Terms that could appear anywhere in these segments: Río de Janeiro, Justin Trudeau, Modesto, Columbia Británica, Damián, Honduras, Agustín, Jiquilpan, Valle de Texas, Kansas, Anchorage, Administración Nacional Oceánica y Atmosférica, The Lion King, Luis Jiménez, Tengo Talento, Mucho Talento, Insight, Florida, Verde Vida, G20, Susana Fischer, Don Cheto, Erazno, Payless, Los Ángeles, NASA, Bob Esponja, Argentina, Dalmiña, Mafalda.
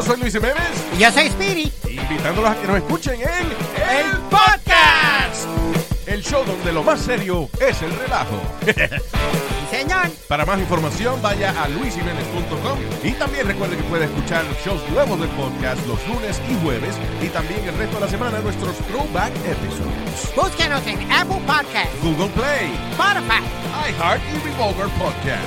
Yo soy Luis Jiménez. Y yo soy Spirit. Invitándolos a que nos escuchen en El Podcast. El show donde lo más serio es el relajo. Sí, señor. Para más información vaya a luisjimenez.com. Y también recuerde que puede escuchar shows nuevos del podcast los lunes y jueves. Y también el resto de la semana nuestros throwback episodes. Búsquenos en Apple Podcasts, Google Play, Spotify, iHeart y Revolver Podcasts.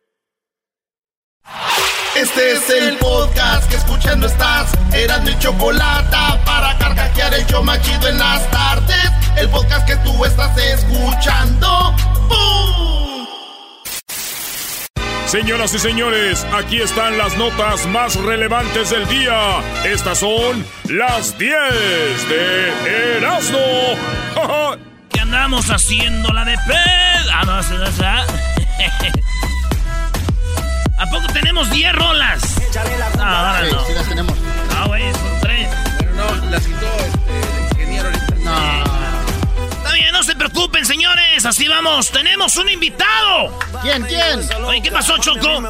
Este es el podcast que escuchando estás. Erazno y Chokolata, para carcajear el show más chido en las tardes. El podcast que tú estás escuchando. ¡Bum! Señoras y señores, aquí están las notas más relevantes del día. Estas son las 10 de Erazno. ¿Qué andamos haciendo? La de ¿A poco tenemos 10 rolas? Ahora no. Sí, las tenemos. Ah, güey, son 3. Pero no, las quitó el ingeniero. No. Está bien, no se preocupen, señores. Así vamos. ¡Tenemos un invitado! ¿Quién? Oye, ¿qué pasó, Choco?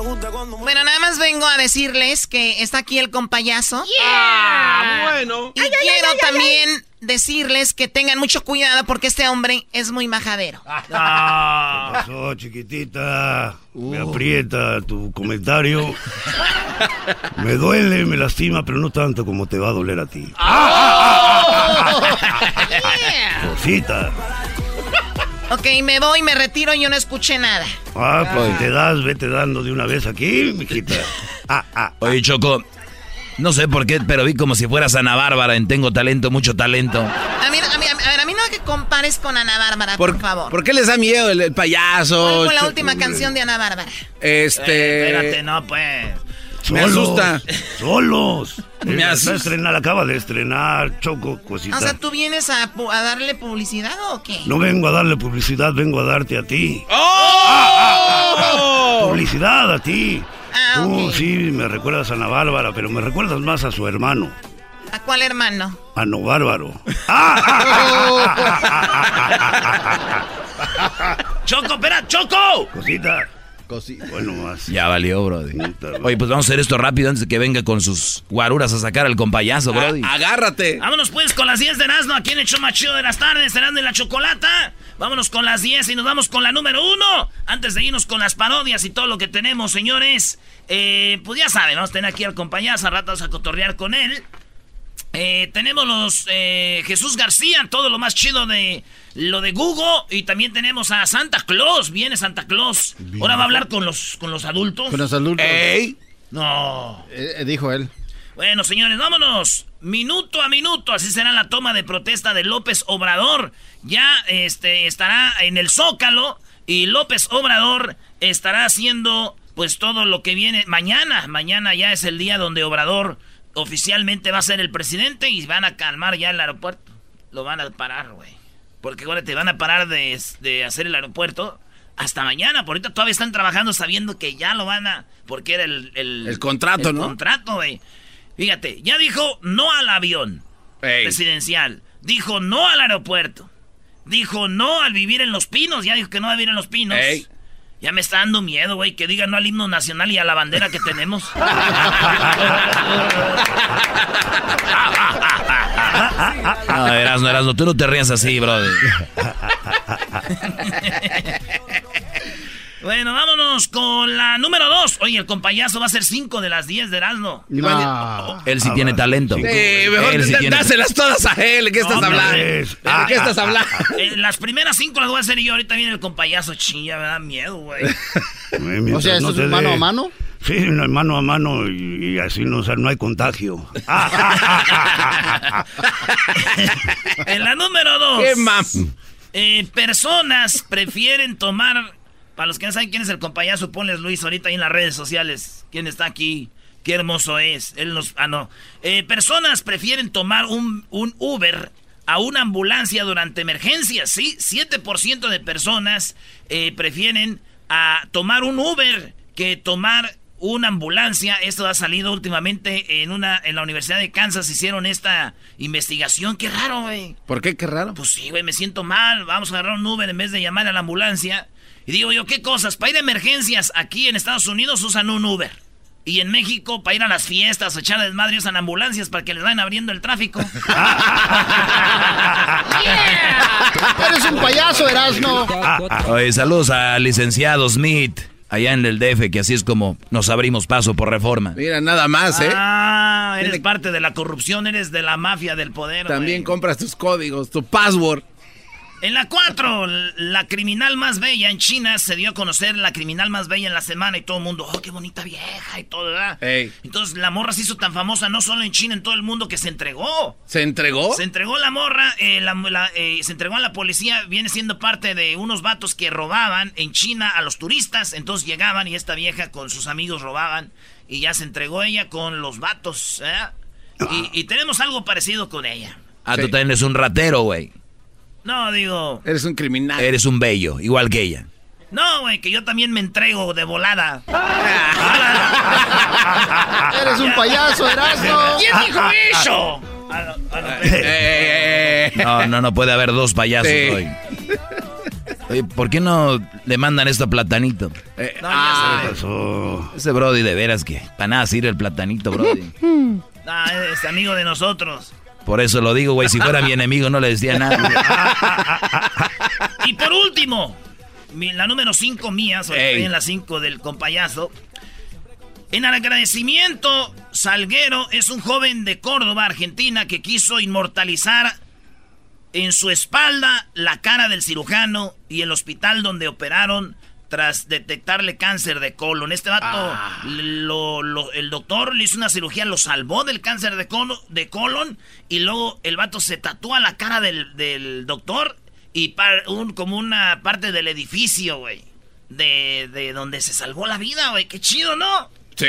Bueno, nada más vengo a decirles que está aquí el Kompa Yaso. Yeah. Ah, bueno. Y quiero también decirles que tengan mucho cuidado porque este hombre es muy majadero. ¿Qué pasó, chiquitita? Me aprieta tu comentario. Me duele, me lastima, pero no tanto como te va a doler a ti. Cosita. Ok, me voy, me retiro y yo no escuché nada. Pues vete dando de una vez aquí, mijita. Oye, Choco. No sé por qué, pero vi como si fueras Ana Bárbara en Tengo Talento, Mucho Talento. A mí no me compares con Ana Bárbara, por favor. ¿Por qué les da miedo el payaso? ¿Cuál fue la última canción de Ana Bárbara? Espérate, no, pues. Me asusta. ¡Solos! Me asusta. Acaba de estrenar, Choco, cosita. O sea, ¿tú vienes a darle publicidad o qué? No vengo a darle publicidad, vengo a darte a ti. ¡Oh! Publicidad a ti. Okay. Sí, me recuerdas a Ana Bárbara, pero me recuerdas más a su hermano. ¿A cuál hermano? A No Bárbaro. ¡Choco, espera, Choco! Cosita. Bueno, más. Ya valió, brody. Oye, pues vamos a hacer esto rápido antes de que venga con sus guaruras a sacar al Kompa Yaso, brody. ¡Agárrate! Vámonos pues con las 10 de Erazno, aquí en el show más chido de las tardes, Erazno y la Chokolata. Vámonos con las 10 y nos vamos con la número 1. Antes de irnos con las parodias y todo lo que tenemos, señores. Pues ya saben, vamos a tener aquí al Kompa Yaso, a ratos a cotorrear con él. Tenemos los Jesús García, todo lo más chido de lo de Google. Y también tenemos a Santa Claus, viene Santa Claus. Bien. Ahora va a hablar con los adultos. Con los adultos. ¡Ey! No. Dijo él. Bueno, señores, vámonos. Minuto a minuto, así será la toma de protesta de López Obrador. Ya estará en el Zócalo y López Obrador estará haciendo pues todo lo que viene mañana. Mañana ya es el día donde Obrador oficialmente va a ser el presidente y van a calmar ya el aeropuerto. Lo van a parar, güey. Porque ahora te van a parar de hacer el aeropuerto hasta mañana. Por ahorita todavía están trabajando sabiendo que ya lo van a... Porque era el contrato, el ¿no? El contrato, güey. Fíjate, ya dijo no al avión presidencial. Dijo no al aeropuerto. Dijo no al vivir en Los Pinos. Ya dijo que no va a vivir en Los Pinos. Ey. Ya me está dando miedo, güey, que diga no al himno nacional y a la bandera que tenemos. No, Erazno, tú no te rías así, brother. Bueno, vámonos con la número 2. Oye, el Kompa Yaso va a ser 5 de las 10 de Erazno. No. Él sí tiene talento. Sí, mejor dáselas todas a él. ¿Qué estás hablando? ¿Qué estás hablando? Las primeras 5 las voy a hacer yo. Ahorita viene el Kompa Yaso. Chilla, me da miedo, güey. O sea, ¿eso no es mano a mano? Sí, mano a mano y así no, o sea, no hay contagio. En la número 2. ¿Qué más? Personas prefieren tomar Para los que no saben quién es el Kompa Yaso, ponles Luis ahorita ahí en las redes sociales. ¿Quién está aquí? Qué hermoso es. Él nos... Ah, no. Personas prefieren tomar un Uber a una ambulancia durante emergencias, ¿sí? 7% de personas prefieren a tomar un Uber que tomar una ambulancia. Esto ha salido últimamente en la Universidad de Kansas. Hicieron esta investigación. Qué raro, güey. ¿Por qué? Qué raro. Pues sí, güey, me siento mal. Vamos a agarrar un Uber en vez de llamar a la ambulancia. Y digo yo, ¿qué cosas? Para ir a emergencias aquí en Estados Unidos usan un Uber. Y en México, para ir a las fiestas o echar desmadre, usan ambulancias para que les vayan abriendo el tráfico. Yeah. ¡Eres un payaso, Erazno! Oye, saludos al licenciado Smith, allá en el DF, que así es como nos abrimos paso por Reforma. Mira, nada más, ¿eh? Ah, eres parte de la corrupción, eres de la mafia del poder. También compras tus códigos, tu password. En la 4, la criminal más bella en China, se dio a conocer la criminal más bella en la semana y todo el mundo, oh, qué bonita vieja y todo, ¿verdad? Ey. Entonces la morra se hizo tan famosa, no solo en China, en todo el mundo, que se entregó. ¿Se entregó? Se entregó la morra, se entregó a la policía, viene siendo parte de unos vatos que robaban en China a los turistas, entonces llegaban y esta vieja con sus amigos robaban y ya se entregó ella con los vatos, ¿verdad? Y tenemos algo parecido con ella. Ah, sí. Tú también eres un ratero, güey. No, digo... Eres un criminal. Eres un bello, igual que ella. No, güey, que yo también me entrego de volada. Eres un payaso, Erazno. ¿Quién dijo eso? No puede haber dos payasos hoy. Oye, ¿por qué no le mandan esto a Platanito? Ese brody de veras que para nada sirve el Platanito, brody. Es amigo de nosotros. Por eso lo digo, güey, si fuera mi enemigo no le decía nada. Y por último, la número 5 mía, soy en la 5 del Kompa Yaso. En agradecimiento, Salguero es un joven de Córdoba, Argentina, que quiso inmortalizar en su espalda la cara del cirujano y el hospital donde operaron tras detectarle cáncer de colon. Este vato, el doctor le hizo una cirugía, lo salvó del cáncer de colon y luego el vato se tatúa la cara del doctor y como una parte del edificio, güey, de donde se salvó la vida, güey. Qué chido, ¿no? Sí.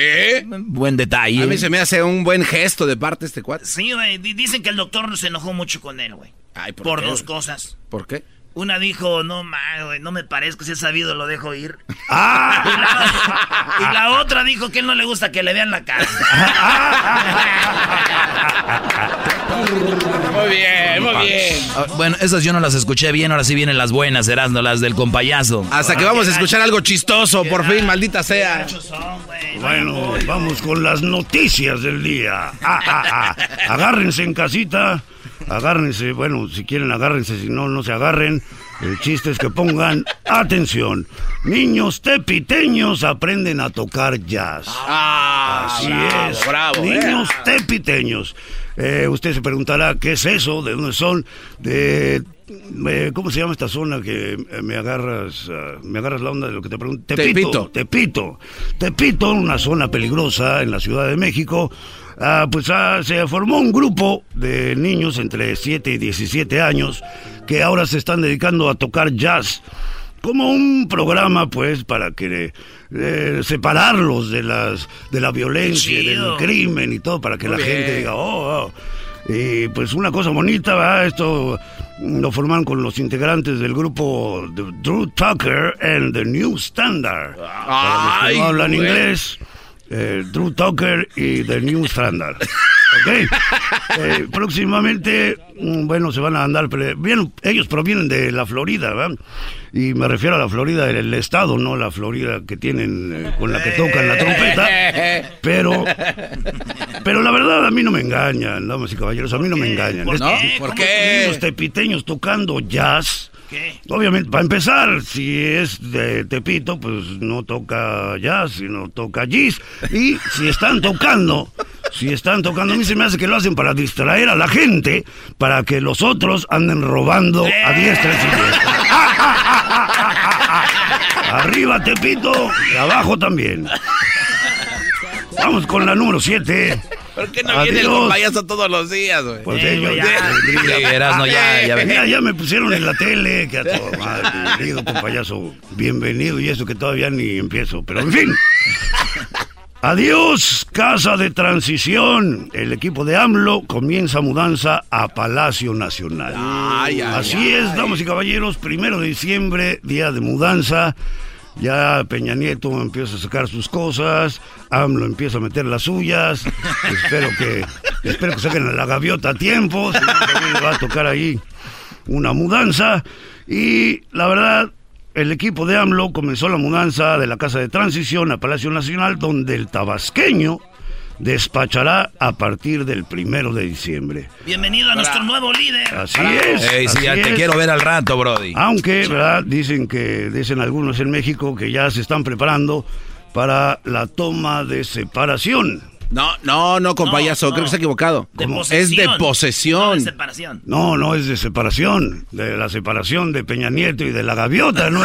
Buen detalle. A mí se me hace un buen gesto de parte de este cuate. Sí, güey. Dicen que el doctor se enojó mucho con él, güey. ¿Por qué? Dos cosas. ¿Por qué? Una dijo, no mames, no me parezco, si he sabido lo dejo ir. Y la otra dijo que él no le gusta que le vean la cara. Muy bien, muy bien. Bueno, esas yo no las escuché bien, ahora sí vienen las buenas, Erazno, las del Kompa Yaso. Hasta que vamos a escuchar algo chistoso, por fin, maldita sea. Bueno, vamos con las noticias del día. Agárrense en casita. Agárrense, bueno, si quieren agárrense, si no, no se agarren. El chiste es que pongan atención. Niños tepiteños aprenden a tocar jazz. Así es, bravo. Niños tepiteños. Usted se preguntará, ¿qué es eso? ¿De dónde son? ¿Cómo se llama esta zona que me agarras la onda de lo que te pregunto? Tepito. Tepito, una zona peligrosa en la Ciudad de México. Se formó un grupo de niños entre 7 y 17 años que ahora se están dedicando a tocar jazz como un programa, pues, para que separarlos de la violencia, del crimen y todo, para que la gente diga, y pues una cosa bonita, ¿verdad? Esto lo formaron con los integrantes del grupo Drew Tucker and the New Standard. No hablan inglés. Drew Tucker y The New Standard. ¿Ok? Próximamente, bueno, se van a andar... Bien, ellos provienen de la Florida, ¿verdad? Y me refiero a la Florida del estado, no la Florida que tienen con la que tocan la trompeta. Pero la verdad, a mí no me engañan, damas y caballeros, a mí no me engañan. ¿Por qué? Los tepiteños tocando jazz... ¿Qué? Obviamente, para empezar, si es de Tepito, pues no toca jazz, sino toca jazz. Y si están tocando, a mí se me hace que lo hacen para distraer a la gente, para que los otros anden robando a diestra y siniestra. Arriba Tepito y abajo también. Vamos con la número 7. ¿Por qué no viene el Kompa Yaso todos los días, güey? Pues ellos ya me pusieron en la tele. Que a todo, madre, bienvenido, Kompa Yaso. Bienvenido, y eso que todavía ni empiezo. Pero en fin. Adiós, casa de transición. El equipo de AMLO comienza mudanza a Palacio Nacional. Así es, damas y caballeros, 1 de diciembre, día de mudanza. Ya Peña Nieto empieza a sacar sus cosas, AMLO empieza a meter las suyas. espero que saquen a la gaviota a tiempo, si no, también le va a tocar ahí una mudanza. Y la verdad, el equipo de AMLO comenzó la mudanza de la Casa de Transición a Palacio Nacional, donde el tabasqueño despachará a partir del 1 de diciembre. Bienvenido a nuestro nuevo líder. Así es. Te quiero ver al rato, brody. Aunque, ¿verdad? Dicen algunos en México que ya se están preparando para la toma de separación. No, Kompa Yaso, creo que está equivocado. Es de posesión. No, de separación. No, es de separación. De la separación de Peña Nieto y de la gaviota, ¿no?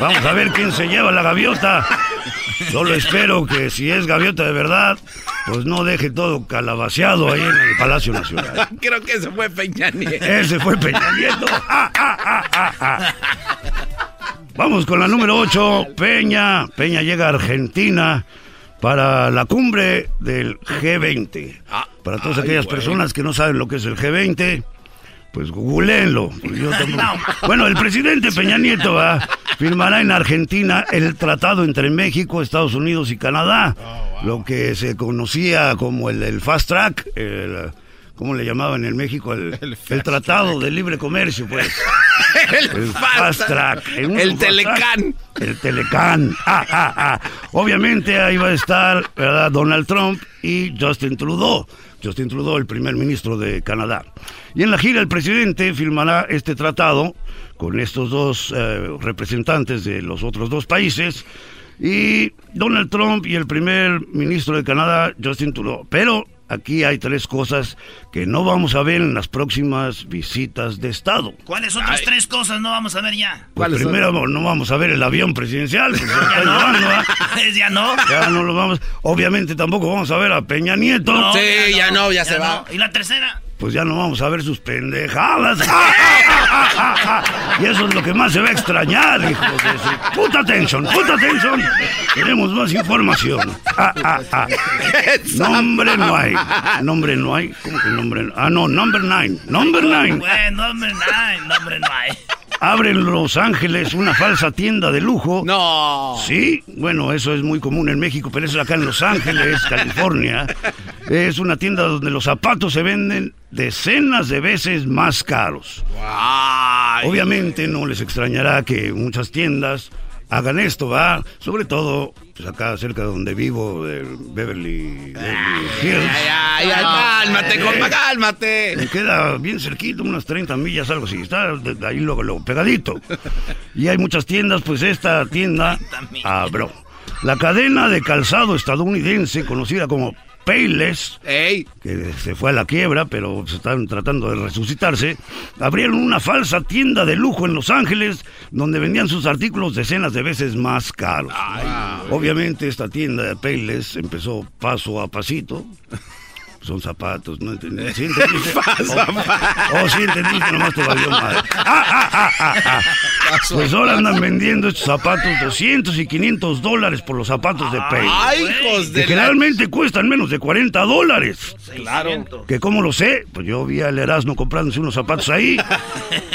Vamos a ver quién se lleva la gaviota. Solo espero que si es gaviota de verdad, pues no deje todo calabaceado ahí en el Palacio Nacional. Creo que ese fue Peña Nieto. Ese fue Peña Nieto. Vamos con la número 8, Peña. Peña llega a Argentina para la cumbre del G20. Para todas aquellas personas que no saben lo que es el G20, pues googleenlo. Bueno, el presidente Peña Nieto firmará en Argentina el tratado entre México, Estados Unidos y Canadá. Lo que se conocía como el Fast Track, ¿cómo le llamaban en México? El Tratado de Libre Comercio, pues. El Fast Track. El Telecán. El Telecán. Obviamente ahí va a estar, ¿verdad?, Donald Trump y Justin Trudeau. Justin Trudeau, el primer ministro de Canadá. Y en la gira el presidente firmará este tratado con estos dos representantes de los otros dos países. Y Donald Trump y el primer ministro de Canadá, Justin Trudeau. Pero aquí hay 3 cosas que no vamos a ver en las próximas visitas de Estado. ¿Cuáles otras 3 cosas no vamos a ver ya? Pues primero, no vamos a ver el avión presidencial. Pues ya, no. Llevando, ya no. Ya no lo vamos. Obviamente tampoco vamos a ver a Peña Nieto. No, sí, ya no, se va. No. ¿Y la tercera? Pues ya no vamos a ver sus pendejadas. Y eso es lo que más se va a extrañar, hijos de su... Puta tensión. Queremos más información. Nombre no hay. ¿Cómo que nombre no hay? Number 9. Abre en Los Ángeles una falsa tienda de lujo. ¡No! Sí, bueno, eso es muy común en México, pero eso es acá en Los Ángeles, California. Es una tienda donde los zapatos se venden decenas de veces más caros. Wow. Obviamente no les extrañará que muchas tiendas hagan esto, ¿va? Sobre todo, pues acá cerca de donde vivo, del Beverly Hills. ¡Cálmate, compa, cálmate! Me queda bien cerquito, unas 30 millas, algo así. Está ahí luego pegadito. Y hay muchas tiendas, pues esta tienda abrió. La cadena de calzado estadounidense, conocida como Payless, que se fue a la quiebra, pero se están tratando de resucitarse, abrieron una falsa tienda de lujo en Los Ángeles, donde vendían sus artículos decenas de veces más caros. Obviamente esta tienda de Payless empezó paso a pasito. Son zapatos, ¿no entendí? ¿Sí entendiste? Sí entendiste, nomás te valió madre. Pues ahora andan vendiendo estos zapatos $200 y $500 por los zapatos de Pay. ¡Ay, hijos de la... Generalmente cuestan menos de $40. Claro. ¿Que cómo lo sé? Pues yo vi al Erazno comprándose unos zapatos ahí.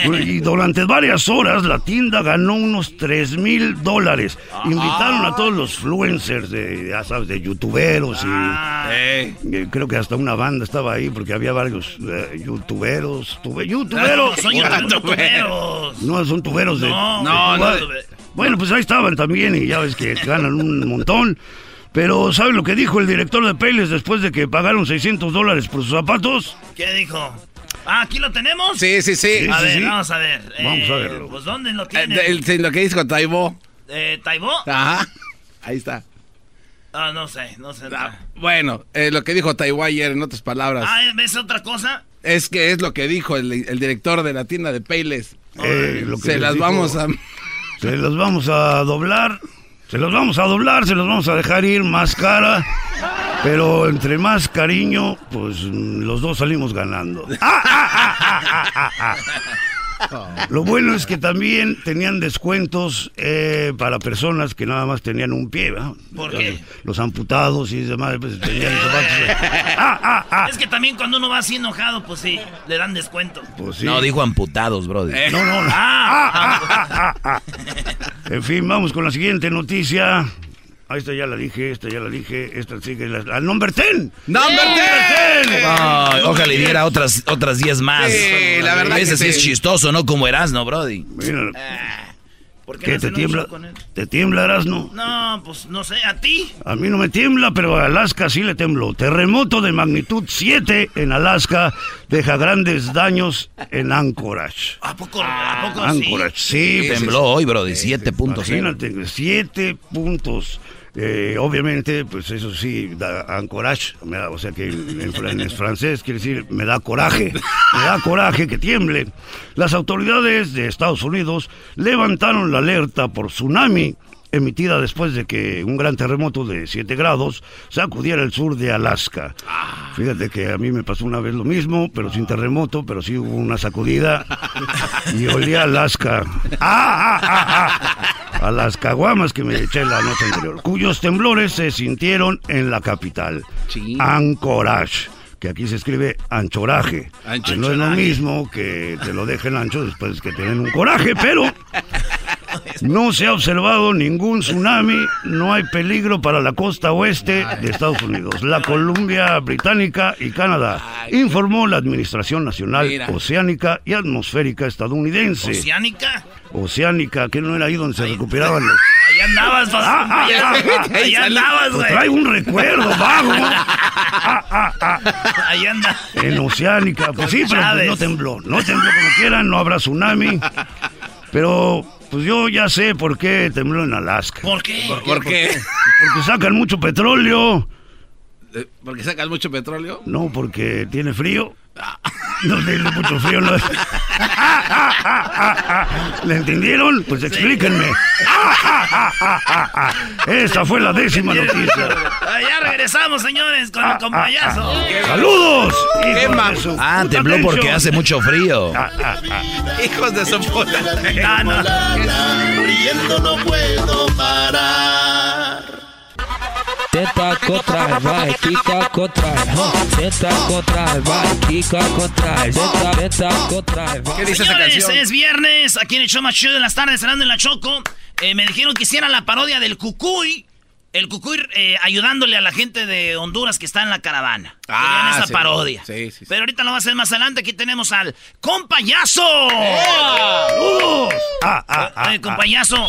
Y durante varias horas la tienda ganó unos $3,000. Invitaron a todos los influencers, de youtuberos y creo que hasta una banda estaba ahí porque había varios youtuberos. Son tuberos. No, son tuberos de... No. Bueno, pues ahí estaban también y ya ves que ganan un montón. Pero ¿saben lo que dijo el director de Payless después de que pagaron $600 por sus zapatos? ¿Qué dijo? ¿Aquí lo tenemos? Sí. A ver. Vamos a ver. Vamos a verlo. Pues ¿dónde lo tienen? Lo que dijo Taibo. ¿Taibo? Ajá. Ahí está. No sé. Bueno, lo que dijo Taiwán ayer, en otras palabras. ¿Es otra cosa? Es que es lo que dijo el director de la tienda de Payless. Se las vamos a doblar. Se los vamos a doblar, se los vamos a dejar ir más cara. Pero entre más cariño, pues los dos salimos ganando. Lo bueno es que también tenían descuentos para personas que nada más tenían un pie, ¿verdad? ¿Por qué? Los amputados y demás, pues tenían Es que también cuando uno va así enojado, pues sí, le dan descuento. Pues, sí. No, dijo amputados, brother. No. En fin, vamos con la siguiente noticia. Ah, esta ya la dije, esta sigue la number 10. ¡Number 10! Oh, ojalá diera otras 10 más. Sí, la verdad. A veces que es chistoso, ¿no? Como Erazno, brody. Mira. ¿Por qué te tiembla? ¿Te tiembla, Erazno? No, pues no sé, ¿a ti? A mí no me tiembla, pero a Alaska sí le tembló. Terremoto de magnitud 7 en Alaska deja grandes daños en Anchorage. ¿A poco Anchorage, sí. Tembló hoy, brody, 7.0. Imagínate, 7 puntos. Obviamente, pues eso sí, Anchorage, o sea que en francés quiere decir me da coraje que tiemble. Las autoridades de Estados Unidos levantaron la alerta por tsunami emitida después de que un gran terremoto de 7 grados sacudiera el sur de Alaska. Fíjate que a mí me pasó una vez lo mismo, pero sin terremoto, pero sí hubo una sacudida y olía Alaska. A las caguamas que me eché la noche anterior, cuyos temblores se sintieron en la capital, sí. Anchorage, que aquí se escribe anchoraje. Ancho, no es lo mismo que te lo dejen ancho después que tienen un coraje, pero no se ha observado ningún tsunami, no hay peligro para la costa oeste de Estados Unidos, la Columbia Británica y Canadá, informó la Administración Nacional Oceánica y Atmosférica estadounidense. ¿Oceánica? Que no era ahí donde se recuperaban los... Ahí andabas, ahí andabas, güey. Trae un recuerdo vago. Ahí anda. En Oceánica, pues sí, pero pues no tembló como quieran, no habrá tsunami. Pero pues yo ya sé por qué tembló en Alaska. ¿Por qué? Porque sacan mucho petróleo. ¿Porque sacan mucho petróleo? No, porque tiene frío. No tiene mucho frío. No. ¿Le entendieron? Pues explíquenme. Esa fue la 10ª noticia. Ya regresamos, señores, con el Kompa Yaso. ¡Saludos! Tembló porque hace mucho frío. Hijos de soporte. Riendo no puedo parar. Teta contra el bar, kika contra el bar, teta contra el bar, kika contra el bar, teta contra el bar. ¿Qué dice esa canción? Es viernes, aquí en el show más chido de las tardes, cenando en la Choco. Me dijeron que hiciera la parodia del Cucuy. El Cucuy ayudándole a la gente de Honduras que está en la caravana. Querían esa parodia. Sí. Pero ahorita lo va a hacer más adelante. Aquí tenemos al Kompa Yaso. Kompa Yaso.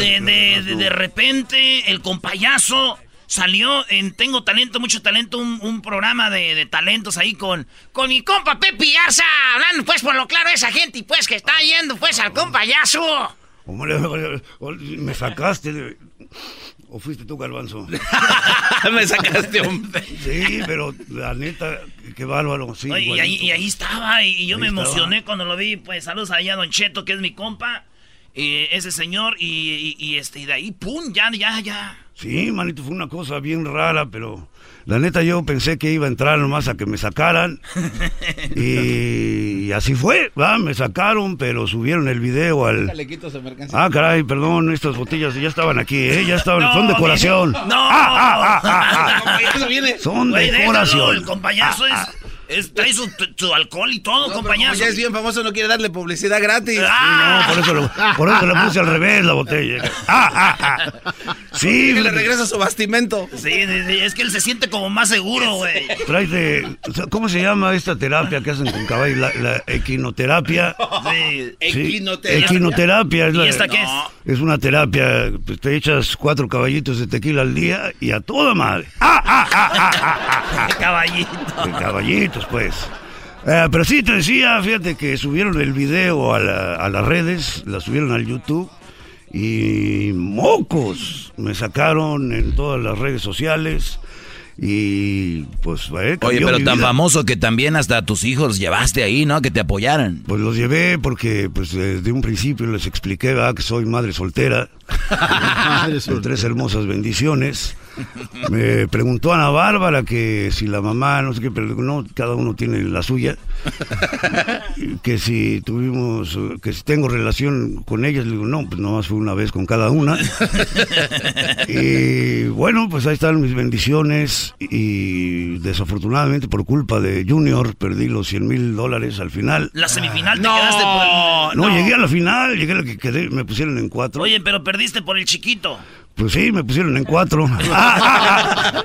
De repente, el Kompa Yaso salió en Tengo Talento, Mucho Talento, un programa de talentos ahí con mi compa Pepe Garza, hablando pues por lo claro de esa gente y pues que está yendo pues al Kompa Yaso. Me sacaste ¿O fuiste tú, Garbanzo? Me sacaste, hombre. Sí, pero la neta, qué bárbaro. Sí, oye, y ahí estaba, y yo me emocioné cuando lo vi. Pues saludos allá a Don Cheto, que es mi compa, ese señor, y de ahí, pum, ya. Sí, manito, fue una cosa bien rara, pero la neta yo pensé que iba a entrar nomás a que me sacaran, y así fue, ¿verdad? Me sacaron, pero subieron el video al... Ah, caray, perdón, estas botellas ya estaban aquí, ya estaban, son decoración. ¡No! Son decoración. El Kompa Yaso trae su alcohol y todo, Kompa Yaso. Ya es bien famoso, no quiere darle publicidad gratis. Sí, no, por eso le puse al revés la botella. Sí. Que le regresa su bastimento. Sí, es que él se siente como más seguro, güey. ¿Cómo se llama esta terapia que hacen con caballo? La equinoterapia. Sí. Equinoterapia. ¿Y esta qué es? Es una terapia, pues te echas 4 caballitos de tequila al día y a toda madre. Caballitos, pues. Pero sí, te decía, fíjate que subieron el video a las redes, la subieron al YouTube. Y mocos, me sacaron en todas las redes sociales. Y pues oye, pero tan famoso que también hasta a tus hijos llevaste ahí, ¿no? Que te apoyaran. Pues los llevé porque pues desde un principio les expliqué, ¿verdad? Que soy madre soltera. de tres hermosas bendiciones. Me preguntó Ana Bárbara que si la mamá, no sé qué, pero no, cada uno tiene la suya. Que si tuvimos, que si tengo relación con ellas, le digo, no, pues nomás fue una vez con cada una. Y bueno, pues ahí están mis bendiciones. Y desafortunadamente por culpa de Junior perdí los $100,000 al final. La semifinal te quedaste por... No, llegué a la final, llegué a la que quedé, me pusieron en 4. Oye, pero perdiste por el chiquito. Pues sí, me pusieron en 4.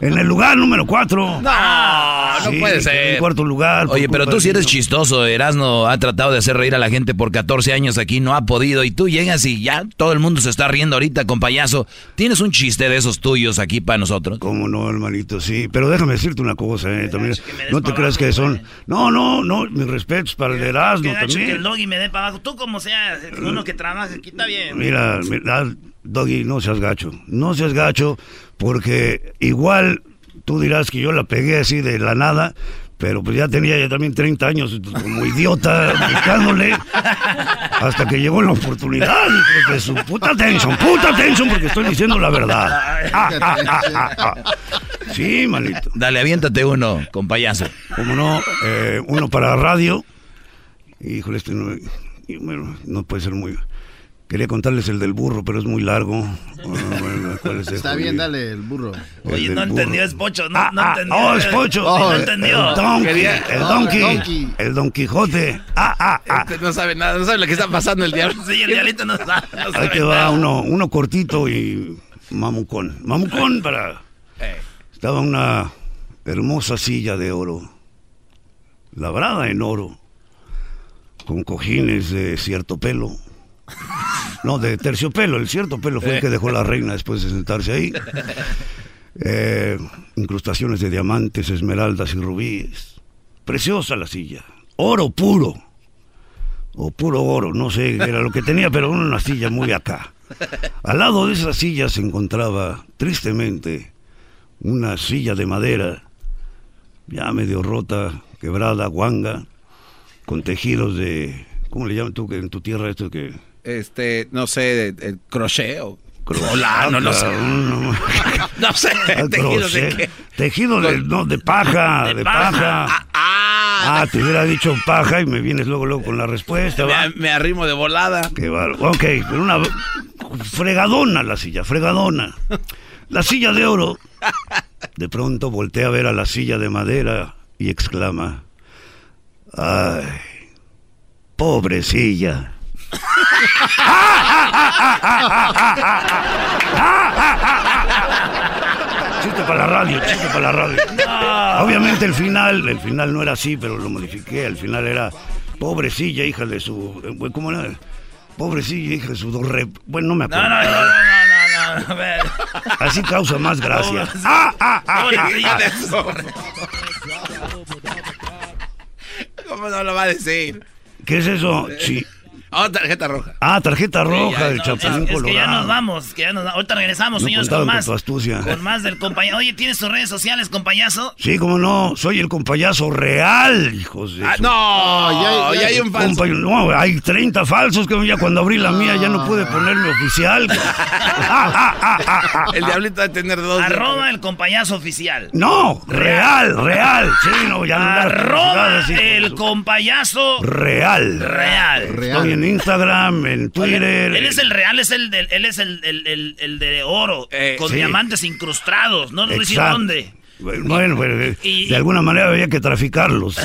En el lugar número 4. No sí, puede ser. En cuarto lugar. Oye, pero tú sí eres chistoso. Erazno ha tratado de hacer reír a la gente por 14 años aquí, no ha podido. Y tú llegas y ya todo el mundo se está riendo ahorita, con payaso. ¿Tienes un chiste de esos tuyos aquí para nosotros? Cómo no, hermanito, sí. Pero déjame decirte una cosa, también. No te creas que son... No, mis respetos para el Erazno también. Que el Doggy me dé para abajo. Tú como seas, uno que trabaja aquí está bien. Mira, Doggy, no seas gacho. No seas gacho, porque igual tú dirás que yo la pegué así de la nada, pero pues ya tenía yo también 30 años como idiota, buscándole, hasta que llegó la oportunidad. De su puta tensión, porque estoy diciendo la verdad. Sí, manito. Dale, aviéntate uno, con payaso. Como no, uno para radio. Híjole, este no puede ser muy... Quería contarles el del burro, pero es muy largo. Bueno, está bien, dale, el burro. Oye, no entendió, es Pocho. No entendió. ¡Oh, es Pocho! No entendió. El Don Quijote. Este no sabe nada, no sabe lo que está pasando el diablo. Sí, el diablito no sabe. Ahí te va uno cortito y mamucón. Mamucón para... Estaba una hermosa silla de oro, labrada en oro, con cojines de cierto pelo. No, de terciopelo, el cierto pelo fue el que dejó la reina después de sentarse ahí. Incrustaciones de diamantes, esmeraldas y rubíes. Preciosa la silla, oro puro. O puro oro, no sé qué era lo que tenía, pero una silla muy acá. Al lado de esa silla se encontraba, tristemente, una silla de madera, ya medio rota, quebrada, guanga, con tejidos de... ¿Cómo le llaman tú en tu tierra esto que...? No sé, el crochet o... Hola, no sé. No sé, tejido de qué. Tejido de paja, de paja. Te hubiera dicho paja y me vienes luego con la respuesta, ¿va? Me arrimo de volada. Qué bárbaro. Ok, pero una fregadona la silla, fregadona. La silla de oro. De pronto voltea a ver a la silla de madera y exclama: ¡ay, pobrecilla! Chiste para la radio. No. Obviamente el final no era así, pero lo modifiqué. El final era: pobrecilla hija de su... ¿Cómo era? Pobrecilla hija de su... Bueno, no me acuerdo. No. A ver. Así causa más gracia. ¿Cómo no lo va a decir? ¿Qué es eso? Sí. Tarjeta roja. Tarjeta roja, sí, del Chapulín Colorado. Que ya nos vamos, Ahorita regresamos, no, señores, con más. Con más del compañero. Oye, ¿tienes tus redes sociales, compayazo? Sí, cómo no. Soy el compayazo real, hijos de... No, ya hay un falso. No, hay 30 falsos que ya cuando abrí la mía ya no pude ponerme oficial. El diablito va a tener 2. @ el compayazo oficial. No, real. Sí, no, ya no. @ el compayazo real. Estoy en Instagram, en Twitter. Oye, él es el real, él es el de oro, con diamantes incrustados, no nos dice dónde. Bueno, pero de alguna manera había que traficarlos.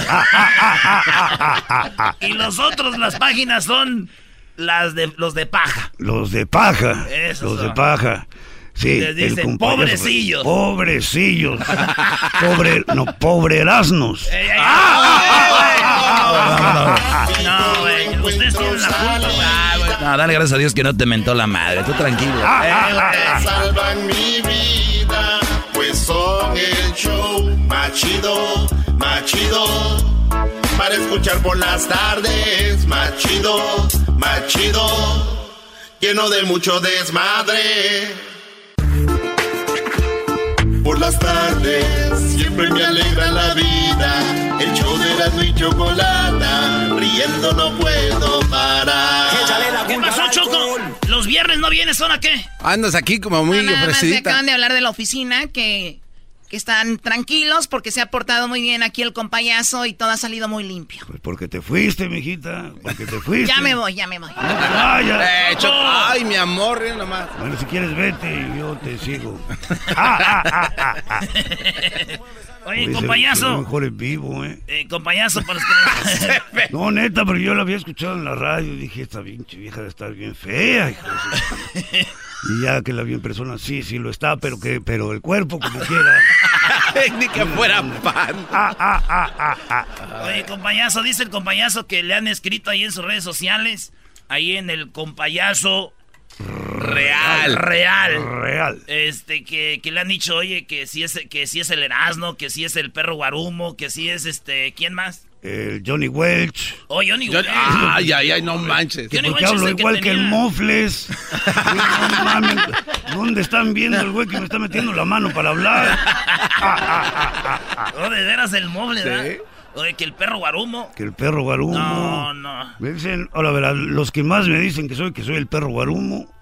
Y los otros, las páginas son los de paja. Esos los son. De paja. Sí, les dicen pobrecillos. Pobre Eraznos. No, güey. Ustedes tienen la culpa, güey. No, dale gracias a Dios que no te mentó la madre. Tú tranquilo. Salvan mi vida, pues son el show más chido. Para escuchar por las tardes, más chido. Lleno de mucho desmadre. Por las tardes siempre me alegra la vida. El show de Erazno y Chokolata, riendo no puedo parar. ¿Qué pasó, Choco? ¿Los viernes no vienes? ¿Son a qué? Andas aquí como muy ofrecidita. Acaban de hablar de la oficina, que están tranquilos porque se ha portado muy bien aquí el Kompa Yaso y todo ha salido muy limpio. Pues porque te fuiste, mijita, porque te fuiste. Ya me voy, ya me voy. Ah, ya. Choco. Ay, mi amor, ríe nomás. Bueno, si quieres vete y yo te sigo. Oye, Kompa Yaso. Mejor en vivo, Kompa Yaso, para los que no... No, neta, pero yo la había escuchado en la radio y dije, esta pinche vieja debe estar bien fea, hijo de su... Y ya que la vi en persona, sí, sí lo está, pero el cuerpo como quiera. Ni que fuera pan. Oye, Kompa Yaso, dice el Kompa Yaso que le han escrito ahí en sus redes sociales, ahí en el Kompa Yaso Real. Que le han dicho, oye, que si es el Erazno, que si es el perro Guarumo, que si es ¿quién más? El Johnny Welch. Oh, Johnny Welch. Ay, no manches. Johnny Welch hablo igual que el Mofles. No mames. ¿Dónde están viendo el güey que me está metiendo la mano para hablar? No, de veras el Mofles, ¿verdad? ¿Sí? Oye, que el perro Guarumo. No. Me dicen, ahora verás, los que más me dicen que soy el perro Guarumo.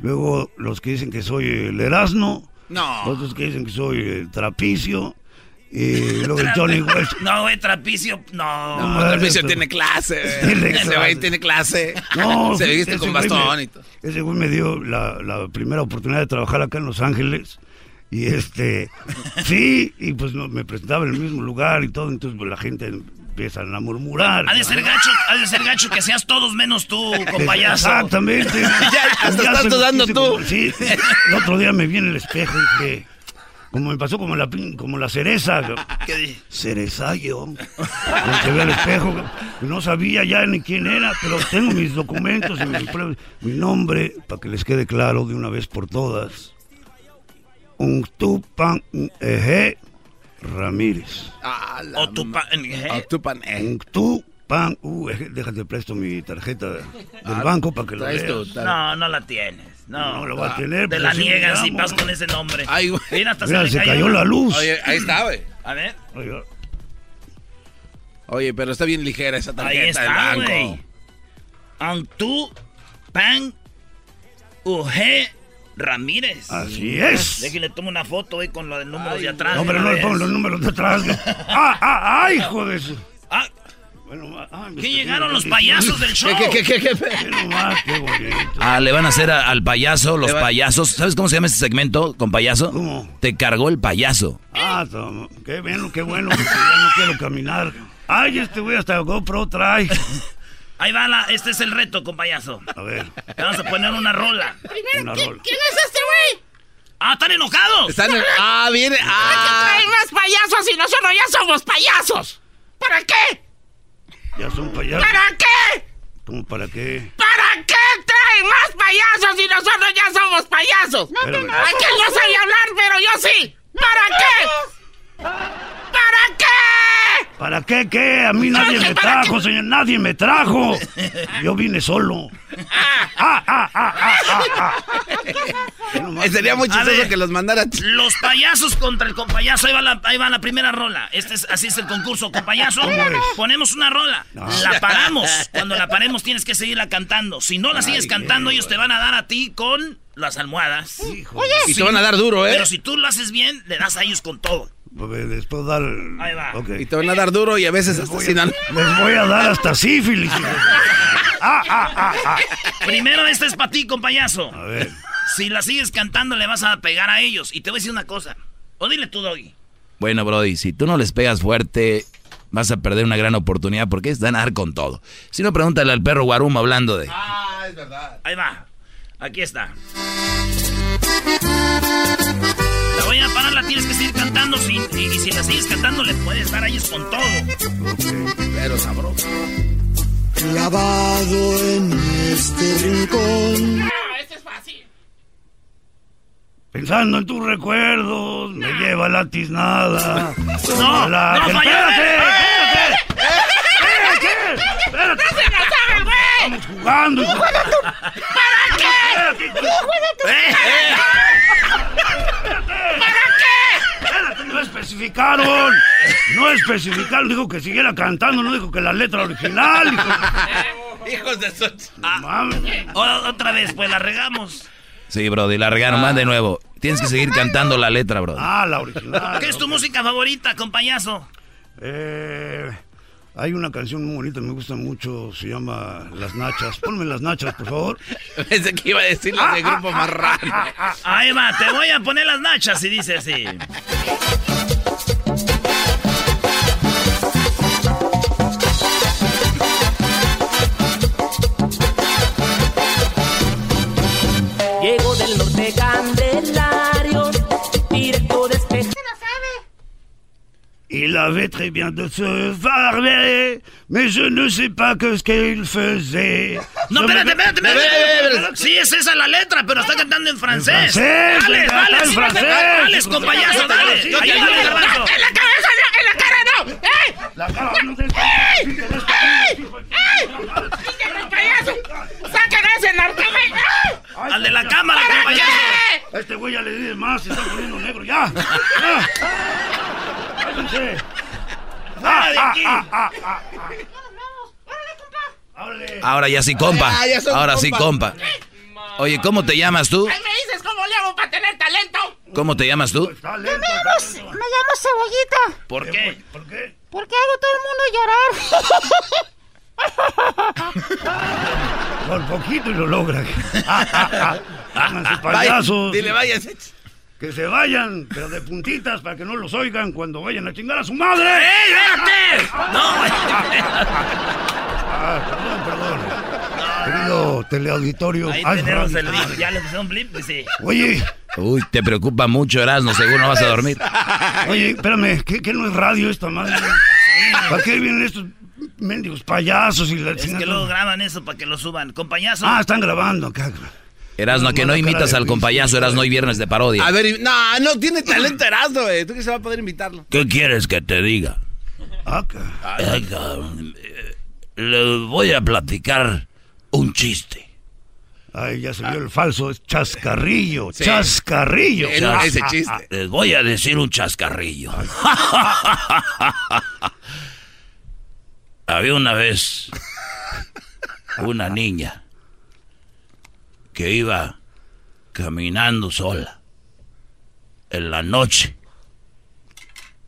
Luego los que dicen que soy el Erazno. No. Otros que dicen que soy el Trapicio. Y luego el Johnny Welch. No, güey, Trapicio, no. Trapicio tiene clase. Ese güey tiene clase. No, se viste con bastón y todo. Ese güey me dio la primera oportunidad de trabajar acá en Los Ángeles. Y sí, y pues me presentaba en el mismo lugar y todo. Entonces pues, la gente empiezan a murmurar. Ha de ser gacho que seas todos menos tú, Kompa Yaso. Exactamente. Ya, hasta estás dudando tú. Sí, el otro día me vi en el espejo y dije... Como me pasó como la cereza. ¿Qué dije? Cerezayo. Se ve al espejo. No sabía ya ni quién era, pero tengo mis documentos y mis pruebas. Mi nombre, para que les quede claro de una vez por todas. Unctupan Eje Ramírez. Déjate presto mi tarjeta del banco para que lo veas. No la tienes. No lo va a tener. Te la niegas y vas con ese nombre. Ay, güey. Mira, se cayó la luz. Oye, ahí está, güey. A ver. Oye, pero está bien ligera esa tarjeta del banco. Antú Pan Uge Ramírez. Así es. Déjenle tomo una foto, güey, con los números de atrás. No, pero no le pongo los números de atrás. ¡Ay, hijo de eso! ¡Ah! Bueno, ¿qué llegaron los payasos del show? ¿Qué? Le van a hacer al payaso, los payasos. ¿Sabes cómo se llama ese segmento con payaso? ¿Cómo? Te cargó el payaso. Qué bueno, porque ya no quiero caminar. Ay, este güey hasta GoPro trae. Ahí va, este es el reto con payaso. A ver. Vamos a poner una rola. Primero, ¿quién es este güey? ¿Están enojados? Viene. Hay que traer más payasos y nosotros ya somos payasos. ¿Para qué? Ya son payasos. ¿Para qué? ¿Cómo para qué? ¿Para qué traen más payasos si nosotros ya somos payasos? No, aquel no sabe hablar, pero yo sí. ¿Para qué? ¿Para qué? ¿Para qué qué? A mí nadie me trajo, señor. Nadie me trajo. Yo vine solo. Sería muy chistoso que los mandara. Los payasos contra el compayazo. Ahí va la primera rola. Así es el concurso, compayazo. Ponemos una rola, la paramos. Cuando la paremos tienes que seguirla cantando. Si no la sigues cantando, ellos te van a dar a ti con las almohadas. Oye, y te van a dar duro, Pero si tú lo haces bien, le das a ellos con todo. Les puedo dar. Ahí va. Okay. Y te van a dar duro y a veces hasta asesinan. Les voy a dar hasta sífilis. Primero, esta es para ti, compayazo. A ver. Si la sigues cantando, le vas a pegar a ellos. Y te voy a decir una cosa. O dile tú, Doggy. Bueno, Brody, si tú no les pegas fuerte, vas a perder una gran oportunidad porque van a dar con todo. Si no, pregúntale al perro Guarumo hablando de... Ah, es verdad. Ahí va. Aquí está. La voy a parar, la tienes que seguir cantando. Y si la sigues cantando, le puedes dar a ellos con todo. Okay. Pero sabroso. Clavado en este rincón. Ah, este es fácil. Pensando en tus recuerdos, me lleva la tiznada. ¡No, ¡Espérate! ¡No se la sabe, güey! ¡Estamos jugando! ¡Hijo de tu! ¿Para qué? ¡Hijo de tu! ¡Para qué! ¡No especificaron! Dijo que siguiera cantando, no dijo que la letra original. Hijos de su... Ah. Otra vez, pues la regamos. Sí, Brody, la regaron más de nuevo. Tienes que seguir cantando la letra, Brody. Ah, la original. ¿Qué es tu música favorita, Kompa Yaso? Hay una canción muy bonita, me gusta mucho, se llama Las Nachas. Ponme Las Nachas, por favor. Pensé que iba a decir las de Grupo Marrano. Ahí va, te voy a poner Las Nachas, y dice así. Llego del norte Candelario, directo despejado. Il avait très bien de se barber, mais je ne sais pas que ce qu'il faisait. No, espérate. Sí, es esa la letra, pero está cantando en francés. Dale, Kompa Yaso, dale. En la cabeza, en la cara, no. ¡Ey! La cara no te... ¡Sacan ese narcómetro! ¡Al de la cámara, Kompa Yaso! Este güey ya le di más, se está poniendo negro, ya. Ahora ya sí, compa. Ahora sí, compa. Oye, ¿cómo te llamas tú? Ahí me dices cómo le hago para tener talento. ¿Cómo te llamas tú? Me llamo Cebollita. ¿Por qué? Porque hago a todo el mundo llorar. Por poquito y lo logran. Payasos. Dile, váyanse. Que se vayan, pero de puntitas para que no los oigan cuando vayan a chingar a su madre. ¡Ey, espérate! ¡No! Perdón. Querido teleauditorio. Ahí tenemos el blip. Ya le pusieron blip, sí. Oye. Uy, te preocupa mucho, Erazno, seguro no vas a dormir. Oye, espérame, ¿qué no es radio esta madre? ¿Para qué vienen estos mendigos payasos y la chingada? Es que luego graban eso para que lo suban. Kompa Yaso. Ah, están grabando acá. Erazno, que no imitas al Kompa Yaso, Erazno, hoy viernes de parodia. A ver, no tiene talento Erazno, güey. ¿Tú qué se va a poder invitarlo? ¿Qué quieres que te diga? Le voy a platicar un chiste. Ay, ya se vio el falso, es chascarrillo, sí. Chascarrillo. Ese chiste. Les voy a decir un chascarrillo. Había una vez una niña que iba caminando sola en la noche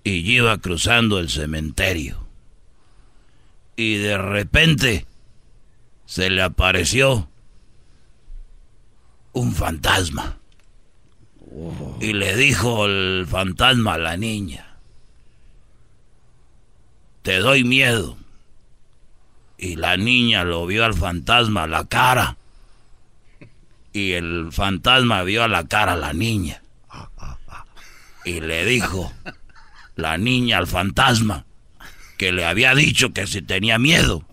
y iba cruzando el cementerio y de repente se le apareció un fantasma y le dijo el fantasma a la niña: te doy miedo. Y la niña lo vio al fantasma a la cara. Y el fantasma vio a la cara a la niña. Y le dijo la niña al fantasma que le había dicho que si tenía miedo.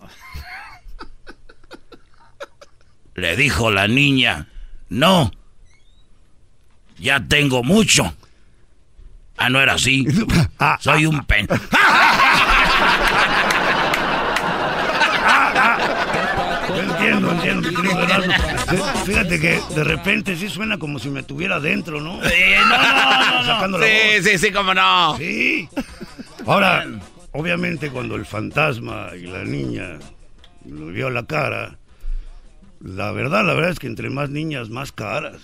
Le dijo la niña: no, ya tengo mucho. Ah, no era así. Soy un pen... Entiendo. Fíjate que de repente sí suena como si me tuviera adentro, ¿no? Sí, no. Sí, como no. Sí. Ahora, obviamente cuando el fantasma y la niña lo vio a la cara, la verdad es que entre más niñas, más caras.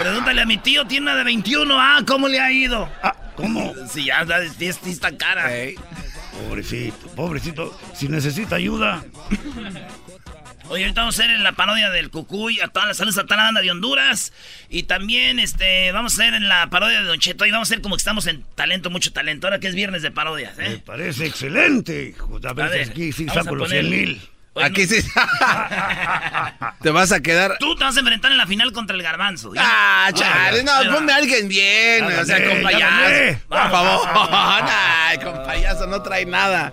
Pregúntale a mi tío, tiene una de 21. ¿Cómo le ha ido? ¿Cómo? Si ya está cara. Pobrecito, si necesita ayuda. Oye, ahorita vamos a hacer en la parodia del Cucuy, a todas las saludos a toda la banda de Honduras. Y también vamos a hacer en la parodia de Don Cheto. Y vamos a hacer como que estamos en talento, mucho talento. Ahora que es viernes de parodias, ¿eh? Me parece excelente. A ver, aquí sí saco los 100,000. Aquí sí. Te vas a quedar. Tú te vas a enfrentar en la final contra el Garbanzo. ¿Ya? Chale. No, ponme a alguien bien. Ándale, o sea, Kompa Yaso. Por favor. Ay, Kompa Yaso, no trae nada.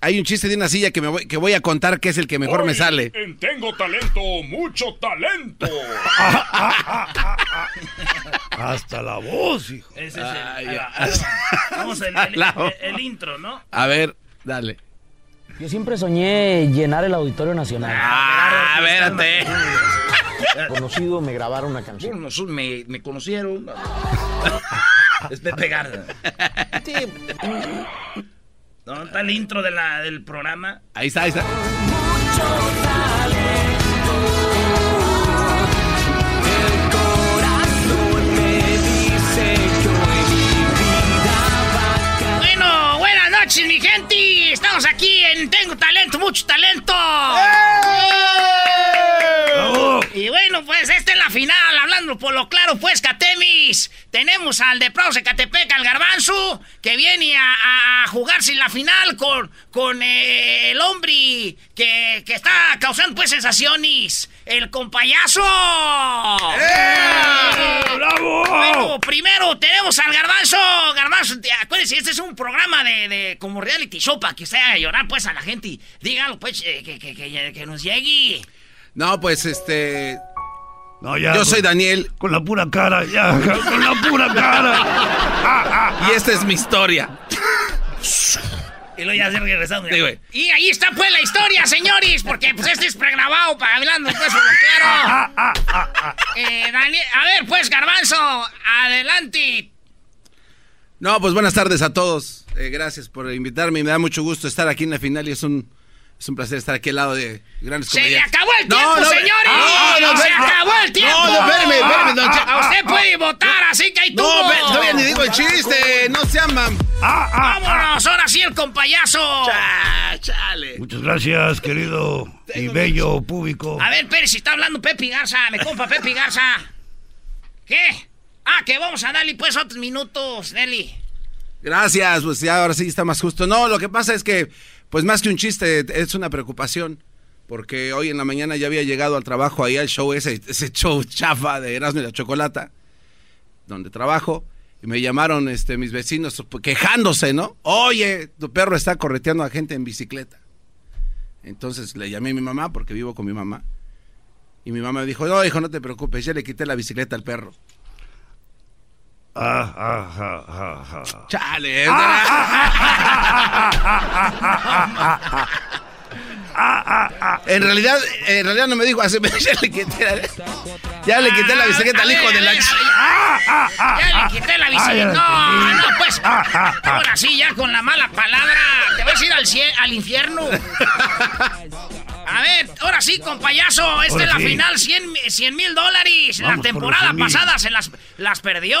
Hay un chiste de una silla que voy a contar que es el que mejor hoy me sale. En Tengo Talento, Mucho Talento. Hasta la voz, hijo. Ese es vamos, el intro, ¿no? A ver, dale. Yo siempre soñé llenar el Auditorio Nacional. Espérate. Conocido, me grabaron una canción. Me conocieron. Es de pegar. Sí. ¿Dónde está el intro de del programa? Ahí está, ahí está. Mucho talento. El corazón me dice que hoy mi vida va a... Bueno, buenas noches, mi gente. Estamos aquí en Tengo Talento, Mucho Talento. Y bueno, pues esta es la final, hablando por lo claro, pues, Catemis. Tenemos al de Pro Zacatepec, al Garbanzo, que viene a jugarse la final con el hombre que está causando, pues, sensaciones. ¡El Kompa Yaso! ¡Bravo! Bueno, primero tenemos al Garbanzo. Garbanzo, acuérdense, este es un programa de como reality show, para que usted haga llorar, pues, a la gente. Y dígalo, pues, que nos llegue. No, pues, no, ya, yo soy Daniel. Con la pura cara, ya, con la pura cara. Y esta es mi historia. Y luego ya se regresando. Sí, güey. Y ahí está, pues, la historia, señores, porque, pues, este es pregrabado para hablando, pues, lo quiero. Daniel, a ver, pues, Garbanzo, adelante. No, pues, buenas tardes a todos. Gracias por invitarme. Me da mucho gusto estar aquí en la final y es un placer estar aquí al lado de grandes comediantes. ¡Se le acabó el tiempo, señores! ¡No, se acabó el tiempo! No, espérame, don Cheto. A usted puede votar, así que ahí tú. No, todavía ni digo el chiste. No se aman. ¡Vámonos! Ahora sí, el Kompa Yaso. ¡Chale! Muchas gracias, querido y bello público. A ver, Pérez, si está hablando Pepe Garza. Me compa Pepe Garza. ¿Qué? Ah, que vamos a darle, pues, otros minutos, Nelly. Gracias, pues ya ahora sí está más justo. No, lo que pasa es que, pues, más que un chiste, es una preocupación, porque hoy en la mañana ya había llegado al trabajo ahí al show ese show chafa de Erazno y la Chokolata, donde trabajo, y me llamaron mis vecinos quejándose, ¿no? Oye, tu perro está correteando a gente en bicicleta. Entonces le llamé a mi mamá, porque vivo con mi mamá, y mi mamá me dijo, no, hijo, no te preocupes, ya le quité la bicicleta al perro. Chale. En realidad no me dijo, ya le quité la bicicleta al hijo de la... Ya le quité la bicicleta. No, pues, ahora sí, ya con la mala palabra, te vas a ir al infierno. A ver, ahora sí, Kompa Yaso, es la final, $100,000. La temporada pasada se las perdió.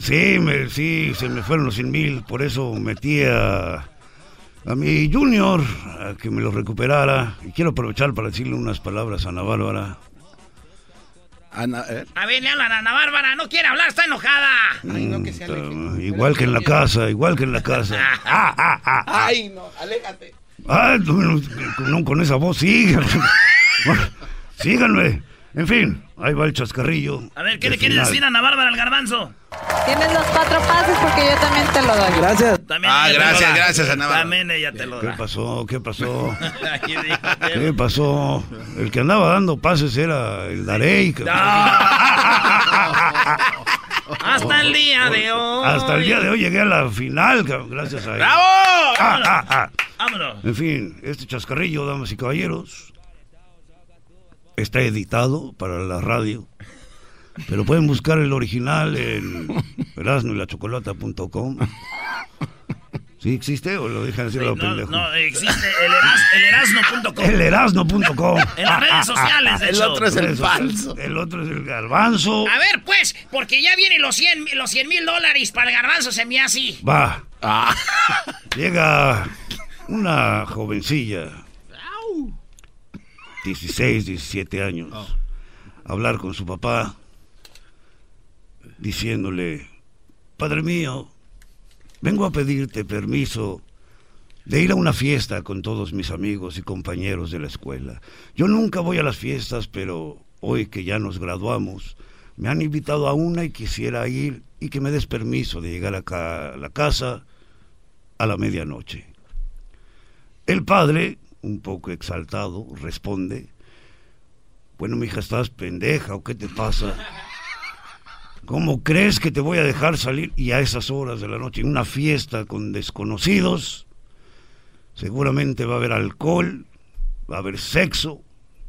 Sí, se me fueron los 100,000, por eso metí a mi junior a que me lo recuperara. Y quiero aprovechar para decirle unas palabras a Ana Bárbara. A ver, le hablan a Ana Bárbara, no quiere hablar, está enojada. Ay, no, que se aleje. Igual que en la casa, igual que en la casa. Ay, no, aléjate. Ah, no, con esa voz, síganme. Síganme. En fin, ahí va el chascarrillo. A ver, ¿qué le quieres decir a Ana Bárbara al Garbanzo? Tienes los 4 pases porque yo también te lo doy. Gracias. También gracias, Ana Bárbara. También ella te lo da. ¿Qué pasó? ¿Qué pasó? El que andaba dando pases era el Darey. Que... Hasta el día de hoy. Hasta el día de hoy llegué a la final, gracias a él. ¡Bravo! Vámonos. En fin, este chascarrillo, damas y caballeros, está editado para la radio, pero pueden buscar el original en eraznoylachokolata.com. ¿Sí existe o lo dejan decir a los pendejos? No, existe el erazno.com. El erazno.com. En las redes sociales. El otro es el falso. El otro es el Garbanzo. A ver, pues, porque ya vienen los $100,000 para el Garbanzo, se me así. Va. Llega una jovencilla, 16, 17 años, a hablar con su papá, diciéndole, padre mío, vengo a pedirte permiso de ir a una fiesta con todos mis amigos y compañeros de la escuela. Yo nunca voy a las fiestas, pero hoy que ya nos graduamos, me han invitado a una y quisiera ir y que me des permiso de llegar acá a la casa a la medianoche. El padre, un poco exaltado, responde, bueno, mija, ¿estás pendeja o qué te pasa? ¿Cómo crees que te voy a dejar salir? Y a esas horas de la noche, en una fiesta con desconocidos, seguramente va a haber alcohol, va a haber sexo,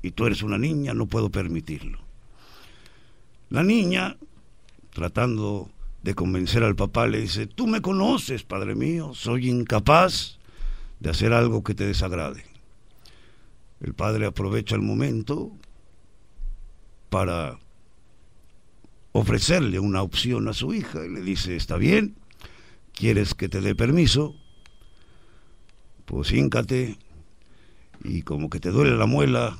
y tú eres una niña, no puedo permitirlo. La niña, tratando de convencer al papá, le dice, tú me conoces, padre mío, soy incapaz de hacer algo que te desagrade. El padre aprovecha el momento para ofrecerle una opción a su hija y le dice: está bien, ¿quieres que te dé permiso? Pues híncate y como que te duele la muela,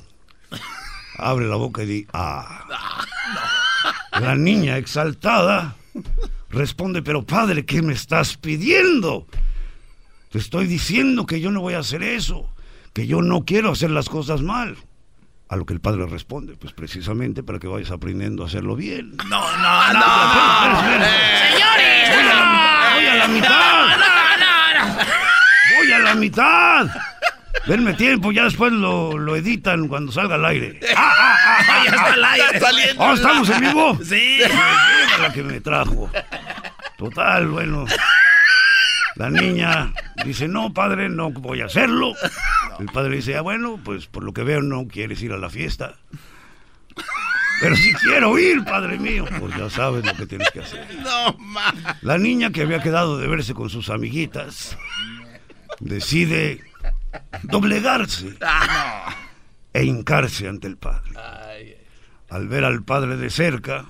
abre la boca y di ¡ah! La niña exaltada responde: pero padre, ¿qué me estás pidiendo? Te estoy diciendo que yo no voy a hacer eso, que yo no quiero hacer las cosas mal. A lo que el padre responde: pues precisamente para que vayas aprendiendo a hacerlo bien. No. Señores, voy a la mitad. Denme tiempo, ya después lo editan cuando salga al aire. Ya está al aire. Está saliendo. Oh, ¿estamos en vivo? Sí. La que me trajo. Total, bueno. La niña dice: no, padre, no voy a hacerlo. El padre dice: ah, bueno, pues por lo que veo no quieres ir a la fiesta. Pero sí quiero ir, padre mío. Pues ya sabes lo que tienes que hacer. No, ma. La niña, que había quedado de verse con sus amiguitas, decide doblegarse e hincarse ante el padre. Al ver al padre de cerca,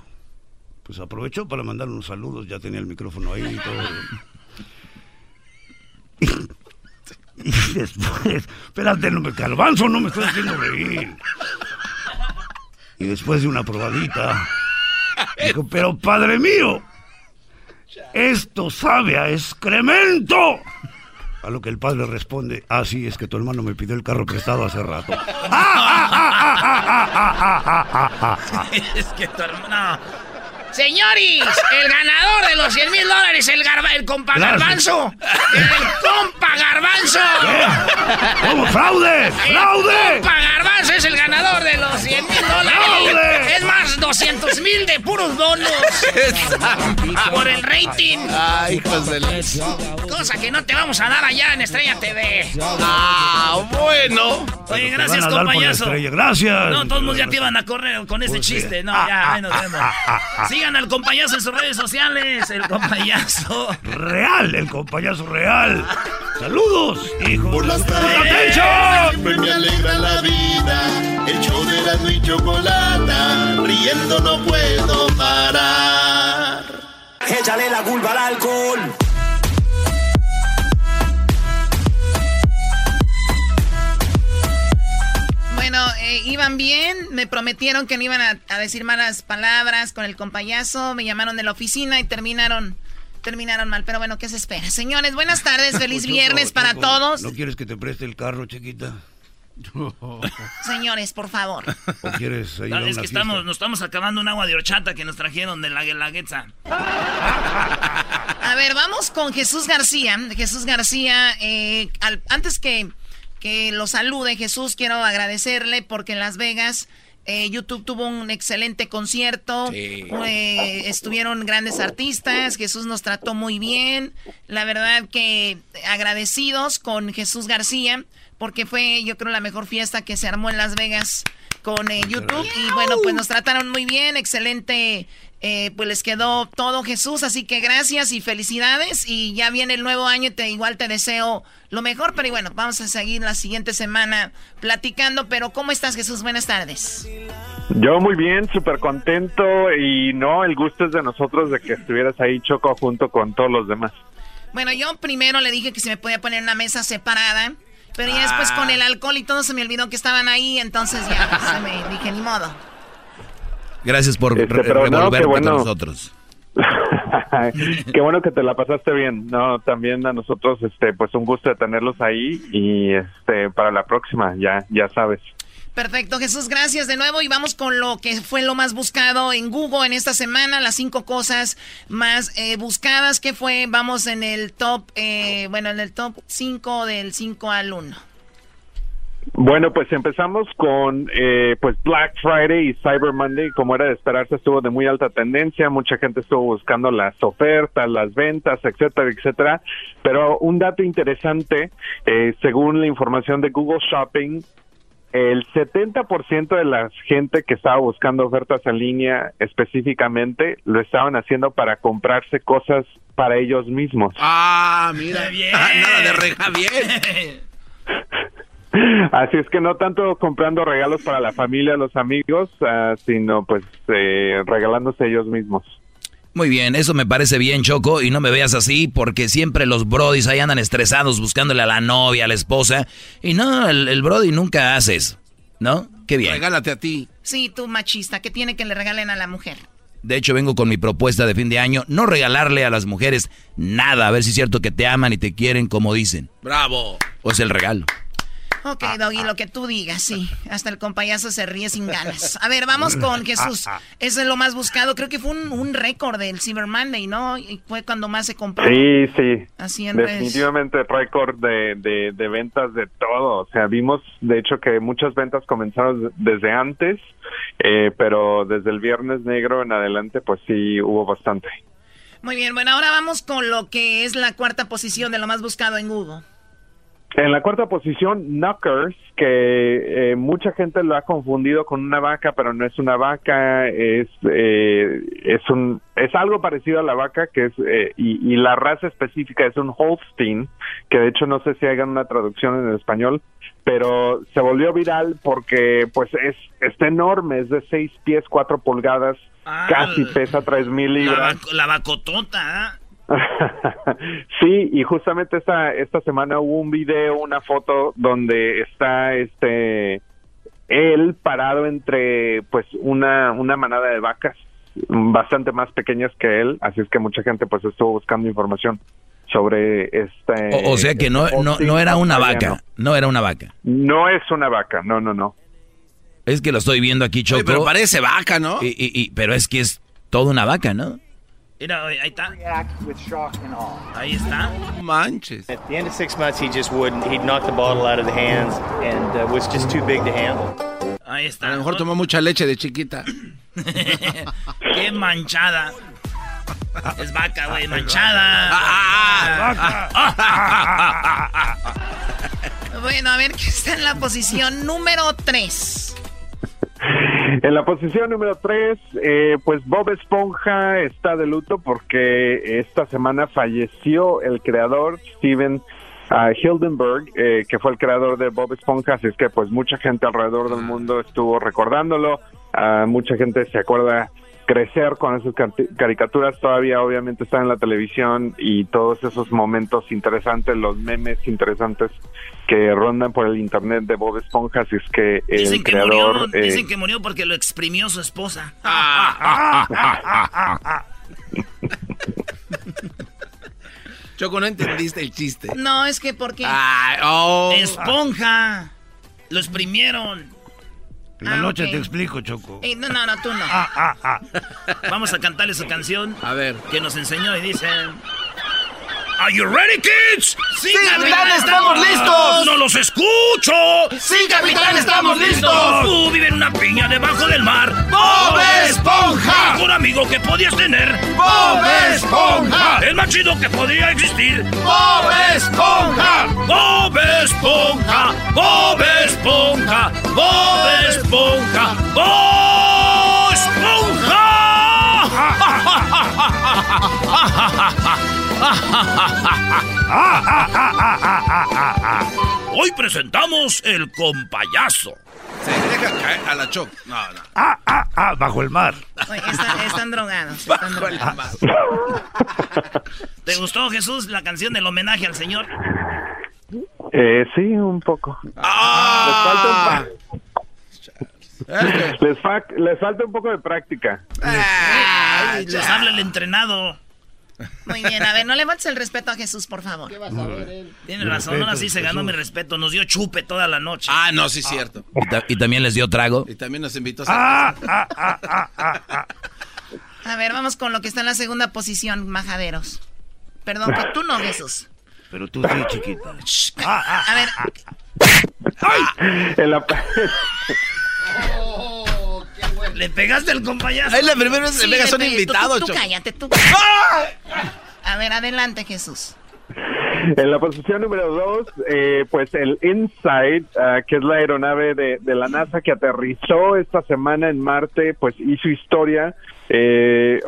pues aprovechó para mandar unos saludos. Ya tenía el micrófono ahí y todo. Y después, espérate, Garbanzo, no me estoy haciendo reír. Y después de una probadita, dijo: pero padre mío, esto sabe a excremento. A lo que el padre responde: ah, sí, es que tu hermano me pidió el carro prestado hace rato. Es que tu hermano... Señores, el ganador de los $100,000, el compa Garbanzo. ¿Qué? ¡Cómo, fraude! El compa Garbanzo es el ganador de los $100,000. Es más, $200,000 de puros bonos. Por el rating. Ay, hijos de la... Cosa que no te vamos a dar allá en Estrella TV. Ah, bueno. Oye, gracias, compa Yaso. Gracias. No, todos ya te iban a correr con ese chiste. No, ya, menos, menos. Sigan al Kompa Yaso en sus redes sociales. El Kompa Yaso real, el Kompa Yaso real. Saludos, hijos. Por las tardes siempre me alegra la vida. El show de Erazno y Chokolata, riendo no puedo parar. Échale la culpa al alcohol. Bueno, iban bien, me prometieron que no iban a decir malas palabras con el Kompa Yaso, me llamaron de la oficina y terminaron mal, pero bueno, ¿qué se espera? Señores, buenas tardes, feliz viernes para todos. ¿No quieres que te preste el carro, chiquita? Señores, por favor. ¿O quieres ir a una fiesta? Nos estamos acabando un agua de horchata que nos trajeron de la Guelaguetza. A ver, vamos con Jesús García. Jesús García, antes que lo salude, Jesús, quiero agradecerle porque en Las Vegas YouTube tuvo un excelente concierto, sí. Estuvieron grandes artistas, Jesús nos trató muy bien, la verdad que agradecidos con Jesús García porque fue, yo creo, la mejor fiesta que se armó en Las Vegas con YouTube, y bueno, pues nos trataron muy bien, excelente, pues les quedó todo, Jesús, así que gracias y felicidades, y ya viene el nuevo año y igual te deseo lo mejor, pero bueno, vamos a seguir la siguiente semana platicando, pero ¿cómo estás, Jesús? Buenas tardes. Yo muy bien, súper contento, y no, el gusto es de nosotros de que estuvieras ahí, Choco, junto con todos los demás. Bueno, yo primero le dije que se me podía poner una mesa separada, pero ya después con el alcohol y todo se me olvidó que estaban ahí, entonces ya se me dije, ni modo. Gracias por revolverte bueno, con nosotros. Qué bueno que te la pasaste bien. No, también a nosotros, pues un gusto de tenerlos ahí y para la próxima, ya sabes. Perfecto, Jesús, gracias de nuevo y vamos con lo que fue lo más buscado en Google en esta semana, las 5 cosas más buscadas que fue, vamos en el top, en el top 5 del 5 al 1. Bueno, pues empezamos con pues Black Friday y Cyber Monday, como era de esperarse, estuvo de muy alta tendencia, mucha gente estuvo buscando las ofertas, las ventas, etcétera, etcétera, pero un dato interesante, según la información de Google Shopping, El 70% de la gente que estaba buscando ofertas en línea específicamente lo estaban haciendo para comprarse cosas para ellos mismos. ¡Ah, mira bien! Ah, ¡nada de reja bien! Así es que no tanto comprando regalos para la familia, los amigos, sino pues regalándose ellos mismos. Muy bien, eso me parece bien, Choco, y no me veas así, porque siempre los brodis ahí andan estresados buscándole a la novia, a la esposa, y no, el brody nunca haces, ¿no? Qué bien. Regálate a ti. Sí, tú machista, ¿qué tiene que le regalen a la mujer? De hecho, vengo con mi propuesta de fin de año, no regalarle a las mujeres nada, a ver si es cierto que te aman y te quieren como dicen. ¡Bravo! O es el regalo. Ok, Doggy, lo que tú digas, sí. Hasta el compayazo se ríe sin ganas. A ver, vamos con Jesús. Ese es lo más buscado. Creo que fue un récord del Cyber Monday, ¿no? Y fue cuando más se compró. Sí, sí. Así en definitivamente récord de ventas de todo. O sea, vimos, de hecho, que muchas ventas comenzaron desde antes, pero desde el Viernes Negro en adelante, pues sí, hubo bastante. Muy bien, bueno, ahora vamos con lo que es la cuarta posición de lo más buscado en Google. En la cuarta posición, knockers, que mucha gente lo ha confundido con una vaca, pero no es una vaca, es algo parecido a la vaca, que es y la raza específica es un Holstein, que de hecho no sé si hagan una traducción en español, pero se volvió viral porque pues está enorme, es de 6 pies, 4 pulgadas, casi pesa 3,000 libras. La vacotota, ¿eh? Sí, y justamente esta semana hubo un video, una foto donde está él parado entre pues una manada de vacas bastante más pequeñas que él, así es que mucha gente pues estuvo buscando información sobre o sea que no era una vaca, no era una vaca. No es una vaca, no. Es que lo estoy viendo aquí, Choco. Pero parece vaca, ¿no? Pero es que es toda una vaca, ¿no? Mira, ahí está. Ahí está. Manches. At the end of 6 months, he just wouldn't. He'd knock the bottle out of the hands and was just too big to handle. Ahí está. A lo mejor tomó mucha leche de chiquita. Qué manchada. Es vaca, güey, manchada. Bueno, a ver qué está en la posición número 3. En la posición número 3, pues Bob Esponja está de luto porque esta semana falleció el creador Steven Hildenberg, que fue el creador de Bob Esponja, así es que pues mucha gente alrededor del mundo estuvo recordándolo, mucha gente se acuerda crecer con esas caricaturas, todavía obviamente están en la televisión y todos esos momentos interesantes, los memes interesantes que rondan por el internet de Bob Esponja, así es que el creador... Dicen que murió porque lo exprimió su esposa. Choco, no entendiste el chiste. No, es que porque... Esponja, lo exprimieron. La noche okay. Te explico, Choco. No, tú no. Vamos a cantarle su canción. A ver. Que nos enseñó y dice... Are you ready, kids? Sí, capitán, estamos listos. No los escucho. Sí, capitán, estamos listos. Tú vives en una piña debajo del mar. Bob Esponja. El mejor amigo que podías tener. Bob Esponja. El más chido que podría existir. Bob Esponja. Bob Esponja. Bob Esponja. Bob Esponja. Bob Esponja. Hoy presentamos el compayazo. Se deja caer a la Choc. No. Bajo el mar. Oye, están drogados. Bajo el mar. ¿Te gustó, Jesús, la canción del homenaje al señor? Sí, un poco. Les falta un poco de práctica. Les habla el entrenado. Muy bien, a ver, no le faltes el respeto a Jesús, por favor. ¿Qué vas a ver él? Tiene razón, respeto, así se ganó mi respeto. Nos dio chupe toda la noche. No, sí, cierto. Y también les dio trago. Y también nos invitó a... A ver, vamos con lo que está en la segunda posición, majaderos. Perdón, que tú no, Jesús. Pero tú sí, chiquita. A ver. ¡Ay! Le pegaste al compayazo. Es la primera vez que le pegas a un invitado, Choco. Tú cállate, tú. A ver, adelante, Jesús. En la posición número 2, pues el InSight, que es la aeronave de la NASA que aterrizó esta semana en Marte, pues hizo historia.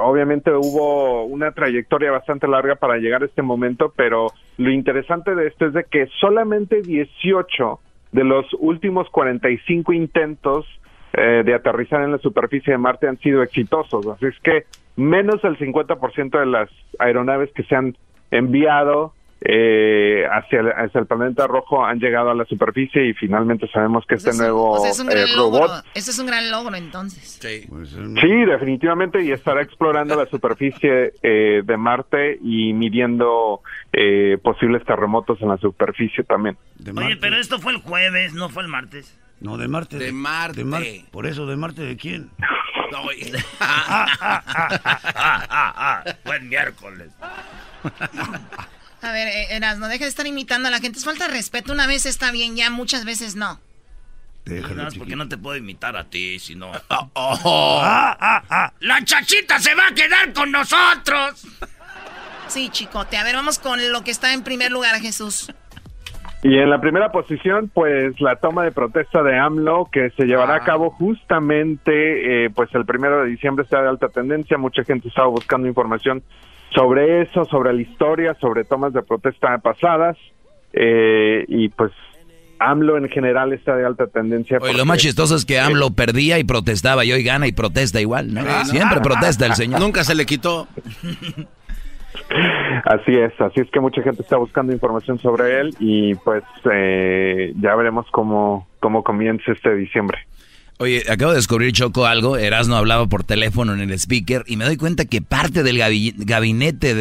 Obviamente hubo una trayectoria bastante larga para llegar a este momento, pero lo interesante de esto es de que solamente 18 de los últimos 45 intentos de aterrizar en la superficie de Marte han sido exitosos, así es que menos del 50% de las aeronaves que se han enviado hacia el planeta rojo han llegado a la superficie, y finalmente sabemos que este nuevo robot... Eso es un gran logro, entonces. Sí, sí, definitivamente, y estará explorando la superficie de Marte y midiendo posibles terremotos en la superficie también. Oye, pero esto fue el jueves, no fue el martes. No, de Marte. De Marte. Por eso, ¿de Marte de quién? No, buen miércoles. A ver, Eras, no dejes de estar imitando a la gente. Es falta de respeto. Una vez está bien, ya muchas veces no. Déjalo, porque no te puedo imitar a ti, sino... ¡La chachita se va a quedar con nosotros! Sí, chicote. A ver, vamos con lo que está en primer lugar, Jesús. Y en la primera posición, pues la toma de protesta de AMLO, que se llevará a cabo justamente pues el 1 de diciembre, está de alta tendencia. Mucha gente estaba buscando información sobre eso, sobre la historia, sobre tomas de protesta pasadas, y pues AMLO en general está de alta tendencia. Oye, lo más chistoso es que AMLO perdía y protestaba, y hoy gana y protesta igual, ¿no? Siempre protesta el señor. Nunca se le quitó. Así es que mucha gente está buscando información sobre él, y pues ya veremos cómo comienza este diciembre. Oye, acabo de descubrir, Choco, algo. Erazno hablaba por teléfono en el speaker y me doy cuenta que parte del gabinete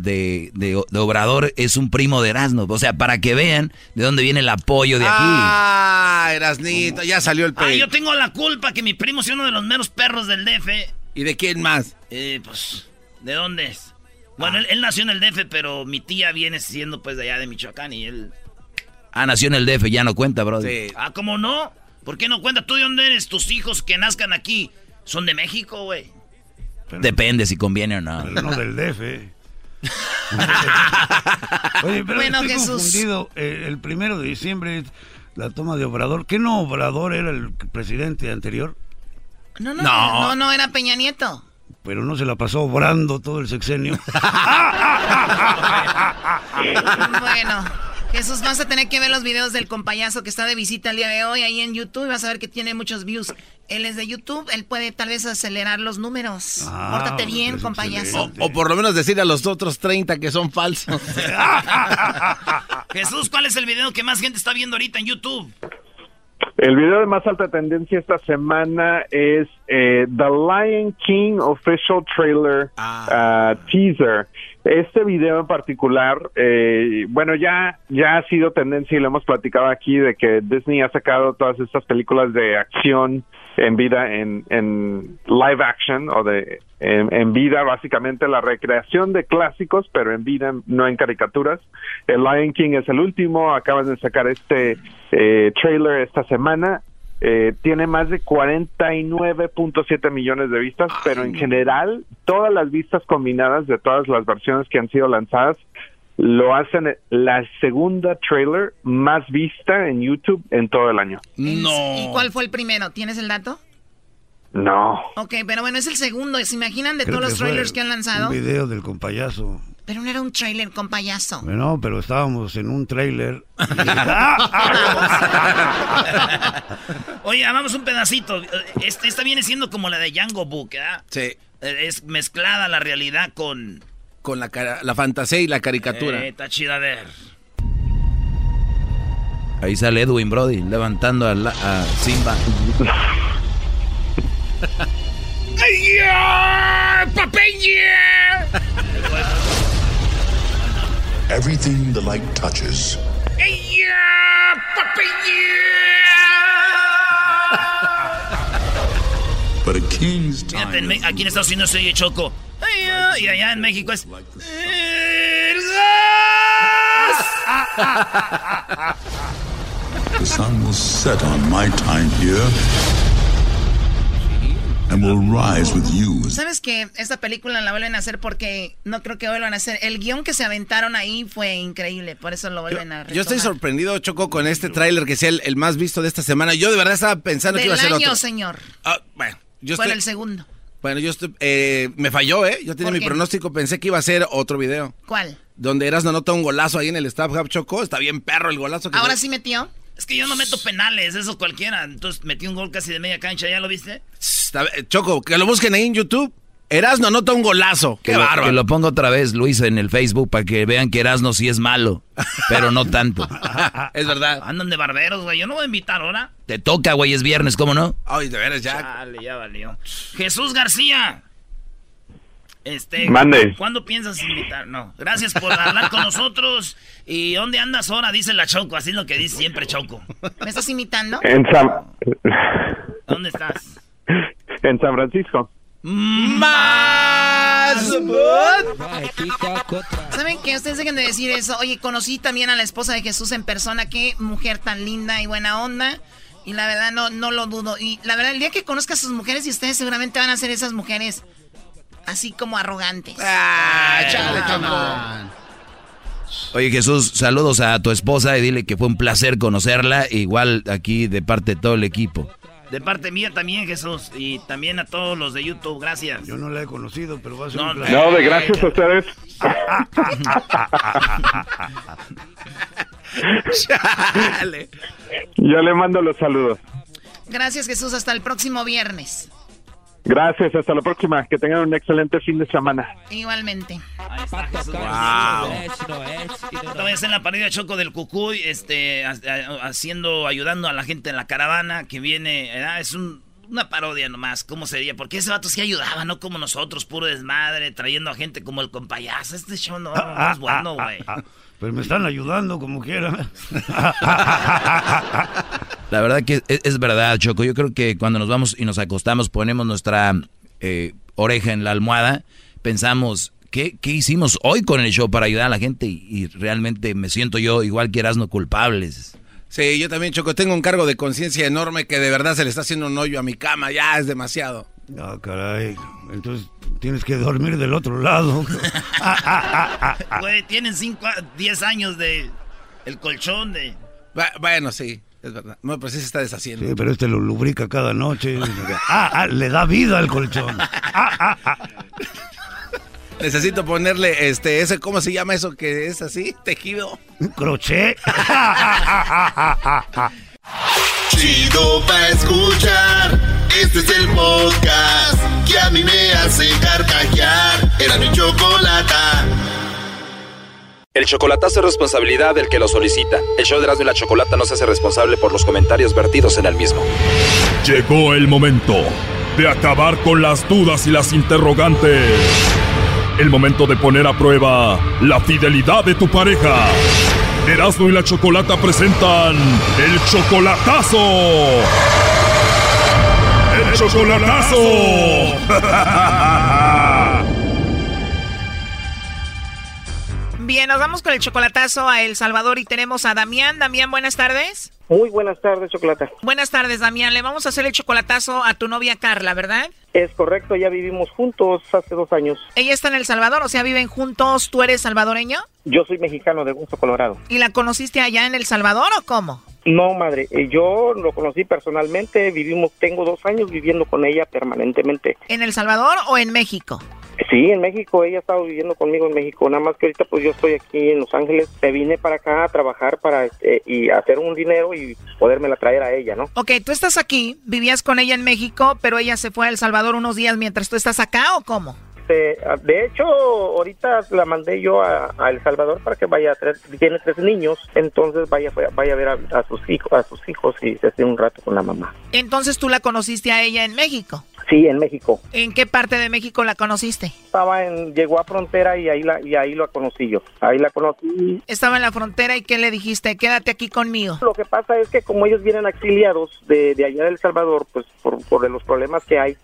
de Obrador es un primo de Erazno. O sea, para que vean de dónde viene el apoyo de aquí. Ah, Eraznito, ya salió el pedo. Yo tengo la culpa que mi primo sea uno de los meros perros del DF. ¿Y de quién más? Pues, ¿de dónde es? Bueno, él nació en el DF, pero mi tía viene siendo pues de allá de Michoacán y él... Ah, nació en el DF, ya no cuenta, bro. Sí. Ah, ¿cómo no? ¿Por qué no cuenta? ¿Tú de dónde eres? Tus hijos que nazcan aquí son de México, güey. Depende si conviene o no. Pero no del DF. Oye, pero bueno, estoy confundido. El 1 de diciembre, la toma de Obrador. ¿Qué no Obrador era el presidente anterior? No, era Peña Nieto. Pero no se la pasó obrando todo el sexenio. Bueno, Jesús, vas a tener que ver los videos del Kompa Yaso que está de visita el día de hoy ahí en YouTube. Vas a ver que tiene muchos views. Él es de YouTube, él puede tal vez acelerar los números. Pórtate bien, Kompa Yaso. O por lo menos decir a los otros 30 que son falsos. Jesús, ¿cuál es el video que más gente está viendo ahorita en YouTube? El video de más alta tendencia esta semana es The Lion King Official Trailer Teaser. Este video en particular, bueno, ya ha sido tendencia y lo hemos platicado aquí de que Disney ha sacado todas estas películas de acción en vida, en live action, o en vida, básicamente la recreación de clásicos, pero en vida, no en caricaturas. El Lion King es el último, acaban de sacar este trailer esta semana. Tiene más de 49.7 millones de vistas, pero en general, todas las vistas combinadas de todas las versiones que han sido lanzadas lo hacen la segunda trailer más vista en YouTube en todo el año. No. ¿Y cuál fue el primero? ¿Tienes el dato? No. Ok, pero bueno, es el segundo. ¿Se imaginan de todos los trailers que han lanzado? Un video del Kompa Yaso. Pero no era un trailer, Kompa Yaso. Bueno, pero estábamos en un trailer. Oye, amamos un pedacito. Esta viene siendo como la de Django Book, ¿verdad? Sí. Es mezclada la realidad con la fantasía y la caricatura. Está chida, a ver. Ahí sale Edwin Brody levantando a Simba. ¡Papaya! Everything the light touches. ¡Papaya! But a king's time. Fíjate, aquí en Estados Unidos se oye Choco. Y allá en México es... The sun will set on my time here. and will rise with you. ¿Sabes que esta película la vuelven a hacer porque no creo que vuelvan a hacer? El guión que se aventaron ahí fue increíble, por eso lo vuelven a retomar. Yo estoy sorprendido, Choco, con este tráiler que sea el más visto de esta semana. Yo de verdad estaba pensando que iba a ser otro. Señor. Ah, bueno, yo fue estoy... el segundo. Bueno, yo estoy, me falló, ¿eh? Yo tenía mi pronóstico, pensé que iba a ser otro video. ¿Cuál? Donde Erazno anota un golazo ahí en el Staff Hub, Choco. Está bien perro el golazo. Que ¿ahora sí metió? Es que yo no meto penales, eso cualquiera. Entonces metí un gol casi de media cancha, ¿ya lo viste? Choco, que lo busquen ahí en YouTube. Erazno anota un golazo. ¡Qué bárbaro! Que lo pongo otra vez, Luis, en el Facebook para que vean que Erazno sí es malo, pero no tanto. Es verdad. Andan de barberos, güey. Yo no voy a invitar ahora. Te toca, güey. Es viernes, ¿cómo no? Ay, de veras ya. Dale, ya valió. Jesús García. Mande. ¿Cuándo piensas invitar? No. Gracias por hablar con nosotros. ¿Y dónde andas ahora? Dice la Choco. Así es lo que dice siempre Choco. ¿Me estás imitando? ¿Dónde estás? En San Francisco. Más. ¿Saben qué? Ustedes dejen de decir eso. Oye, conocí también a la esposa de Jesús en persona. Qué mujer tan linda y buena onda. Y la verdad no lo dudo. Y la verdad, el día que conozca a sus mujeres, y ustedes seguramente van a ser esas mujeres así como arrogantes. Ah, chale, chale. Oye, Jesús, saludos a tu esposa y dile que fue un placer conocerla. Igual aquí de parte de todo el equipo. De parte mía también, Jesús, y también a todos los de YouTube, gracias. Yo no la he conocido, pero va a ser un placer. No, de gracias a ustedes. Chale. Yo le mando los saludos. Gracias, Jesús, hasta el próximo viernes. Gracias, hasta la próxima. Que tengan un excelente fin de semana. Igualmente. Ahí está, Jesús. Wow. Voy a hacer la parida, Choco, del Cucuy, ayudando a la gente en la caravana que viene. Es una parodia nomás. ¿Cómo sería? Porque ese vato sí ayudaba, no como nosotros, puro desmadre, trayendo a gente como el Kompa Yaso. Este show no es bueno, güey. Pues me están ayudando como quiera. La verdad que es verdad, Choco. Yo creo que cuando nos vamos y nos acostamos, ponemos nuestra oreja en la almohada, pensamos, ¿qué hicimos hoy con el show para ayudar a la gente? Y realmente me siento yo igual que Erazno, culpables. Sí, yo también, Choco. Tengo un cargo de conciencia enorme que de verdad se le está haciendo un hoyo a mi cama. Ya es demasiado. No, caray. Entonces tienes que dormir del otro lado. Güey, tienen 10 años de el colchón de... Bueno, sí. Es verdad. No, pero sí se está deshaciendo. Sí, pero este lo lubrica cada noche. Le da vida al colchón. Necesito ponerle ese, ¿cómo se llama eso que es así? Tejido. Crochet. Chido pa' escuchar. Este es el podcast que a mí me hace carcajear. Era mi Chokolata. El chocolatazo es responsabilidad del que lo solicita. El show de Erazno y la Chokolata no se hace responsable por los comentarios vertidos en el mismo. Llegó el momento de acabar con las dudas y las interrogantes. El momento de poner a prueba la fidelidad de tu pareja. Erazno y la Chokolata presentan el chocolatazo. ¡El chocolatazo! Bien, nos vamos con el chocolatazo a El Salvador y tenemos a Damián. Damián, buenas tardes. Muy buenas tardes, Chokolata. Buenas tardes, Damián. Le vamos a hacer el chocolatazo a tu novia Carla, ¿verdad? Es correcto, ya vivimos juntos hace 2 años. Ella está en El Salvador, o sea, viven juntos. ¿Tú eres salvadoreño? Yo soy mexicano de Gusto, Colorado. ¿Y la conociste allá en El Salvador o cómo? No, madre, yo lo conocí personalmente. Tengo 2 años viviendo con ella permanentemente. ¿En El Salvador o en México? Sí, en México, ella ha estado viviendo conmigo en México, nada más que ahorita pues yo estoy aquí en Los Ángeles, me vine para acá a trabajar y hacer un dinero y podérmela traer a ella, ¿no? Ok, tú estás aquí, vivías con ella en México, pero ella se fue a El Salvador unos días mientras tú estás acá, ¿o cómo? De hecho, ahorita la mandé yo a El Salvador para que vaya, tiene 3 niños, entonces vaya a ver a sus hijos y se esté un rato con la mamá. Entonces tú la conociste a ella en México. Sí, en México. ¿En qué parte de México la conociste? Llegó a frontera y ahí la conocí yo. Ahí la conocí. Estaba en la frontera y ¿qué le dijiste? Quédate aquí conmigo. Lo que pasa es que como ellos vienen exiliados de allá de El Salvador, pues por los problemas que hay,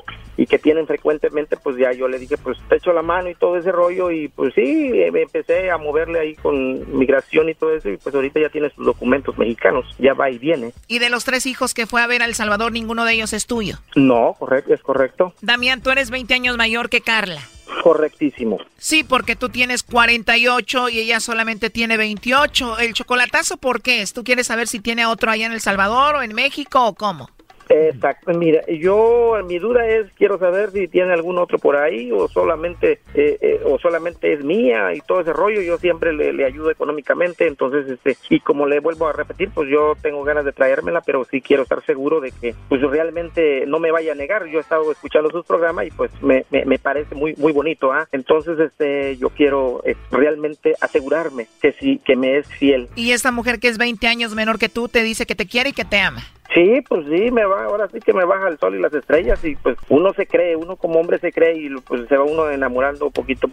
y que tienen frecuentemente, pues ya yo le dije, pues te echo la mano y todo ese rollo, y pues sí, me empecé a moverle ahí con migración y todo eso, y pues ahorita ya tiene sus documentos mexicanos, ya va y viene. ¿Y de los tres hijos que fue a ver a El Salvador, ninguno de ellos es tuyo? No, correcto, es correcto. Damián, tú eres 20 años mayor que Carla. Correctísimo. Sí, porque tú tienes 48 y ella solamente tiene 28. ¿El chocolatazo por qué es? ¿Tú quieres saber si tiene otro allá en El Salvador o en México o cómo? Exacto, mira, mi duda es, quiero saber si tiene algún otro por ahí o solamente es mía y todo ese rollo. Yo siempre le ayudo económicamente, entonces, y como le vuelvo a repetir, pues yo tengo ganas de traérmela, pero sí quiero estar seguro de que, pues realmente no me vaya a negar. Yo he estado escuchando sus programas y pues me parece muy, muy bonito, ¿ah? Entonces, yo quiero realmente asegurarme que sí, que me es fiel. Y esta mujer que es 20 años menor que tú te dice que te quiere y que te ama. Sí, pues sí, ahora sí que me baja el sol y las estrellas, y pues uno se cree, uno como hombre se cree, y pues se va uno enamorando poquito,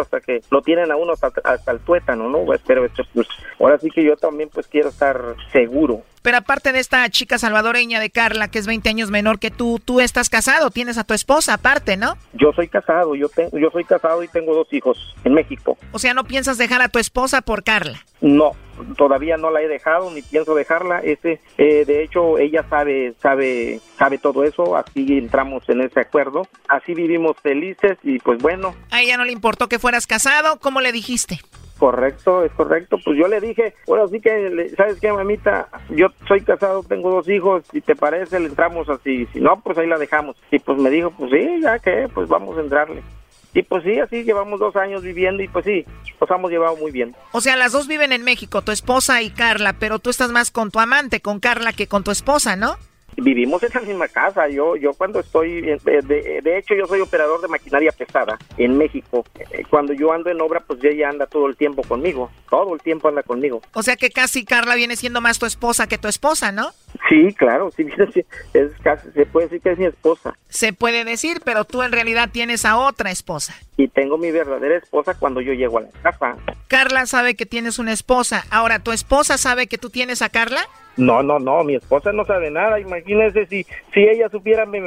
hasta que lo tienen a uno hasta el tuétano, ¿no? Pues, pero pues ahora sí que yo también pues quiero estar seguro. Pero aparte de esta chica salvadoreña de Carla, que es 20 años menor que tú estás casado, tienes a tu esposa aparte, ¿no? Yo soy casado, yo soy casado y tengo 2 hijos en México. O sea, ¿no piensas dejar a tu esposa por Carla? No, todavía no la he dejado ni pienso dejarla. De hecho, ella sabe todo eso, así entramos en ese acuerdo, así vivimos felices y pues bueno. A ella no le importó que fueras casado, ¿cómo le dijiste? Correcto, es correcto. Pues yo le dije, bueno, así que, ¿sabes qué, mamita? Yo soy casado, tengo 2 hijos, si te parece, le entramos así, si no, pues ahí la dejamos. Y pues me dijo, pues sí, ya que, pues vamos a entrarle. Y pues sí, así llevamos 2 años viviendo y pues sí, nos hemos llevado muy bien. O sea, las dos viven en México, tu esposa y Carla, pero tú estás más con tu amante, con Carla, que con tu esposa, ¿no? Vivimos en la misma casa. Yo cuando estoy, de hecho yo soy operador de maquinaria pesada en México. Cuando yo ando en obra, pues ella anda todo el tiempo conmigo, O sea que casi Carla viene siendo más tu esposa que tu esposa, ¿no? Sí, claro, sí, es casi, se puede decir que es mi esposa. Se puede decir, pero tú en realidad tienes a otra esposa. Y tengo mi verdadera esposa cuando yo llego a la casa. Carla sabe que tienes una esposa. Ahora, ¿tu esposa sabe que tú tienes a Carla? No, mi esposa no sabe nada. Imagínese si ella supiera, me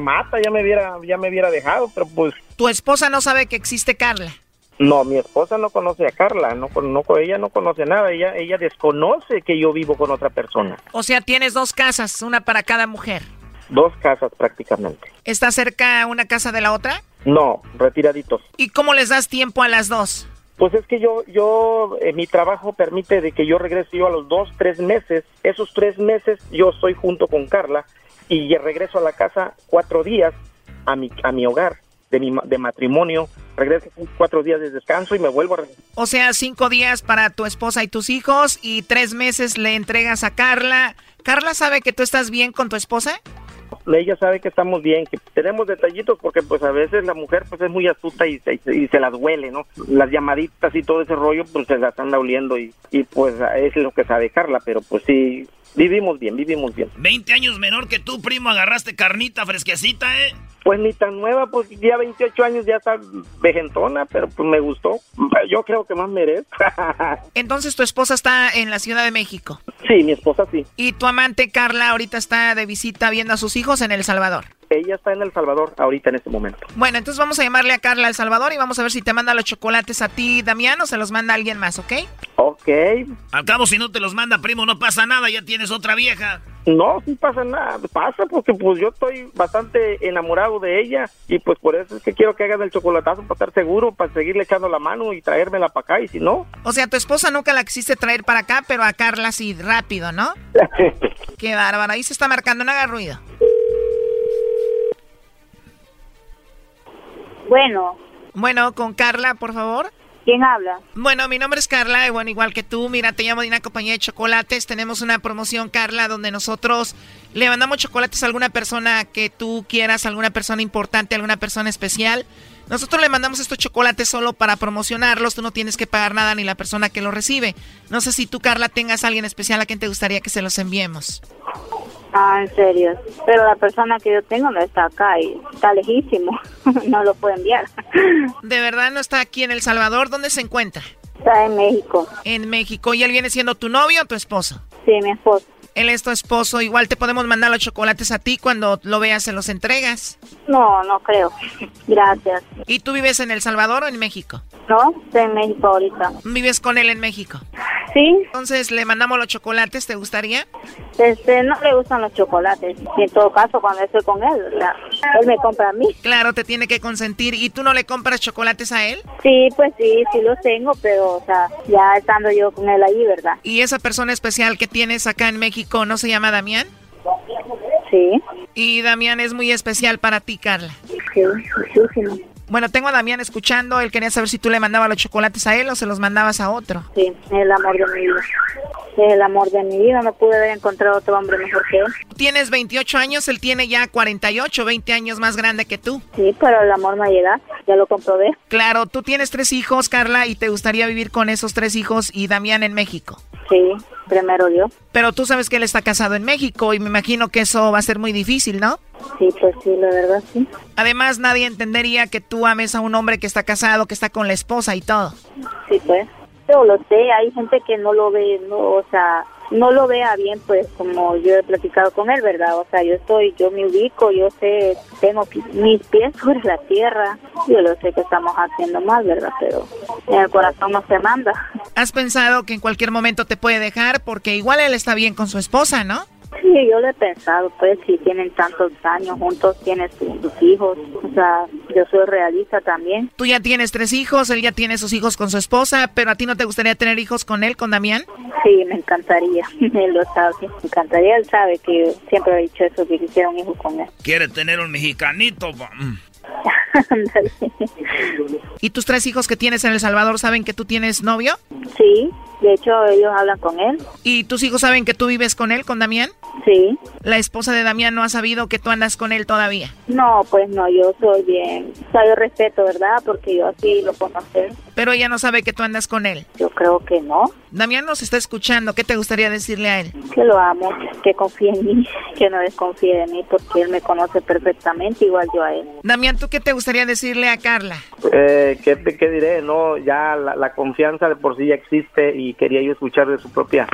mata, ya me hubiera dejado, pero pues... ¿Tu esposa no sabe que existe Carla? No, mi esposa no conoce a Carla, ella no conoce nada, ella desconoce que yo vivo con otra persona. O sea, tienes 2 casas, una para cada mujer. 2 casas prácticamente. ¿Está cerca una casa de la otra? No, retiraditos. ¿Y cómo les das tiempo a las 2? Pues es que mi trabajo permite de que yo regrese yo a los 2, 3 meses. Esos 3 meses yo estoy junto con Carla y regreso a la casa 4 días a mi hogar de matrimonio. Regreso 4 días de descanso y me vuelvo a regresar. O sea, 5 días para tu esposa y tus hijos y 3 meses le entregas a Carla. ¿Carla sabe que tú estás bien con tu esposa? Ella sabe que estamos bien, que tenemos detallitos porque pues a veces la mujer pues es muy astuta y se las huele, ¿no? Las llamaditas y todo ese rollo pues se las anda oliendo y pues es lo que sabe Carla, pero pues sí, vivimos bien. 20 años menor que tú, primo, agarraste carnita fresquecita, ¿eh? Pues ni tan nueva, pues ya 28 años ya está vejentona, pero pues me gustó. Yo creo que más merezco. Entonces, ¿tu esposa está en la Ciudad de México? Sí, mi esposa sí. ¿Y tu amante Carla ahorita está de visita viendo a sus hijos en El Salvador? Ella está en El Salvador ahorita en este momento. Bueno, entonces vamos a llamarle a Carla a El Salvador y vamos a ver si te manda los chocolates a ti, Damián, o se los manda alguien más, ¿ok? Ok. Al cabo, si no te los manda, primo, no pasa nada, ya tienes otra vieja. No, sí pasa nada, pasa porque pues yo estoy bastante enamorado de ella y pues por eso es que quiero que hagan el chocolatazo para estar seguro, para seguirle echando la mano y traérmela para acá y si no... O sea, tu esposa nunca la quisiste traer para acá, pero a Carla sí, rápido, ¿no? Qué bárbara, ahí se está marcando, no haga ruido. Bueno, con Carla, por favor. ¿Quién habla? Bueno, mi nombre es Carla, y bueno, igual que tú, mira, te llamo de una compañía de chocolates, tenemos una promoción, Carla, donde nosotros le mandamos chocolates a alguna persona que tú quieras, alguna persona importante, alguna persona especial. Nosotros le mandamos estos chocolates solo para promocionarlos, tú no tienes que pagar nada ni la persona que los recibe. No sé si tú, Carla, tengas a alguien especial a quien te gustaría que se los enviemos. Ah, en serio, pero la persona que yo tengo no está acá y está lejísimo, no lo puedo enviar. ¿De verdad no está aquí en El Salvador? ¿Dónde se encuentra? Está en México. En México, ¿y él viene siendo tu novio o tu esposo? Sí, mi esposo. Él es tu esposo. Igual te podemos mandar los chocolates a ti. Cuando lo veas, se los entregas. No, no creo. Gracias. ¿Y tú vives en El Salvador o en México? No, estoy en México ahorita. ¿Vives con él en México? Sí. Entonces, ¿le mandamos los chocolates? ¿Te gustaría? No le gustan los chocolates. Y en todo caso, cuando estoy con él, él me compra a mí. Claro, te tiene que consentir. ¿Y tú no le compras chocolates a él? Sí, pues sí, sí los tengo, pero, o sea, ya estando yo con él ahí, ¿verdad? ¿Y esa persona especial que tienes acá en México no se llama Damián? Sí. ¿Y Damián es muy especial para ti, Carla? Sí. Bueno, tengo a Damián escuchando. Él quería saber si tú le mandabas los chocolates a él o se los mandabas a otro. Sí, el amor de mi vida. El amor de mi vida. No pude haber encontrado otro hombre mejor que él. Tienes 28 años, él tiene ya 48, 20 años más grande que tú. Sí, pero el amor no llega, ya lo comprobé. Claro, tú tienes 3 hijos, Carla, y te gustaría vivir con esos 3 hijos y Damián en México. Sí, primero yo. Pero tú sabes que él está casado en México y me imagino que eso va a ser muy difícil, ¿no? Sí, pues sí, la verdad, sí. Además, nadie entendería que tú ames a un hombre que está casado, que está con la esposa y todo. Sí, pues. Yo lo sé, hay gente que no lo ve, no, o sea, no lo vea bien, pues, como yo he platicado con él, ¿verdad? O sea, yo me ubico, yo sé, tengo mis pies sobre la tierra. Yo lo sé que estamos haciendo mal, ¿verdad? Pero en el corazón no se manda. ¿Has pensado que en cualquier momento te puede dejar? Porque igual él está bien con su esposa, ¿no? Sí, yo lo he pensado, pues, si tienen tantos años juntos, tienen sus hijos, o sea, yo soy realista también. Tú ya tienes 3 hijos, él ya tiene sus hijos con su esposa, pero ¿a ti no te gustaría tener hijos con él, con Damián? Sí, me encantaría, él lo sabe, me encantaría, él sabe que siempre he dicho eso, que quisiera un hijo con él. ¿Quiere tener un mexicanito? ¿Y tus 3 hijos que tienes en El Salvador saben que tú tienes novio? Sí, de hecho ellos hablan con él. ¿Y tus hijos saben que tú vives con él, con Damián? Sí. ¿La esposa de Damián no ha sabido que tú andas con él todavía? No, pues no, yo soy bien, o sea, yo respeto, ¿verdad? Porque yo así lo puedo hacer. Pero ella no sabe que tú andas con él. Yo creo que no. Damián nos está escuchando, ¿qué te gustaría decirle a él? Que lo amo, que confíe en mí, que no desconfíe de mí, porque él me conoce perfectamente, igual yo a él. Damián, ¿tú qué te gustaría decirle a Carla? ¿Qué diré? No, ya la confianza de por sí ya existe y quería yo escuchar de su propia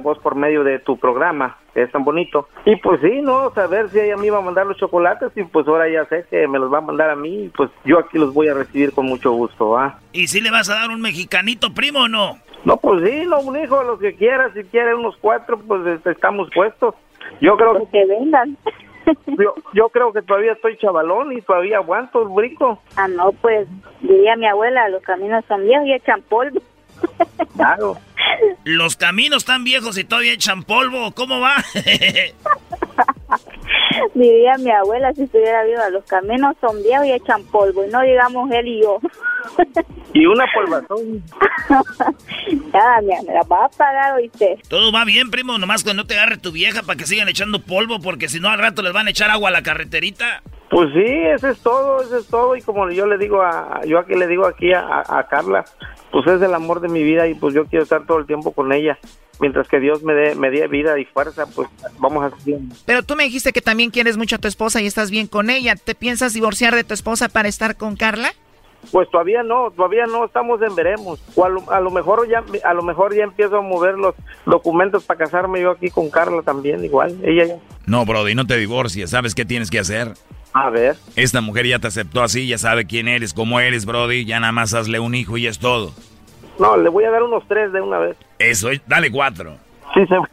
voz por medio de tu programa, que es tan bonito. Y pues sí, no, saber si ella me iba a mandar los chocolates y pues ahora ya sé que me los va a mandar a mí y pues yo aquí los voy a recibir con mucho gusto, ¿ah? ¿Y si le vas a dar un mexicanito, primo, o no? No, pues sí, no, un hijo, los que quiera, si quiere unos 4, pues estamos puestos. Yo creo que vengan. Yo creo que todavía estoy chavalón y todavía aguanto el brico. Ah, no, pues, diría mi abuela, los caminos son viejos y echan polvo. Claro. Los caminos están viejos y todavía echan polvo, ¿cómo va? Diría mi abuela si estuviera viva, los caminos son viejos y echan polvo, y no digamos él y yo. Y una polvazón. Ya, me la va a pagar, oíste. Todo va bien, primo, nomás que no te agarre tu vieja para que sigan echando polvo, porque si no al rato les van a echar agua a la carreterita. Pues sí, eso es todo, y como yo aquí le digo a Carla, pues es el amor de mi vida y pues yo quiero estar todo el tiempo con ella. Mientras que Dios me dé vida y fuerza, pues vamos a seguir. Pero tú me dijiste que también quieres mucho a tu esposa y estás bien con ella. ¿Te piensas divorciar de tu esposa para estar con Carla? Pues todavía no, estamos en veremos. O a lo mejor ya empiezo a mover los documentos para casarme yo aquí con Carla también, igual, ella ya. No, brody, no te divorcies, ¿sabes qué tienes que hacer? A ver. Esta mujer ya te aceptó así, ya sabe quién eres, cómo eres, brody, ya nada más hazle un hijo y es todo. No, le voy a dar unos 3 de una vez. Eso, dale 4. Sí, se va.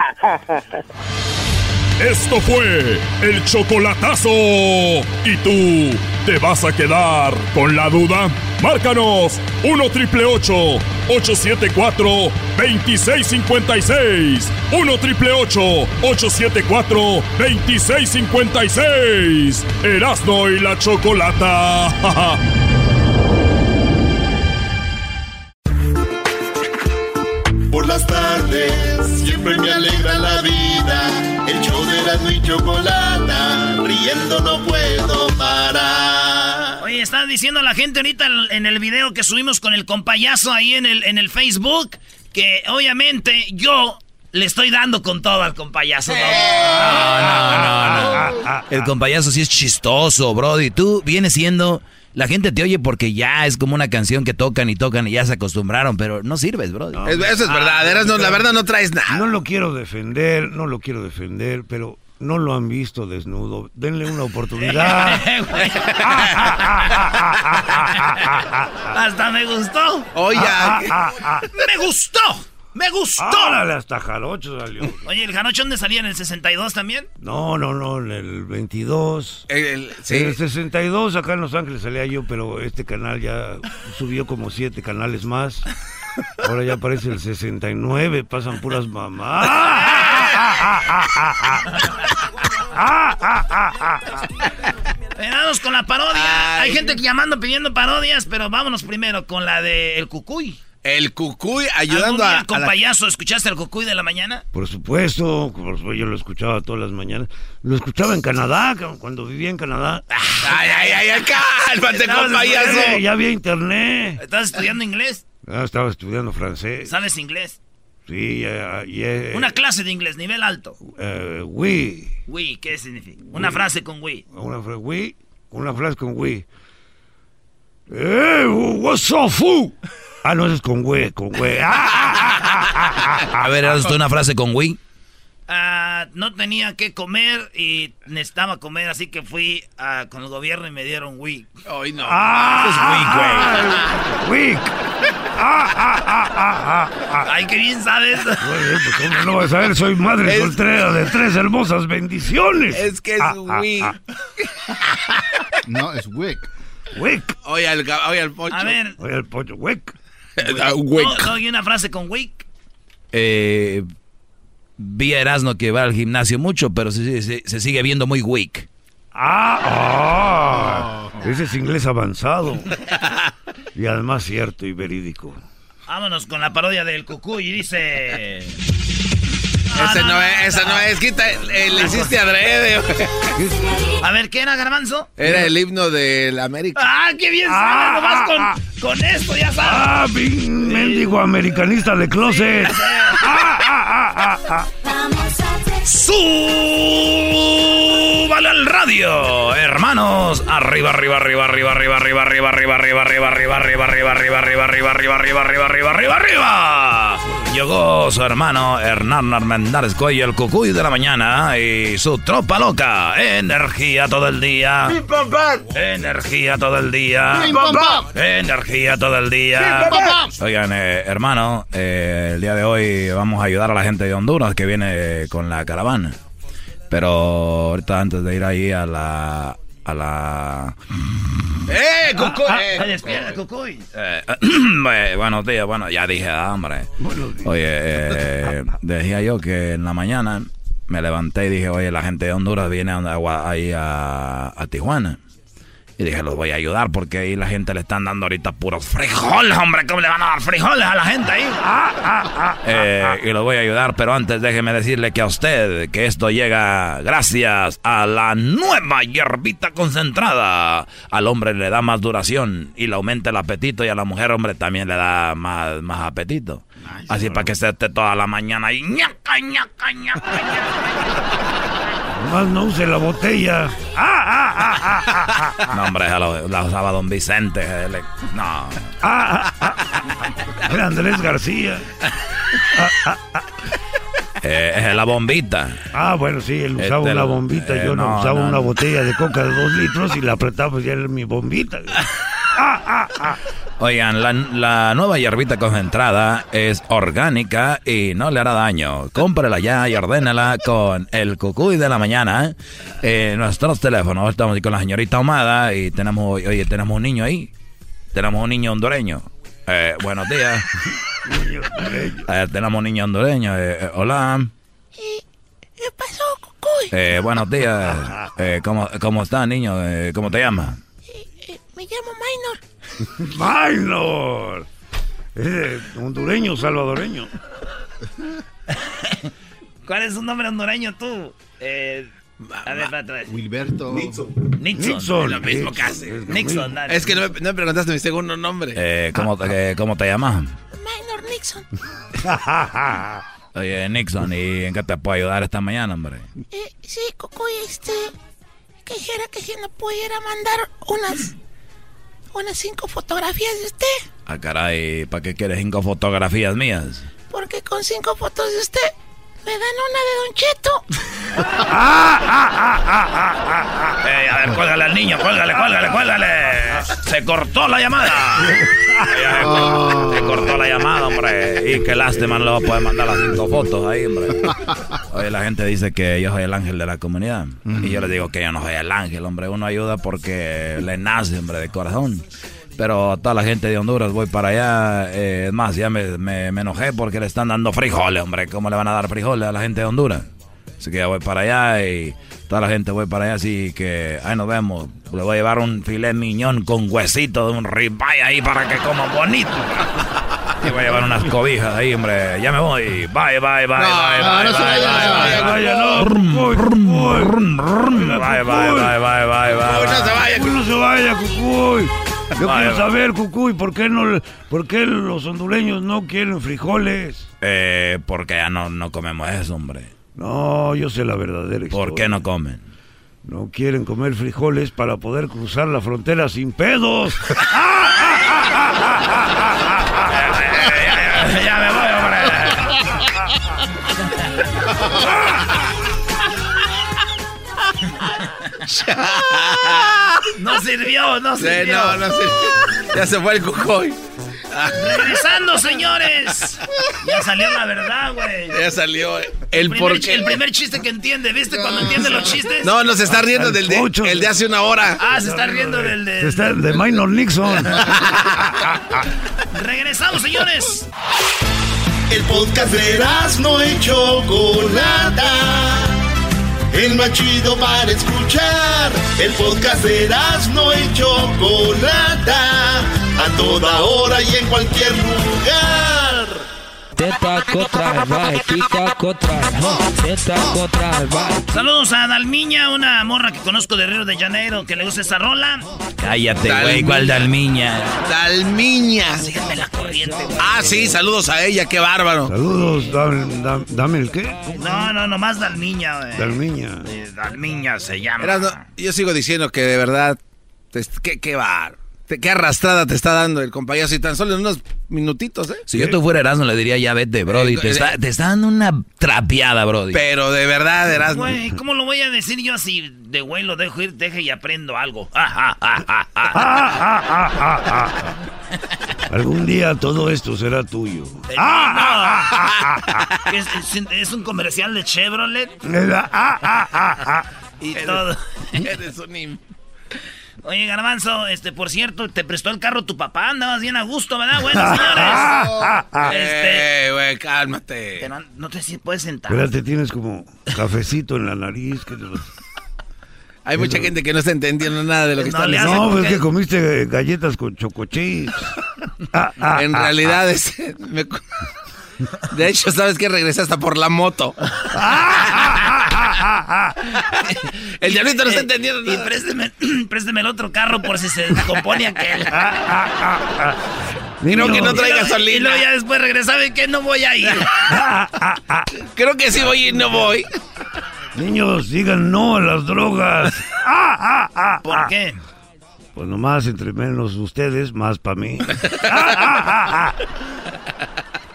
Esto fue el chocolatazo. ¿Y tú te vas a quedar con la duda? Márcanos 1-888-874-2656. 1-888-874-2656. Erazno y la Chokolata. ¡Ja! Por las tardes siempre me alegra la vida, el show de Erazno y Chokolata, riendo no puedo parar. Oye, está diciendo la gente ahorita en el video que subimos con el Kompa Yaso ahí en el Facebook, que obviamente yo le estoy dando con todo al Kompa Yaso, ¿no? No. El Kompa Yaso sí es chistoso, brody. Tú vienes siendo La gente te oye porque ya es como una canción que tocan y ya se acostumbraron, pero no sirves, bro. No, eso es verdad, no, la verdad no traes nada. No lo quiero defender, pero no lo han visto desnudo. Denle una oportunidad. Hasta me gustó. Oye, me gustó. ¡Me gustó! ¡Órale, hasta Jarocho salió! Oye, ¿el Jarocho dónde salía? ¿En el 62 también? No, en el 22. Sí. En el 62 acá en Los Ángeles salía yo, pero este canal ya subió como 7 canales más. Ahora ya aparece el 69, pasan puras mamás. Vámonos con la parodia. Ay. Hay gente llamando pidiendo parodias, pero vámonos primero con la de El Cucuy. El Cucuy ayudando a... Kompa Yaso, ¿escuchaste el Cucuy de la mañana? Por supuesto, yo lo escuchaba todas las mañanas. Lo escuchaba en Canadá, cuando vivía en Canadá. ¡Ay, cálmate, Kompa Yaso! Ya había internet. ¿Estás estudiando inglés? Estaba estudiando francés. ¿Sabes inglés? Sí, una clase de inglés, nivel alto. Oui. Oui, ¿qué significa? Oui. Una frase con oui. Una frase con oui. What's up, fool? No, eso es con güey. A ver, ¿has visto una frase con güey? No tenía que comer y necesitaba comer, así que fui con el gobierno y me dieron güey. Ay, no. Eso es güey, güey. Ay, qué bien sabes. Pues, ¿cómo no vas a ver? Soy madre soltera de 3 hermosas bendiciones. Es que es güey. No, es güey. Wick. Oye al Pocho. A ver. Oye al Pocho. Wick. Wick. No, hay una frase con Wick. Vi a Erazno que va al gimnasio mucho, pero se sigue viendo muy Wick. Ese es inglés avanzado. Y además cierto y verídico. Vámonos con la parodia del Cucuy y dice... Ese no es, quita, le hiciste adrede. A ver, ¿qué era, Garbanzo? Era el himno del América. ¡Ah, qué bien sabes! Nomás con esto, ya sabes. Mendigo americanista de closet. Sí. ¡Súbale al radio, hermanos! Arriba. Llegó su hermano Hernán Armendáriz Coello, el Cucuy de la mañana, y su tropa loca. Energía todo el día. Energía todo el día. Energía todo el día. Oigan, hermano, el día de hoy vamos a ayudar a la gente de Honduras que viene con la caravana. Pero ahorita antes de ir ahí a la... Cucuy. Despierta, Cucuy. Buenos días, ya dije, hombre. Oye, decía yo que en la mañana me levanté y dije, oye, la gente de Honduras viene ahí a Tijuana. Y dije, los voy a ayudar porque ahí la gente le están dando ahorita puros frijoles, hombre. ¿Cómo le van a dar frijoles a la gente ahí? Y los voy a ayudar, pero antes déjeme decirle que a usted, que esto llega gracias a la nueva hierbita concentrada. Al hombre le da más duración y le aumenta el apetito, y a la mujer, hombre, también le da más apetito. Ay, así para que se esté toda la mañana y ñaca. Más no use la botella. No, hombre, la usaba Don Vicente. No. Era Andrés García. Es la bombita. Bueno, sí, él usaba una bombita. Yo no usaba una botella de coca de 2 litros y la apretaba, pues ya era mi bombita. Oigan, la nueva hierbita concentrada es orgánica y no le hará daño. Cómprela ya y ordénala con el Cucuy de la mañana. Nuestros teléfonos, estamos aquí con la señorita Ahumada y tenemos un niño ahí. Tenemos un niño hondureño. Buenos días. Tenemos un niño hondureño. Hola. ¿Qué pasó, Cucuy? Buenos días. ¿Cómo está, niño? ¿Cómo te llamas? Me llamo Minor. Hondureño, salvadoreño. ¿Cuál es su nombre hondureño, tú? A ver, para atrás. Wilberto. Nixon. Lo mismo casi. Nixon, dale. Es que no me preguntaste mi segundo nombre. ¿Cómo te llamas? Minor Nixon. Oye, Nixon, ¿y en qué te puedo ayudar esta mañana, hombre? Sí, Cucuy, dijera que si no pudiera mandar unas unas 5 fotografías de usted. Ah, caray, ¿para qué quieres 5 fotografías mías? Porque con 5 fotos de usted me dan una de Don Cheto. A ver, cuélgale al niño, cuélgale. Se cortó la llamada. Se cortó la llamada, hombre. Y qué lástima, no le voy a poder mandar las 5 fotos ahí, hombre. Oye, la gente dice que yo soy el ángel de la comunidad. Y yo les digo que yo no soy el ángel, hombre. Uno ayuda porque le nace, hombre, de corazón. Pero toda la gente de Honduras, voy para allá. Es más, ya me enojé porque le están dando frijoles, hombre. ¿Cómo le van a dar frijoles a la gente de Honduras? Así que ya voy para allá y toda la gente voy para allá. Así que ahí nos vemos. Le voy a llevar un filet miñón con huesito de un ribeye ahí para que coma bonito. Y voy a llevar unas cobijas ahí, hombre. Ya me voy. Bye. Cucuy. Yo quiero saber, Cucuy, ¿por qué los hondureños no quieren frijoles? Porque ya no comemos eso, hombre. No, yo sé la verdadera historia. ¿Por qué no comen? No quieren comer frijoles para poder cruzar la frontera sin pedos. Ya me voy, hombre. No sirvió. No sirvió. Ya se fue el Cucuy. Regresando, señores. Ya salió la verdad, güey. Ya salió el primer chiste que entiende, ¿viste? Cuando entiende los chistes. No, se está riendo del de hace una hora. Se está riendo del de... Se está de Maynard Nixon. Regresamos, señores. El podcast de Erazno y Chokolata, el más chido para escuchar. El podcast de Erazno y Chokolata, a toda hora y en cualquier lugar. Saludos a Dalmiña, una morra que conozco de Río de Janeiro, que le gusta esa rola. Cállate, güey, ¿cuál Dalmiña? Dalmiña. Síganme la corriente, güey. Sí, saludos a ella, qué bárbaro. Saludos, dame el qué. No, nomás Dalmiña, güey. Dalmiña. Dalmiña se llama. Yo sigo diciendo que de verdad, qué bárbaro. Qué arrastrada te está dando el Kompa Yaso, y tan solo en unos minutitos, ¿eh? Si yo te fuera Erazno, le diría, ya vete, Brody. Te está dando una trapeada, Brody. Pero de verdad, Erazno. Güey, ¿cómo lo voy a decir yo así? De güey, lo dejo ir, deje y aprendo algo. Algún día todo esto será tuyo. ¿Es un comercial de Chevrolet? Y todo. Eres un... Oye, Garbanzo, por cierto, te prestó el carro tu papá, andabas bien a gusto, ¿verdad? Bueno, señores. Güey, cálmate. Pero no te puedes sentar. Espérate, tienes como cafecito en la nariz. Hay mucha gente que no está entendiendo nada de lo que está diciendo. No, es que comiste galletas con chocochips. En realidad es... De hecho, ¿sabes qué? Regresé hasta por la moto. El diablito no está entendiendo nada. Y présteme el otro carro por si se descompone aquel. Creo que no traiga gasolina. Y luego ya después regresaba y que no voy a ir. Creo que sí voy y no voy. Niños, digan no a las drogas. ¿Por qué? Pues nomás, entre menos ustedes, más para mí.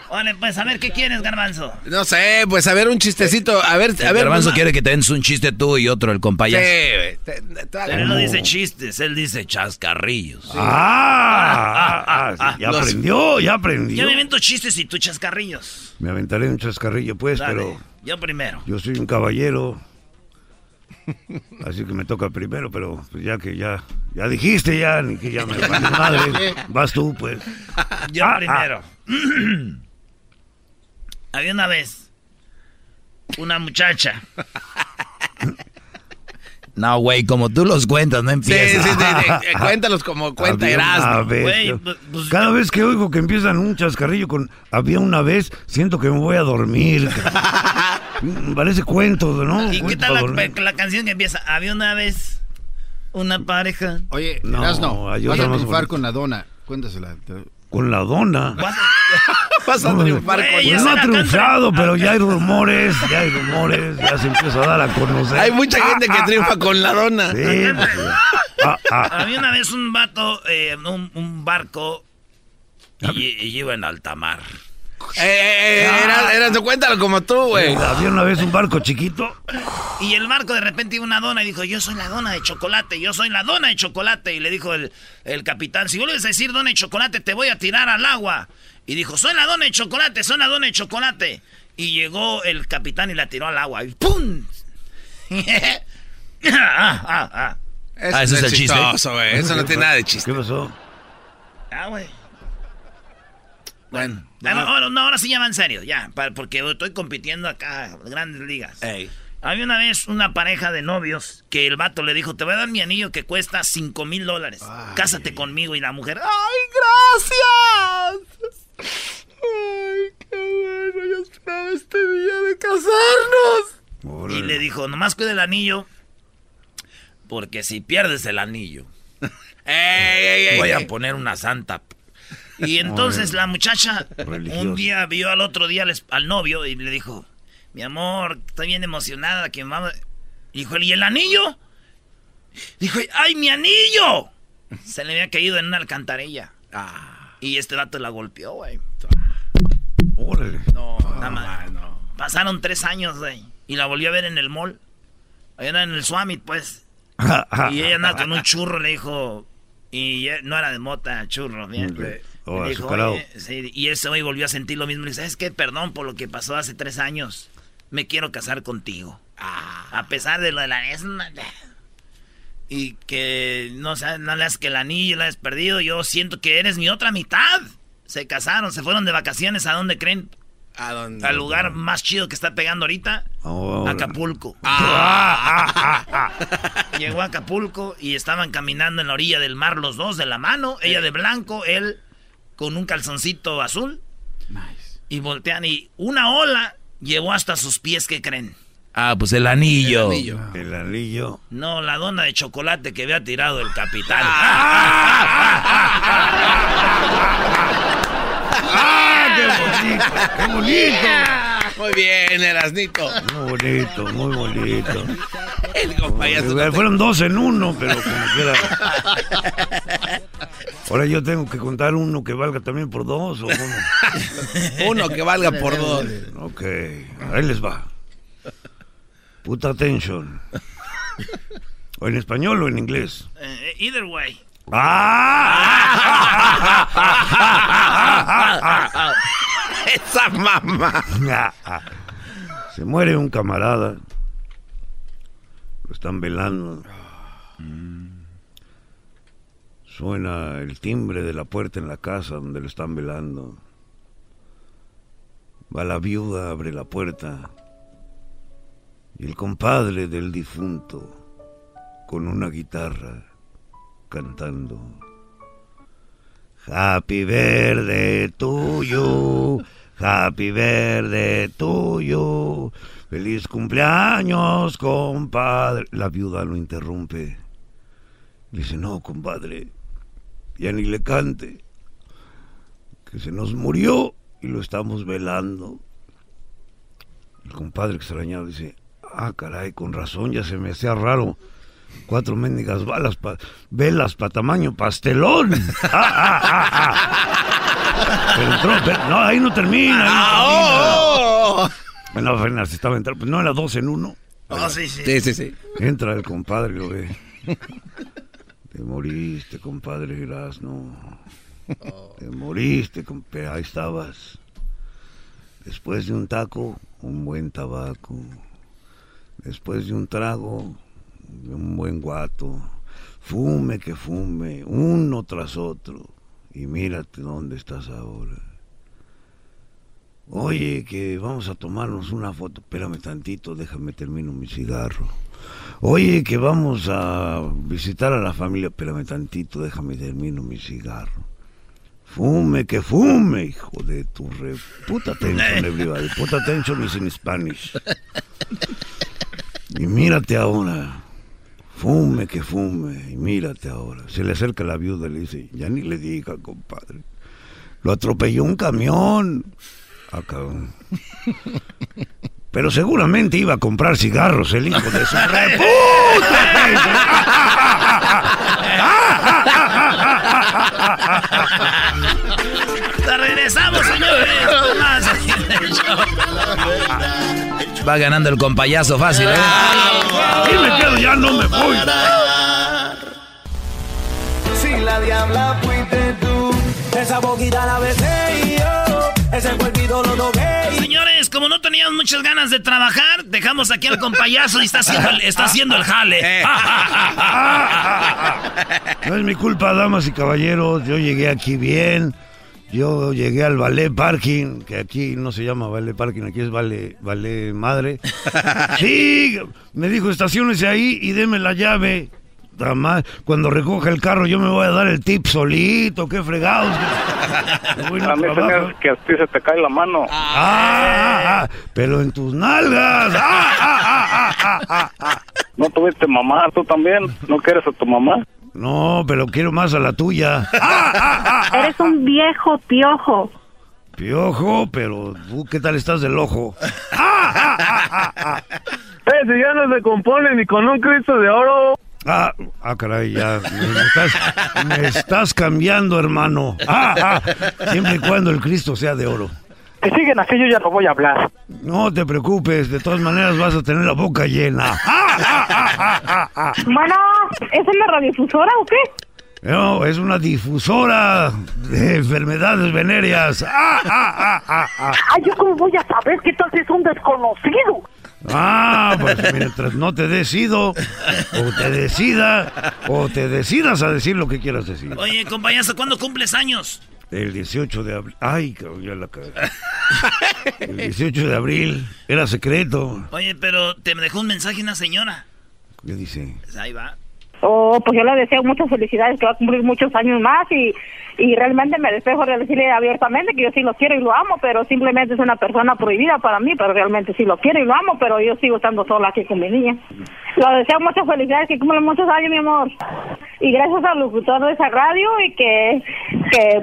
Vale, pues a ver, ¿qué quieres, Garbanzo? No sé, pues a ver, un chistecito. A ver. Garbanzo quiere que te den un chiste tú y otro el Kompa Yaso. Sí, él no dice chistes, él dice chascarrillos. Sí. Ya aprendió. Yo me invento chistes y tú chascarrillos. Me aventaré un chascarrillo, pues, dale, pero... Yo primero. Yo soy un caballero, así que me toca primero, pero ya que ya dijiste ya, ni que ya me madre, vas tú, pues. Yo primero. Había una vez una muchacha. No, güey, como tú los cuentas, no empiezas. Sí, cuéntalos como cuenta Erazno. Güey, pues, cada vez que oigo que empiezan un chascarrillo con había una vez, siento que me voy a dormir. Parece cuento, ¿no? ¿Y qué tal la canción que empieza? Había una vez una pareja. Oye, Erazno, vas a triunfar con la dona. Cuéntasela. Con la dona. Vas a triunfar con ella. No ha triunfado, pero ya hay rumores, ya se empieza a dar a conocer. Hay mucha gente que triunfa con la dona. Sí, Había una vez un vato, un barco, y iba en alta mar. Eras de cuéntalo como tú, güey. Había una vez un barco chiquito. Y el barco de repente iba una dona y dijo, yo soy la dona de chocolate, yo soy la dona de chocolate. Y le dijo el capitán, si vuelves a decir dona de chocolate, te voy a tirar al agua. Y dijo, soy la dona de chocolate, soy la dona de chocolate. Y llegó el capitán y la tiró al agua. Y ¡pum! Eso es el chiste. Eso no tiene nada de chiste. ¿Qué pasó? Ah, güey. Bueno. No, ahora sí ya va en serio, ya, porque estoy compitiendo acá, grandes ligas. Ey. Había una vez una pareja de novios que el vato le dijo, te voy a dar mi anillo que cuesta $5,000, cásate conmigo. Y la mujer, ¡ay, gracias! ¡Ay, qué bueno! Yo esperaba este día de casarnos. Orale. Y le dijo, nomás cuida el anillo, porque si pierdes el anillo, voy a poner una santa. Y entonces la muchacha un día vio al otro día al novio y le dijo, mi amor, estoy bien emocionada que mamá... Dijo, ¿y el anillo? Dijo, ¡ay, mi anillo! Se le había caído en una alcantarilla. Y este vato la golpeó, güey. No, nada más. Pasaron 3 años, güey. Y la volvió a ver en el mall. Ahí era en el Swamit, pues. Y ella andaba con un churro, le dijo... Y no era de mota, churro, bien. Dijo, sí, y ese güey volvió a sentir lo mismo. Le dice, ¿sabes qué? Perdón por lo que pasó hace 3 años. Me quiero casar contigo. A pesar de lo de la... Y que no, o sea, no le has que el anillo, la has perdido. Yo siento que eres mi otra mitad. Se casaron, se fueron de vacaciones. ¿A dónde creen? ¿A dónde? Al lugar más chido que está pegando ahorita. Acapulco. Llegó a Acapulco y estaban caminando en la orilla del mar los dos de la mano. Ella de blanco, él... con un calzoncito azul. Nice. Y voltean y una ola llevó hasta sus pies, ¿qué creen? Pues el anillo. El anillo. No, la dona de chocolate que había tirado el capitán. ¡Qué bonito! ¡Qué bonito! Muy bien, Eraznito. Muy bonito, muy bonito. El compañero. Fueron 2 en 1, pero como quiera. Ahora yo tengo que contar uno que valga también por 2, ¿o cómo? Uno que valga por 2. Ok, ahí les va. Puta atención. ¿O en español o en inglés? Either way. Esa mamá. Se muere un camarada. Lo están velando. Suena el timbre de la puerta en la casa donde lo están velando. Va la viuda, abre la puerta. Y el compadre del difunto, con una guitarra, cantando. Happy birthday to you, happy birthday to you. Feliz cumpleaños, compadre. La viuda lo interrumpe. Le dice, no, compadre. Ya ni le cante, que se nos murió y lo estamos velando. El compadre extrañado dice, caray, con razón, ya se me hacía raro. 4 mendigas balas, velas para tamaño pastelón. No, ahí no termina. Bueno, Fernández estaba entrando, pues no era 2 en 1. Sí. Entra el compadre y lo ve. Te moriste, compadre Erazno. Te moriste, compadre. Ahí estabas. Después de un taco, un buen tabaco. Después de un trago, un buen guato. Fume que fume, uno tras otro. Y mírate dónde estás ahora. Oye, que vamos a tomarnos una foto. Espérame tantito, déjame termino mi cigarro. Oye, que vamos a visitar a la familia. Espérame tantito, déjame termino mi cigarro. Fume, que fume, hijo de tu re... Puta tension, everybody. Puta tension is in Spanish. Y mírate ahora. Fume, que fume, y mírate ahora. Se le acerca la viuda y le dice, ya ni le diga, compadre. Lo atropelló un camión. Cabrón. Pero seguramente iba a comprar cigarros el hijo de su reputa. Va ganando el Kompa Yaso fácil, ¿eh? ¡Ahí me quedo, ya no me voy! Si la diabla fuiste tú, esa boquita la besé yo, ese cuerpito lo toqué. Señores, como no teníamos muchas ganas de trabajar, dejamos aquí al Kompa Yaso y está haciendo el jale. No es mi culpa, damas y caballeros, yo llegué aquí bien. Yo llegué al Ballet Parking, que aquí no se llama Ballet Parking, aquí es Ballet Madre. Sí, me dijo, estaciónese ahí y deme la llave. Cuando recoja el carro yo me voy a dar el tip solito, qué fregados. A mí tenías que a ti se te cae la mano. Pero en tus nalgas. No tuviste mamá, tú también, ¿no quieres a tu mamá? No, pero quiero más a la tuya. Eres un viejo piojo. Piojo, pero tú, ¿qué tal estás del ojo? Si ya no se compone ni con un Cristo de oro. Caray, ya. Me estás cambiando, hermano. Siempre y cuando el Cristo sea de oro. Que siguen así, yo ya no voy a hablar. No te preocupes, de todas maneras vas a tener la boca llena. Bueno, ¿es una radiodifusora o qué? No, es una difusora de enfermedades venéreas. Ay, ¿yo cómo voy a saber que tal si es un desconocido? Pues mientras no te decido, o te decidas a decir lo que quieras decir. Oye, Kompa Yaso, ¿cuándo cumples años? El 18 de abril. Ay, cabrón, ya la cagué. El 18 de abril. Era secreto. Oye, pero te dejó un mensaje una señora. ¿Qué dice? Pues ahí va. Pues yo le deseo muchas felicidades, que va a cumplir muchos años más y realmente me despejo de decirle abiertamente que yo sí lo quiero y lo amo, pero simplemente es una persona prohibida para mí, pero realmente sí lo quiero y lo amo, pero yo sigo estando sola aquí con mi niña. Le deseo muchas felicidades, que cumplan muchos años, mi amor. Y gracias al locutor de esa radio y que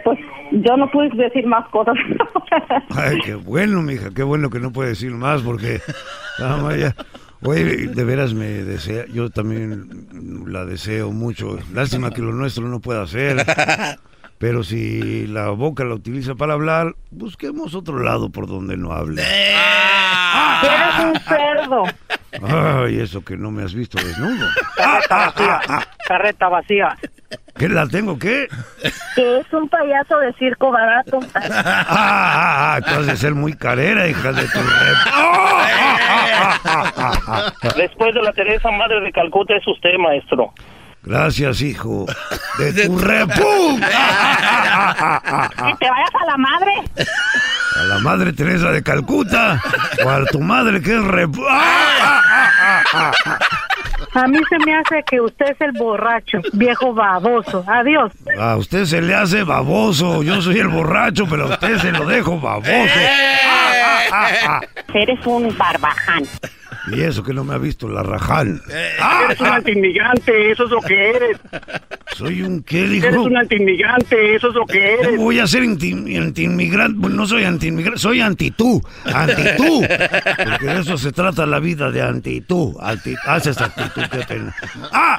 pues yo no pude decir más cosas. Ay, qué bueno, mija, qué bueno que no puede decir más porque... Oye, de veras me desea, yo también la deseo mucho. Lástima que lo nuestro no pueda ser, pero si la boca la utiliza para hablar, busquemos otro lado por donde no hable. ¡Eres un cerdo! Ay, eso que no me has visto desnudo. Carreta vacía. ¿Qué la tengo qué? Que es un payaso de circo barato. Tú has de ser muy carera, hija de tu rep. Después de la Teresa Madre de Calcuta es usted, maestro. Gracias, hijo de tu repu. Que te vayas a la madre. A la madre Teresa de Calcuta. O a tu madre que es repu. A mí se me hace que usted es el borracho, viejo baboso. Adiós. A usted se le hace baboso. Yo soy el borracho, pero a usted se lo dejo baboso. Eres un barbaján. Y eso que no me ha visto, la rajal. Eres un antimigrante, eso es lo que eres. ¿Soy un qué, dijo? Eres un antimigrante, eso es lo que eres. Voy a ser antimigrante. Bueno, no soy antimigrante, soy antitú. Antitú. Porque de eso se trata la vida, de antitú. Haces actitud, qué pena.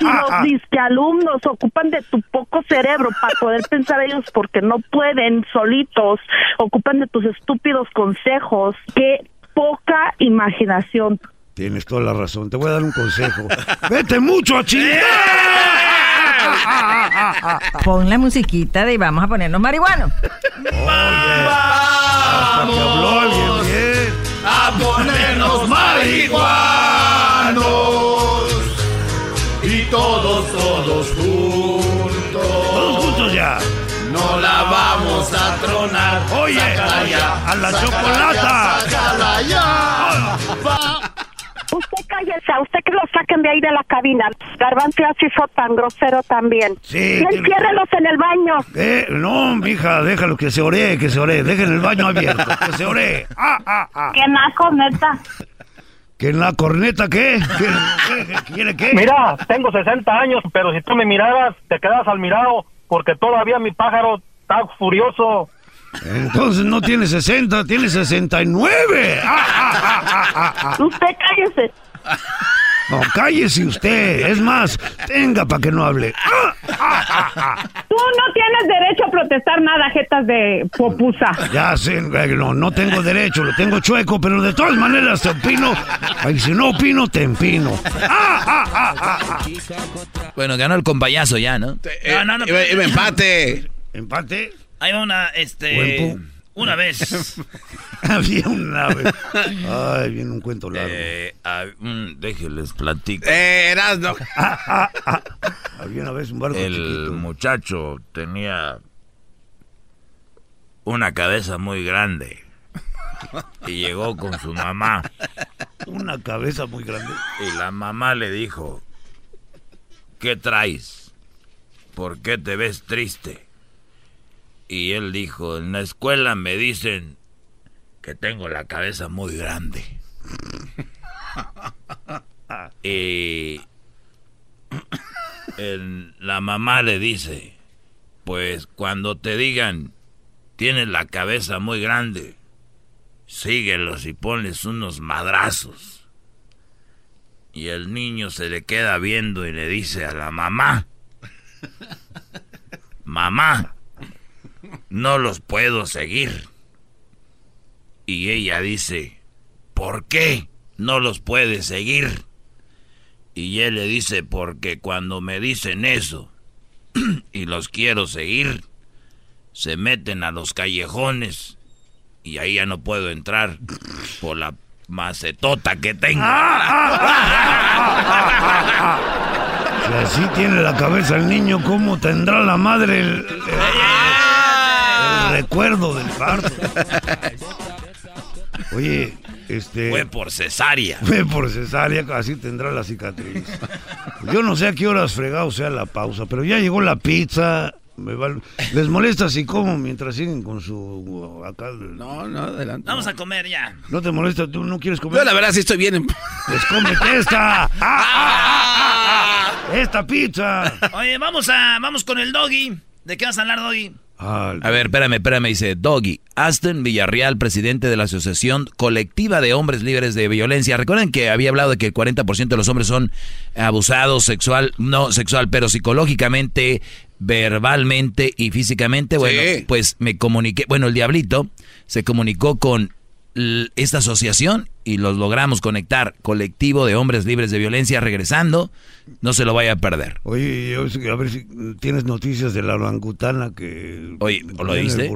Los disquealumnos ocupan de tu poco cerebro para poder pensar ellos porque no pueden solitos. Ocupan de tus estúpidos consejos. Qué poca imaginación. Tienes toda la razón. Te voy a dar un consejo. ¡Vete mucho a chingar! Pon la musiquita de vamos a ponernos marihuanos. Oh, yeah. ¡Vamos a ponernos marihuanos! Y todos juntos. Todos juntos ya. No la vamos a tronar. Oye, ya, a la Chokolata. ¡Sácala ya! Usted cállese, a usted que lo saquen de ahí de la cabina. Garbanzo así fue tan grosero también. Sí. Enciérrelos en el baño. No, mija, déjalo que se ore, Dejen el baño abierto, que se ore. Que naco, neta. ¿Que en la corneta qué? ¿Quiere qué? Mira, tengo 60 años, pero si tú me miraras, te quedas al mirado, porque todavía mi pájaro está furioso. Entonces no tiene 60, tiene 69. Usted cállese. No, cállese usted. Es más, tenga para que no hable. Tú no tienes derecho a protestar nada, jetas de popusa. Ya sé, no tengo derecho, lo tengo chueco, pero de todas maneras te opino. Y si no opino, te empino. Bueno, ganó el Kompa Yaso ya, ¿no? No. Empate. ¿Empate? Hay una, una vez. Había una vez. Ay, viene un cuento largo. Déjenles platico. Erazno. Había una vez un barco chiquito. El muchacho tenía una cabeza muy grande. Y llegó con su mamá. Una cabeza muy grande. Y la mamá le dijo: ¿qué traes? ¿Por qué te ves triste? Y él dijo: en la escuela me dicen que tengo la cabeza muy grande. Y la mamá le dice: pues cuando te digan tienes la cabeza muy grande, síguelos y ponles unos madrazos. Y el niño se le queda viendo y le dice a la mamá: mamá, no los puedo seguir. Y ella dice: ¿por qué no los puedes seguir? Y él le dice: porque cuando me dicen eso y los quiero seguir, se meten a los callejones y ahí ya no puedo entrar por la macetota que tengo. Si así tiene la cabeza el niño, ¿cómo tendrá la madre el recuerdo del parto? Oye, fue por cesárea. Fue por cesárea, así tendrá la cicatriz. Yo no sé a qué horas fregado sea la pausa, pero ya llegó la pizza. ¿Les molesta si como mientras siguen con su acá? No, adelante. Vamos a comer ya. ¿No te molesta? ¿Tú no quieres comer? Yo la verdad sí estoy bien. Pues cómete esta. Esta pizza. Oye, vamos con el Doggy. ¿De qué vas a hablar, Doggy? A ver, espérame, dice Doggy. Aston Villarreal, presidente de la Asociación Colectiva de Hombres Libres de Violencia. Recuerden que había hablado de que el 40% de los hombres son abusados pero psicológicamente, verbalmente y físicamente. Bueno, sí. Pues me comuniqué, bueno, el Diablito se comunicó con esta asociación y los logramos conectar. Colectivo de Hombres Libres de Violencia, regresando, no se lo vaya a perder. Oye, a ver si tienes noticias de la orangutana que... Oye, ¿lo viste?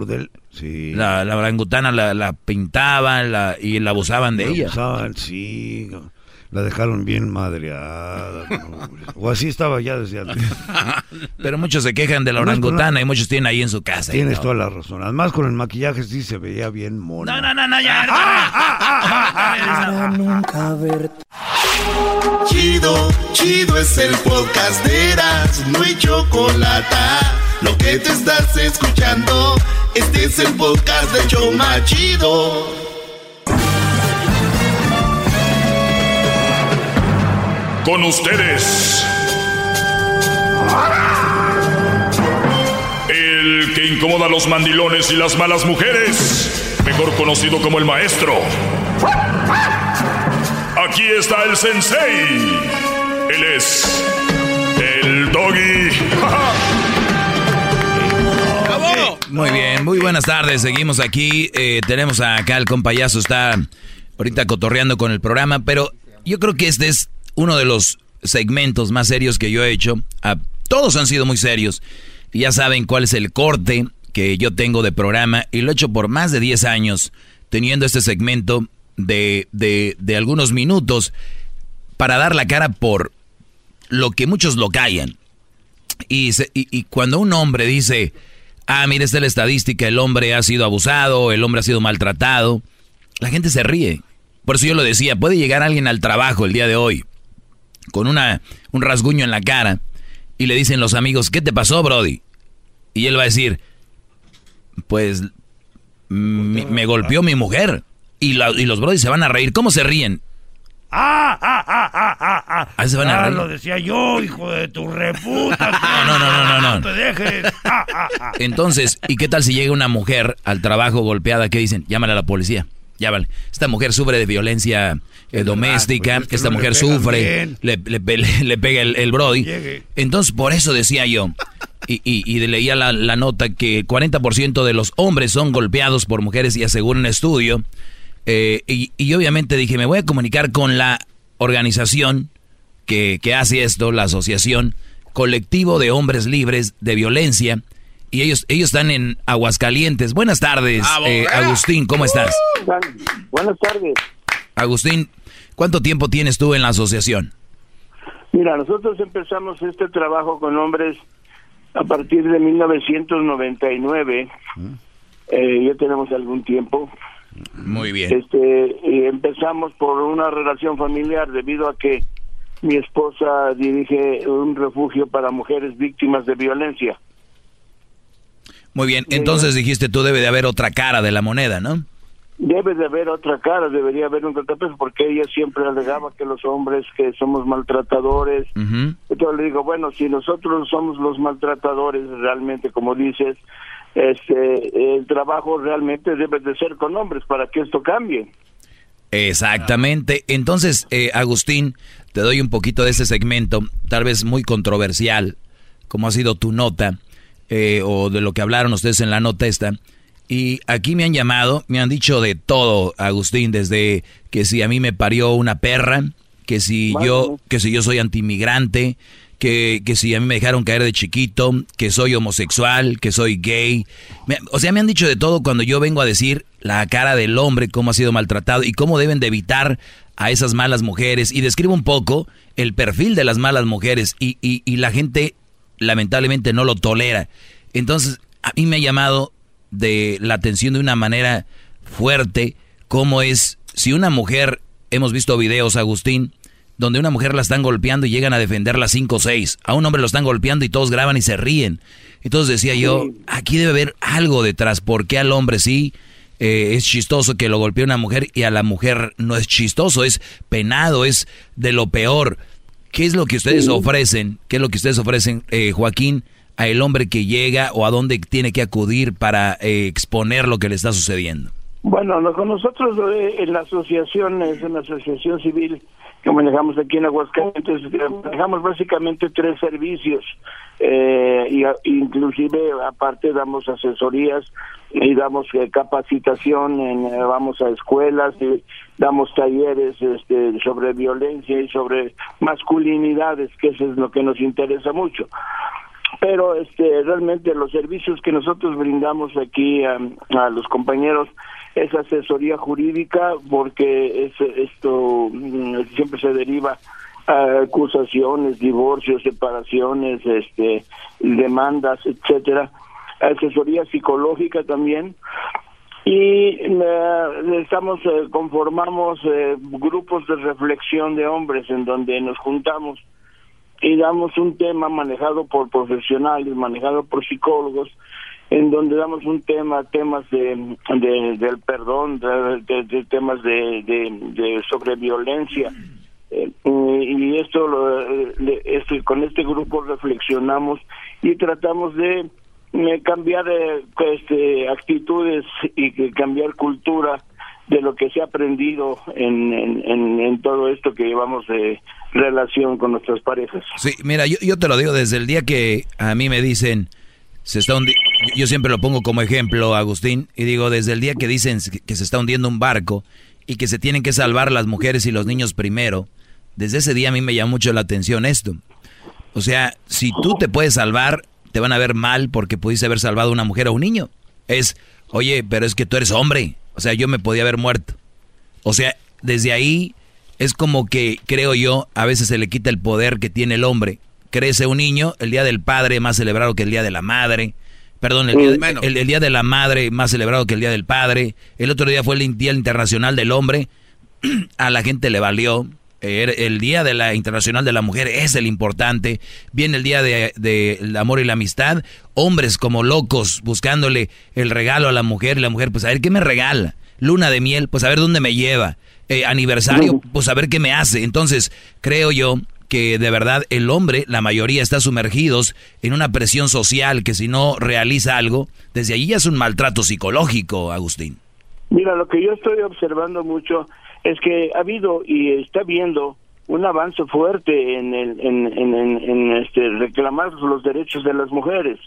Sí. La orangutana la pintaban y la abusaban de ella. Abusaban, sí. La dejaron bien madreada. O así estaba ya desde antes. Pero muchos se quejan de la orangutana y muchos tienen ahí en su casa. Tienes toda la razón. Además, con el maquillaje sí se veía bien mona. No, ya. Chido es el podcast de Erazno y Chokolata. Lo que te estás escuchando, este es el podcast de Choma Chido. Con ustedes, el que incomoda a los mandilones y las malas mujeres, mejor conocido como el maestro. Aquí está el sensei. Él es el Doggy. ¡Bravo! Muy bien, muy buenas tardes. Seguimos aquí. Tenemos acá el Kompa Yaso, está ahorita cotorreando con el programa, pero yo creo que este es uno de los segmentos más serios que yo he hecho. Todos han sido muy serios. Ya saben cuál es el corte que yo tengo de programa. Y lo he hecho por más de 10 años. Teniendo este segmento de algunos minutos. Para dar la cara por lo que muchos lo callan. Y cuando un hombre dice: ah, mira, esta es la estadística. El hombre ha sido abusado. El hombre ha sido maltratado. La gente se ríe. Por eso yo lo decía. Puede llegar alguien al trabajo el día de hoy con un rasguño en la cara y le dicen los amigos: ¿qué te pasó, brody? Y él va a decir: pues me golpeó mi mujer. Y los brody se van a reír. ¿Cómo se ríen? Se van a reír. Lo decía yo, hijo de tu reputa. No te dejes. Entonces, ¿y qué tal si llega una mujer al trabajo golpeada? ¿Qué dicen? Llámale a la policía. Ya vale. Esta mujer sufre de violencia doméstica, pues esta mujer sufre, le pega el brody. Entonces, por eso decía yo, y leía la nota, que 40% de los hombres son golpeados por mujeres, y asegura un estudio. Y obviamente dije, me voy a comunicar con la organización que hace esto, la asociación Colectivo de Hombres Libres de Violencia, y ellos están en Aguascalientes. Buenas tardes, Agustín, ¿cómo estás? Buenas tardes. Agustín, ¿cuánto tiempo tienes tú en la asociación? Mira, nosotros empezamos este trabajo con hombres a partir de 1999, ya tenemos algún tiempo. Muy bien. Empezamos por una relación familiar, debido a que mi esposa dirige un refugio para mujeres víctimas de violencia. Muy bien, entonces dijiste tú, debe de haber otra cara de la moneda, ¿no? Debe de haber otra cara, debería haber un contrapeso, porque ella siempre alegaba que los hombres que somos maltratadores. Uh-huh. Entonces le digo, bueno, si nosotros somos los maltratadores realmente, como dices, el trabajo realmente debe de ser con hombres para que esto cambie. Exactamente. Entonces, Agustín, te doy un poquito de este segmento, tal vez muy controversial, como ha sido tu nota, o de lo que hablaron ustedes en la nota esta. Y aquí me han llamado, me han dicho de todo, Agustín, desde que si a mí me parió una perra, que si yo soy antimigrante, que si a mí me dejaron caer de chiquito, que soy homosexual, que soy gay. O sea, me han dicho de todo cuando yo vengo a decir la cara del hombre, cómo ha sido maltratado y cómo deben de evitar a esas malas mujeres. Y describo un poco el perfil de las malas mujeres, y la gente lamentablemente no lo tolera. Entonces, a mí me ha llamado de la atención de una manera fuerte, cómo es, si una mujer, hemos visto videos, Agustín, donde una mujer la están golpeando y llegan a defenderla 5 o 6. A un hombre lo están golpeando y todos graban y se ríen. Entonces decía yo, aquí debe haber algo detrás. ¿Por qué al hombre sí es chistoso que lo golpee una mujer y a la mujer no es chistoso? Es penado, es de lo peor. ¿Qué es lo que ustedes ofrecen? ¿Qué es lo que ustedes ofrecen, Joaquín, a el hombre que llega, o a dónde tiene que acudir para exponer lo que le está sucediendo? Bueno, nosotros en la asociación, es una asociación civil que manejamos aquí en Aguascalientes, manejamos básicamente 3 servicios, inclusive aparte damos asesorías y damos capacitación, vamos a escuelas, y damos talleres sobre violencia y sobre masculinidades, que eso es lo que nos interesa mucho. Pero realmente los servicios que nosotros brindamos aquí a los compañeros es asesoría jurídica, porque esto siempre se deriva a acusaciones, divorcios, separaciones, demandas, etcétera. Asesoría psicológica también. Y conformamos grupos de reflexión de hombres, en donde nos juntamos y damos un tema manejado por profesionales, manejado por psicólogos, en donde damos un temas del perdón, temas de sobre violencia, y con este grupo reflexionamos y tratamos de cambiar actitudes y cambiar cultura de lo que se ha aprendido en todo esto que llevamos de relación con nuestras parejas. Sí, mira, yo te lo digo, desde el día que a mí me dicen, se está hundiendo, yo siempre lo pongo como ejemplo, Agustín, y digo, desde el día que dicen que se está hundiendo un barco y que se tienen que salvar las mujeres y los niños primero, desde ese día a mí me llamó mucho la atención esto. O sea, si tú te puedes salvar, te van a ver mal porque pudiste haber salvado a una mujer o un niño. Es, oye, pero es que tú eres hombre. O sea, yo me podía haber muerto. O sea, desde ahí es como que, creo yo, a veces se le quita el poder que tiene el hombre. Crece un niño, el Día del Padre más celebrado que el Día de la Madre. Perdón, el Día de la Madre más celebrado que el Día del Padre. El otro día fue el Día Internacional del Hombre. A la gente le valió. El Día de la Internacional de la Mujer es el importante. Viene el Día del Amor y la Amistad. Hombres como locos buscándole el regalo a la mujer. Y la mujer, pues a ver qué me regala. Luna de miel, pues a ver dónde me lleva. Aniversario, pues a ver qué me hace. Entonces, creo yo que de verdad el hombre, la mayoría, está sumergidos en una presión social que si no realiza algo, desde allí ya es un maltrato psicológico, Agustín. Mira, lo que yo estoy observando mucho es que ha habido y está habiendo un avance fuerte en reclamar los derechos de las mujeres.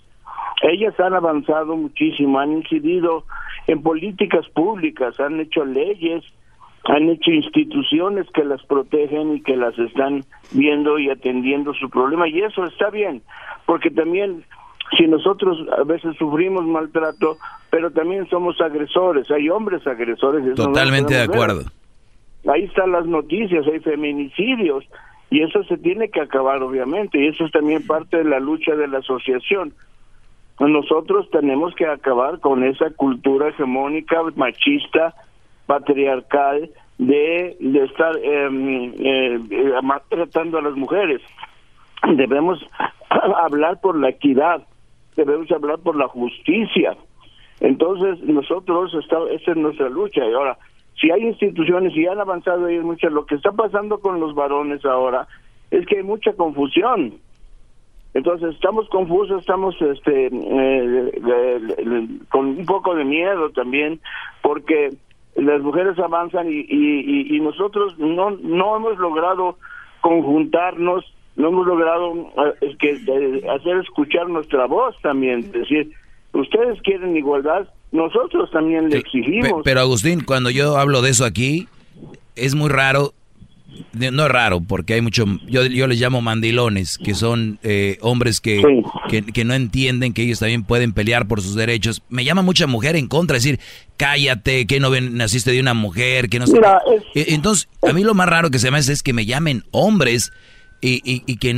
Ellas han avanzado muchísimo, han incidido en políticas públicas, han hecho leyes, han hecho instituciones que las protegen y que las están viendo y atendiendo su problema, y eso está bien, porque también si nosotros a veces sufrimos maltrato, pero también somos agresores, hay hombres agresores. Eso totalmente de acuerdo. Ahí están las noticias, hay feminicidios, y eso se tiene que acabar obviamente, y eso es también parte de la lucha de la asociación. Nosotros tenemos que acabar con esa cultura hegemónica, machista, patriarcal, de estar maltratando a las mujeres. Debemos hablar por la equidad, debemos hablar por la justicia. Entonces, nosotros, esa es nuestra lucha. Y ahora, si hay instituciones y han avanzado ellos mucho, lo que está pasando con los varones ahora es que hay mucha confusión. Entonces, estamos confusos, estamos con un poco de miedo también, porque las mujeres avanzan y nosotros no hemos logrado conjuntarnos, no hemos logrado hacer escuchar nuestra voz también. Es decir, ustedes quieren igualdad, nosotros también le exigimos. Pero Agustín, cuando yo hablo de eso aquí, es muy raro. No es raro, porque hay mucho, yo les llamo mandilones, que son hombres que no entienden que ellos también pueden pelear por sus derechos. Me llama mucha mujer en contra, decir, cállate, que naciste de una mujer, que no sé. Mira, entonces, a mí lo más raro que se me hace es que me llamen hombres y que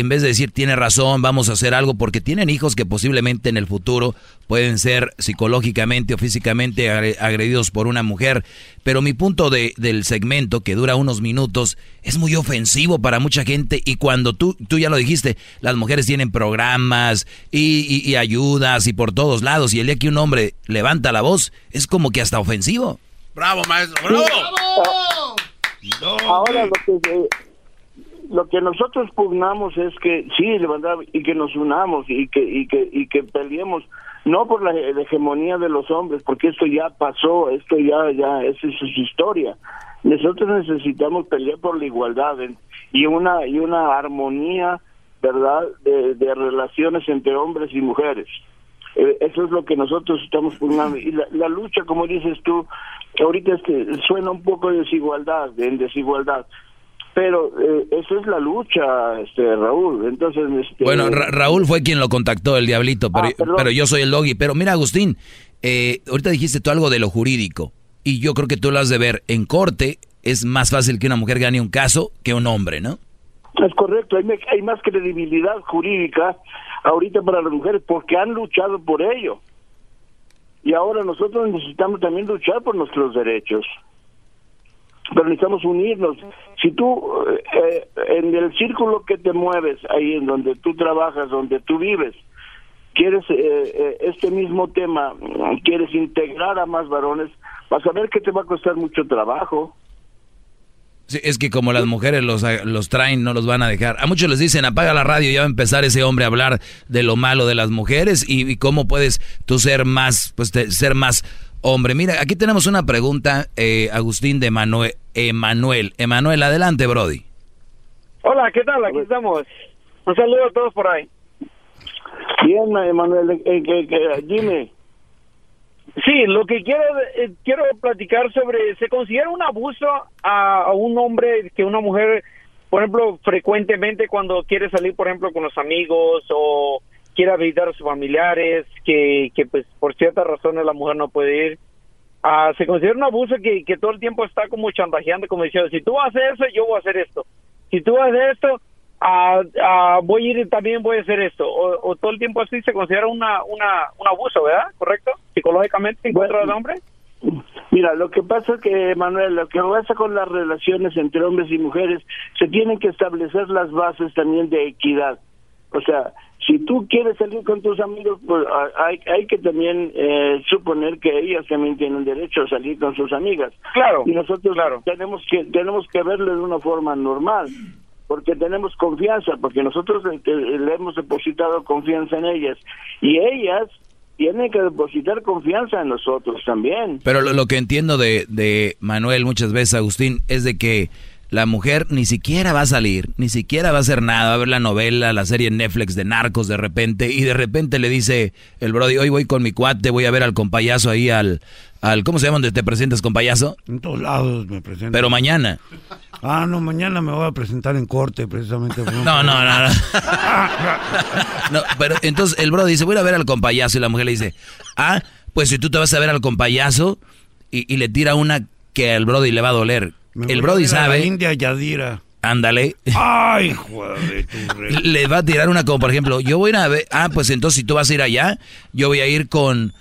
en vez de decir, tiene razón, vamos a hacer algo, porque tienen hijos que posiblemente en el futuro pueden ser psicológicamente o físicamente agredidos por una mujer. Pero mi punto del segmento, que dura unos minutos, es muy ofensivo para mucha gente. Y cuando tú ya lo dijiste, las mujeres tienen programas y ayudas y por todos lados. Y el día que un hombre levanta la voz, es como que hasta ofensivo. ¡Bravo, maestro! ¡Bravo! ¡Bravo! Ahora lo que nosotros pugnamos es que sí, levantar y que nos unamos y que peleemos, no por la hegemonía de los hombres, porque esto ya pasó, esto ya esa es historia. Nosotros necesitamos pelear por la igualdad y una armonía, ¿verdad?, de relaciones entre hombres y mujeres. Eso es lo que nosotros estamos pugnando. Y la lucha, como dices tú, ahorita suena un poco de desigualdad. Pero eso es la lucha, Raúl. Entonces, bueno, Raúl fue quien lo contactó, el diablito, pero yo soy el doggy. Pero mira, Agustín, ahorita dijiste tú algo de lo jurídico, y yo creo que tú lo has de ver. En corte es más fácil que una mujer gane un caso que un hombre, ¿no? Es correcto, hay más credibilidad jurídica ahorita para las mujeres porque han luchado por ello. Y ahora nosotros necesitamos también luchar por nuestros derechos. Pero necesitamos unirnos. Si tú, en el círculo que te mueves, ahí en donde tú trabajas, donde tú vives, quieres este mismo tema, quieres integrar a más varones, vas a ver que te va a costar mucho trabajo. Sí, es que como las mujeres los traen, no los van a dejar. A muchos les dicen, apaga la radio, ya va a empezar ese hombre a hablar de lo malo de las mujeres y cómo puedes tú ser más, ser más... Hombre, mira, aquí tenemos una pregunta, Agustín, de Emanuel. Emanuel, adelante, brody. Hola, ¿qué tal? Aquí estamos. Un saludo a todos por ahí. Bien, Emanuel, dime. Sí, lo que quiero platicar sobre, ¿se considera un abuso a un hombre que una mujer, por ejemplo, frecuentemente cuando quiere salir, por ejemplo, con los amigos o... quiere visitar a sus familiares, que pues por ciertas razones la mujer no puede ir? Se considera un abuso que todo el tiempo está como chantajeando, como diciendo, si tú haces eso, yo voy a hacer esto. Si tú haces esto, voy a ir y también voy a hacer esto. O todo el tiempo así se considera un abuso, ¿verdad? ¿Correcto? Psicológicamente, en contra del hombre. Mira, lo que pasa es que, Manuel, lo que pasa con las relaciones entre hombres y mujeres, se tienen que establecer las bases también de equidad. O sea, si tú quieres salir con tus amigos, pues hay que también suponer que ellas también tienen derecho a salir con sus amigas. Claro. Y nosotros tenemos que verlo de una forma normal, porque tenemos confianza, porque nosotros le hemos depositado confianza en ellas. Y ellas tiene que depositar confianza en nosotros también. Pero lo que entiendo de Manuel muchas veces, Agustín, es de que la mujer ni siquiera va a salir, ni siquiera va a hacer nada, va a ver la novela, la serie en Netflix de Narcos de repente, y de repente le dice el brody, hoy voy con mi cuate, voy a ver al Kompa Yaso ahí al ¿cómo se llama donde te presentas, Kompa Yaso? En todos lados me presento. Pero mañana. Ah, no, mañana me voy a presentar en corte, precisamente. No. No, pero entonces el brody dice, voy a ver al Kompa Yaso, y la mujer le dice, ah, pues si tú te vas a ver al Kompa Yaso, y le tira una que al brody le va a doler. El brody sabe. La India Yadira. Ándale. Ay, joder, tu rey. Le va a tirar una como, por ejemplo, yo voy a ir a ver. Ah, pues entonces si tú vas a ir allá, yo voy a ir con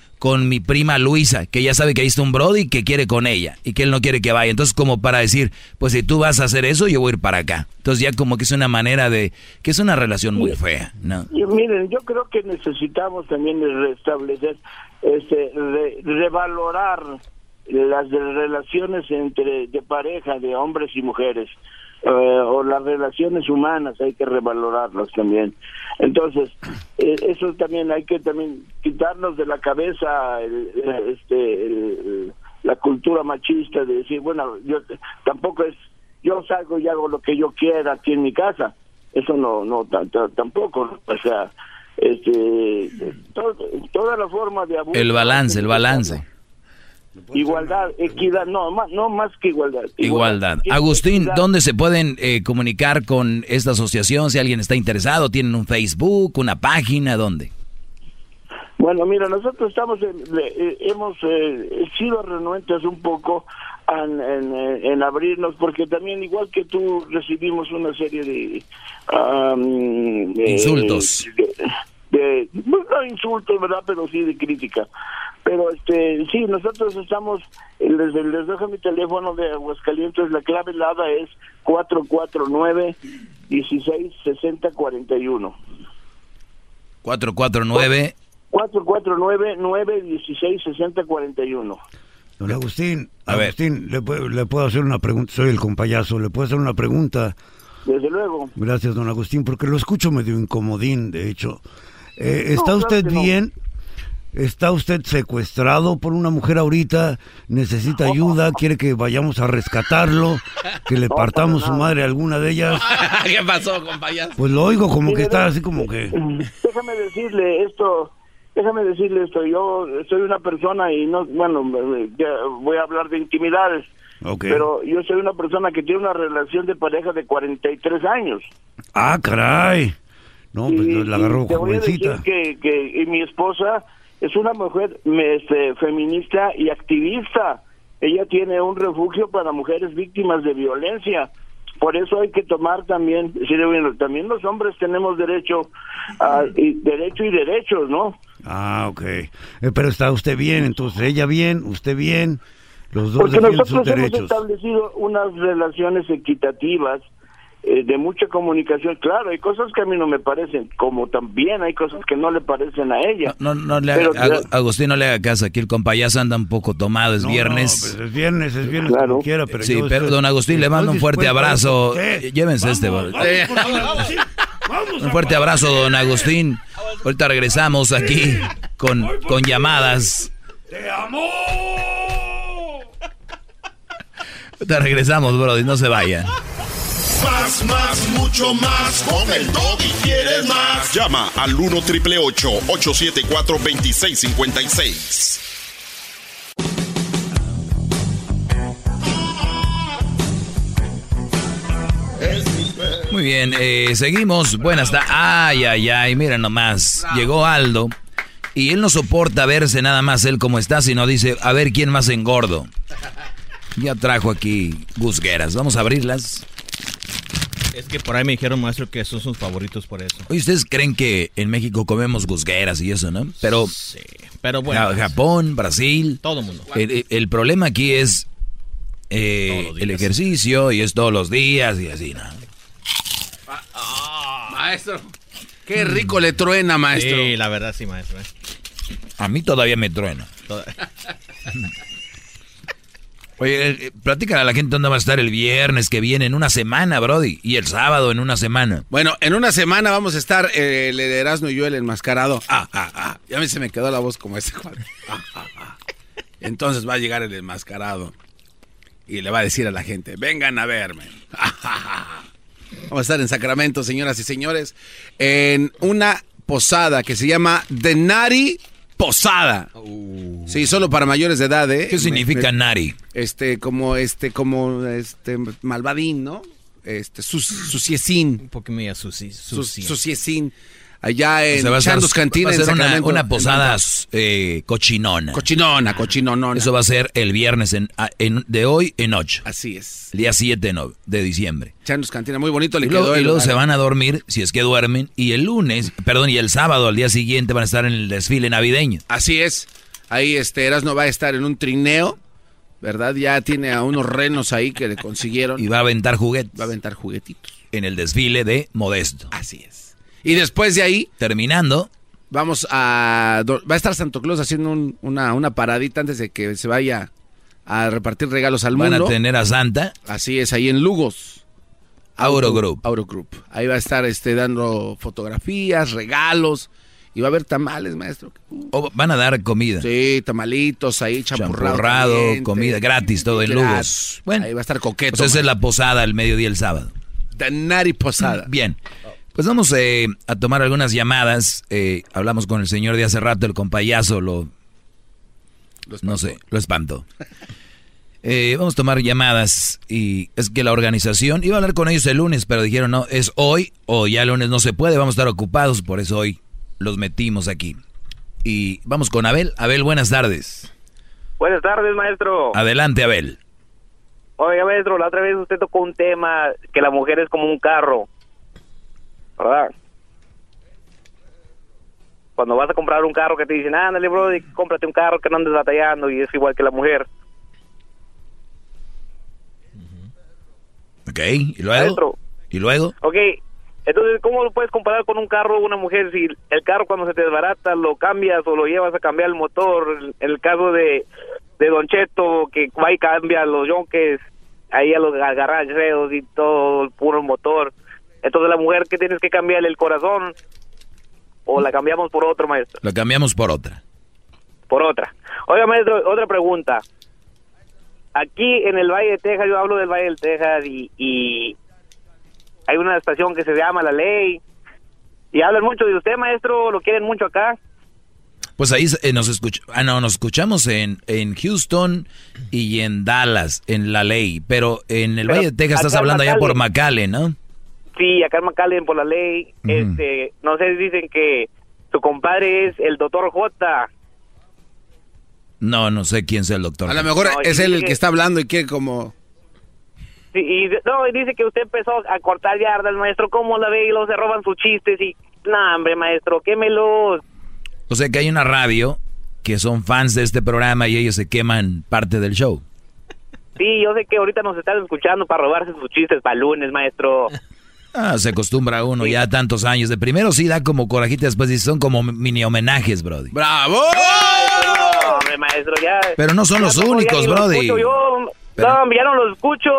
mi prima Luisa, que ya sabe que ahí está un brody que quiere con ella y que él no quiere que vaya. Entonces, como para decir, pues si tú vas a hacer eso, yo voy a ir para acá. Entonces, ya como que es una manera de. Que es una relación muy fea, ¿no? Y miren, yo creo que necesitamos también restablecer, revalorar las relaciones entre de pareja de hombres y mujeres, o las relaciones humanas hay que revalorarlas también. Entonces eso también hay que también quitarnos de la cabeza la cultura machista de decir, bueno, yo tampoco es, yo salgo y hago lo que yo quiera aquí en mi casa. Eso no tampoco, o sea, toda la forma de abuso, el balance. Igualdad, equidad, no más que igualdad. Agustín, ¿dónde se pueden comunicar con esta asociación? Si alguien está interesado, ¿tienen un Facebook, una página, dónde? Bueno, mira, nosotros hemos sido renuentes un poco en abrirnos, porque también, igual que tú, recibimos una serie de insultos. No insultos, ¿verdad? Pero sí de crítica. Pero sí, nosotros estamos, les dejo mi teléfono de Aguascalientes, la clave helada es 449-166041. 449-916-6041. Don Agustín, ¿le puedo hacer una pregunta? Soy el Kompa Yaso, ¿le puedo hacer una pregunta? Desde luego. Gracias, don Agustín, porque lo escucho medio incomodín, de hecho. ¿Está usted bien? ¿Está usted secuestrado por una mujer ahorita? ¿Necesita ayuda? ¿Quiere que vayamos a rescatarlo? ¿Que le partamos su madre a alguna de ellas? ¿Qué pasó, Kompa Yaso? Pues lo oigo como que está así como que... Déjame decirle esto. Yo soy una persona y no... Bueno, voy a hablar de intimidades. Okay. Pero yo soy una persona que tiene una relación de pareja de 43 años. Ah, caray. No, pues yo la agarro jovencita. Y mi esposa es una mujer feminista y activista. Ella tiene un refugio para mujeres víctimas de violencia. Por eso hay que tomar también, también los hombres tenemos derecho y derechos, ¿no? Ah, okay. Pero está usted bien, entonces ella bien, usted bien. Los dos porque nosotros hemos establecido unas relaciones equitativas, de mucha comunicación. Claro, hay cosas que a mí no me parecen, como también hay cosas que no le parecen a ella. Agustín, no le haga caso, aquí el Kompa Yaso anda un poco tomado, es viernes. No, pues es viernes, claro. Como quiera, pero sí, pero don Agustín, le mando un fuerte abrazo. Llévense un fuerte abrazo, don Agustín. Ahorita regresamos aquí con llamadas. ¡Te amo! Te regresamos, bro, y no se vayan. Más, mucho más. Con el Doggy quieres más. Llama al 1-888-874-2656. Muy bien, seguimos. Buenas tardes. Ay, mira nomás. Llegó Aldo y él no soporta verse nada más él como está, sino dice, a ver quién más engordo. Ya trajo aquí gusgueras. Vamos a abrirlas. Es que por ahí me dijeron, maestro, que esos son sus favoritos por eso. Oye, ¿ustedes creen que en México comemos gusgueras y eso, no? Pero sí, pero bueno. Japón, Brasil. Todo el mundo. El problema aquí es el ejercicio y es todos los días y así, ¿no? Maestro, qué rico le truena, maestro. Sí, la verdad sí, maestro. A mí todavía me truena. Oye, platícale a la gente dónde va a estar el viernes que viene, en una semana, Brody, y el sábado en una semana. Bueno, en una semana vamos a estar el Erazno y yo, el enmascarado. Ya se me quedó la voz como ese. Entonces va a llegar el enmascarado y le va a decir a la gente, vengan a verme. Vamos a estar en Sacramento, señoras y señores, en una posada que se llama The Nari Posada. Sí, solo para mayores de edad, ¿eh? ¿Qué significa Nari? Como malvadín, ¿no? Suciecín. Un poco medio suciecín. Allá en Chandos Cantina, va a ser en Sacramento, una posada cochinona. Cochinona. Eso va a ser el viernes de hoy en 8. Así es. El día 7 de diciembre. Chandos Cantina, muy bonito. Y luego se van a dormir, si es que duermen. Y el lunes, perdón, y el sábado, al día siguiente, van a estar en el desfile navideño. Así es. Ahí Erazno va a estar en un trineo, ¿verdad? Ya tiene a unos renos ahí que le consiguieron. Y va a aventar juguetes. Va a aventar juguetitos. En el desfile de Modesto. Así es. Y después de ahí, terminando, va a estar Santo Claus haciendo una paradita antes de que se vaya a repartir regalos al mundo. Van a tener a Santa. Así es, ahí en Lugos. Auro Group. Ahí va a estar dando fotografías, regalos. Y va a haber tamales, maestro. O van a dar comida. Sí, tamalitos ahí, champurrado, comida gratis, todo en Lugos. Bueno, ahí va a estar coqueto. Pues esa es la posada, el mediodía el sábado. Danari Posada. Bien. Pues vamos a tomar algunas llamadas. Hablamos con el señor de hace rato, el Kompa Yaso, lo espanto. Vamos a tomar llamadas. Y es que la organización, iba a hablar con ellos el lunes, pero dijeron no, es hoy o ya el lunes no se puede, vamos a estar ocupados, por eso hoy los metimos aquí. Y vamos con Abel. Abel, buenas tardes. Buenas tardes, maestro. Adelante, Abel. Oiga, maestro, la otra vez usted tocó un tema, que la mujer es como un carro, ¿verdad? Cuando vas a comprar un carro, que te dicen, ándale, bro, cómprate un carro, que no andes batallando. Y es igual que la mujer. Ok, ¿y luego? Maestro. ¿Y luego? Ok, entonces, ¿cómo lo puedes comparar con un carro o una mujer? Si el carro, cuando se te desbarata, lo cambias o lo llevas a cambiar el motor. En el caso de Don Cheto, que va y cambia los yonques ahí a los garracheros y todo, el puro motor. Entonces, la mujer, ¿qué tienes que cambiarle? ¿El corazón? ¿O la cambiamos por otro, maestro? La cambiamos por otra. Por otra. Oiga, maestro, otra pregunta. Aquí en el Valle de Texas, yo hablo del Valle de Texas, y hay una estación que se llama La Ley, y hablan mucho de usted, maestro, lo quieren mucho acá. Pues ahí nos escuchamos en Houston y en Dallas, en La Ley, pero en el Valle de Texas estás hablando allá por McAllen, ¿no? Sí, acá en McAllen por La Ley, no sé, dicen que su compadre es el doctor J. No sé quién es el doctor. A lo mejor no, es él el que está hablando y quiere como... Sí, y dice que usted empezó a cortar yardas, maestro, ¿cómo la ve? Y luego se roban sus chistes y... No, hombre, maestro, quémelos. O sea que hay una radio que son fans de este programa y ellos se queman parte del show. Sí, yo sé que ahorita nos están escuchando para robarse sus chistes para el lunes, maestro. Se acostumbra uno ya tantos años. De primero sí da como corajita, después sí son como mini homenajes, Brody. ¡Bravo! ¡Oh! Hombre, maestro, ya. Pero no son los únicos, Brody. Ya no los escucho.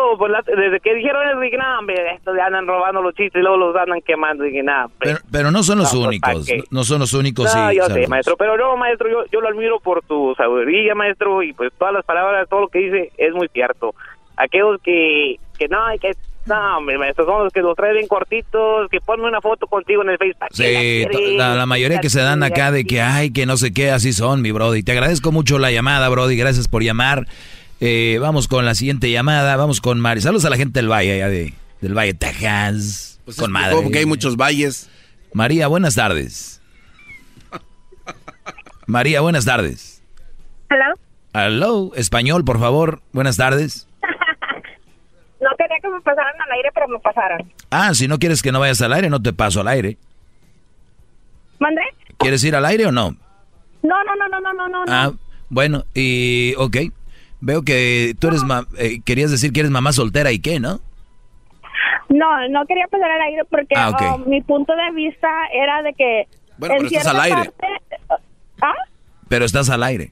Desde que dijeron eso, dije, no, hombre, estos ya andan robando los chistes y luego los andan quemando. Dije, nah, pero no son los únicos. No son los únicos. No, yo sé, maestro. Pero no, maestro, yo lo admiro por tu sabiduría, maestro. Y pues todas las palabras, todo lo que dice es muy cierto. Aquellos que no, hay que... No, hombre, maestro, son los que los traen bien cortitos, que ponme una foto contigo en el Facebook. Sí, la mayoría que se dan acá de que, ay, que no sé qué, así son, mi Brody. Te agradezco mucho la llamada, Brody, gracias por llamar. Vamos con la siguiente llamada, vamos con Mari. Saludos a la gente del Valle, ya del Valle de Texas, pues con madre. Porque hay muchos valles. María, buenas tardes. María, buenas tardes. Hello, español, por favor, buenas tardes. No quería que me pasaran al aire, pero me pasaron. Si no quieres que no vayas al aire, no te paso al aire. ¿Mandré? ¿Quieres ir al aire o no? No. Bueno, y ok. Veo que tú eres... querías decir que eres mamá soltera y qué, ¿no? No quería pasar al aire porque okay. Mi punto de vista era de que... Bueno, pero estás al aire. Pero estás al aire.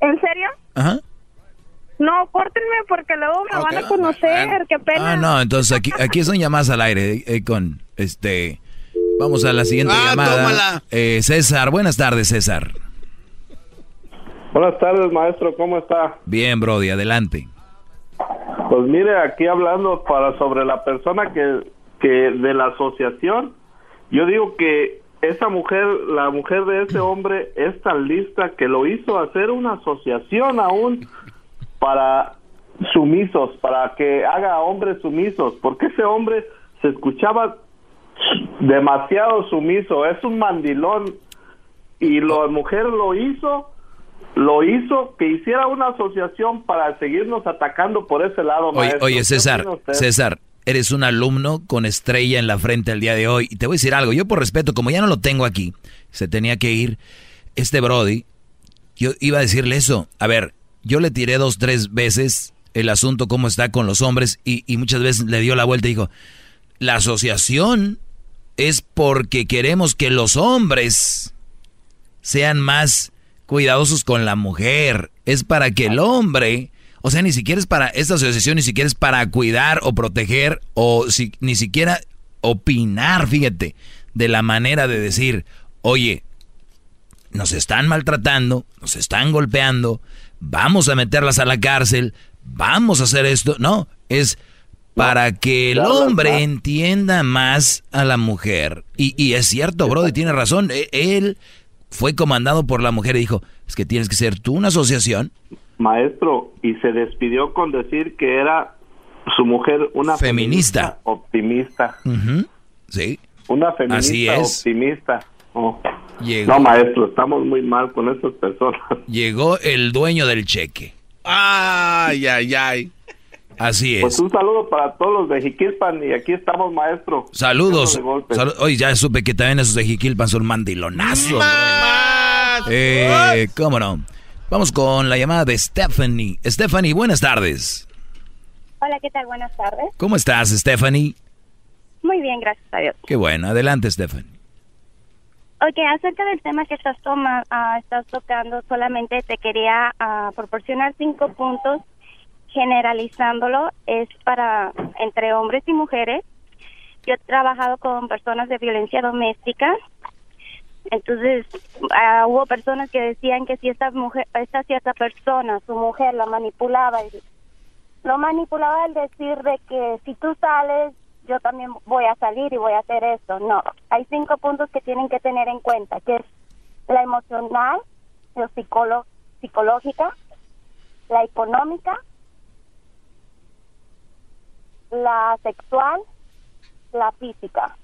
¿En serio? Ajá. No, córtenme porque luego me van a conocer, qué pena. Ah, no, entonces aquí son llamadas al aire con vamos a la siguiente llamada. Tómala. César, buenas tardes, César. Buenas tardes, maestro, ¿cómo está? Bien, brody, adelante. Pues mire, aquí hablando sobre la persona que de la asociación, yo digo que esa mujer, la mujer de ese hombre es tan lista que lo hizo hacer una asociación aún para sumisos, para que haga hombres sumisos, porque ese hombre se escuchaba demasiado sumiso, es un mandilón, y la mujer lo hizo que hiciera una asociación para seguirnos atacando por ese lado, maestro. Oye, César, eres un alumno con estrella en la frente el día de hoy, y te voy a decir algo, yo por respeto, como ya no lo tengo aquí, se tenía que ir, este brody, yo iba a decirle eso, a ver, yo le tiré 2, 3 veces el asunto cómo está con los hombres, y muchas veces le dio la vuelta y dijo, la asociación es porque queremos que los hombres sean más cuidadosos con la mujer, es para que el hombre, o sea, ni siquiera es para esta asociación, ni siquiera es para cuidar o proteger, o si, ni siquiera opinar, fíjate, de la manera de decir, oye, nos están maltratando, nos están golpeando, vamos a meterlas a la cárcel, vamos a hacer esto, no, es para que el hombre entienda más a la mujer. Y es cierto, brody, tiene razón, él fue comandado por la mujer y dijo, es que tienes que ser tú una asociación. Maestro, y se despidió con decir que era su mujer una feminista optimista. Uh-huh. Sí. Una feminista. Así es. Optimista. Oh. No, maestro, estamos muy mal con estas personas. Llegó el dueño del cheque. Ay, ay, ay. Así es. Pues un saludo para todos los de Jiquilpan, y aquí estamos, maestro. Saludos. Hoy ya supe que también esos de Jiquilpan son mandilonazos. ¿Cómo no? Vamos con la llamada de Stephanie. Stephanie, buenas tardes. Hola, ¿qué tal? Buenas tardes. ¿Cómo estás, Stephanie? Muy bien, gracias a Dios. Qué bueno. Adelante, Stephanie. Ok, acerca del tema que estás tocando, solamente te quería proporcionar 5 puntos. Generalizándolo, es para entre hombres y mujeres. Yo he trabajado con personas de violencia doméstica, entonces hubo personas que decían que si esta cierta persona, su mujer, la manipulaba, al decir de que si tú sales, yo también voy a salir y voy a hacer esto. No, hay 5 puntos que tienen que tener en cuenta, que es la emocional, la psicológica, la económica, la sexual, la física.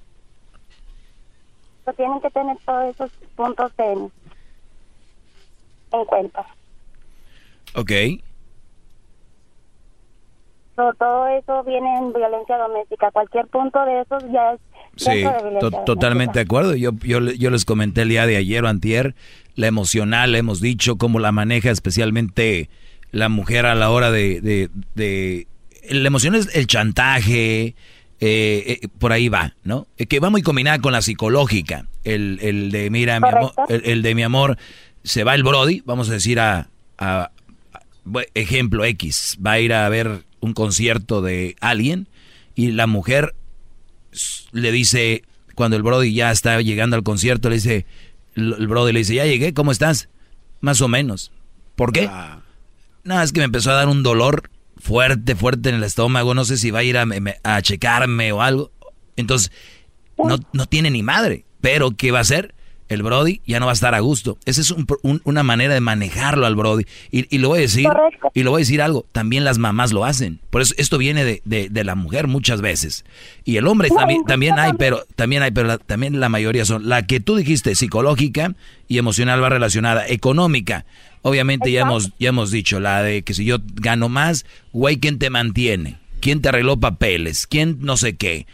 Pero tienen que tener todos esos puntos en cuenta. Ok. Todo eso viene en violencia doméstica. Cualquier punto de esos ya es... Sí, totalmente de acuerdo. Yo les comenté el día de ayer o antier, la emocional, hemos dicho cómo la maneja especialmente la mujer a la hora de la emoción es el chantaje, por ahí va, ¿no? Que va muy combinada con la psicológica. El de, mira, mi amor, el de mi amor, se va el brody, vamos a decir ejemplo X, va a ir a ver un concierto de alguien y la mujer le dice, cuando el brody ya está llegando al concierto, le dice, el brody le dice, ya llegué, ¿cómo estás? Más o menos. ¿Por qué? No, es que me empezó a dar un dolor fuerte en el estómago, no sé si va a ir a checarme o algo. Entonces, no tiene ni madre, pero ¿qué va a hacer? El brody ya no va a estar a gusto. Esa es una manera de manejarlo al brody. Y lo voy a decir, algo, también las mamás lo hacen. Por eso esto viene de la mujer muchas veces. Y el hombre también la mayoría son. La que tú dijiste, psicológica y emocional va relacionada, económica. Obviamente ya hemos dicho la de que si yo gano más, güey, ¿quién te mantiene? ¿Quién te arregló papeles? ¿Quién no sé qué?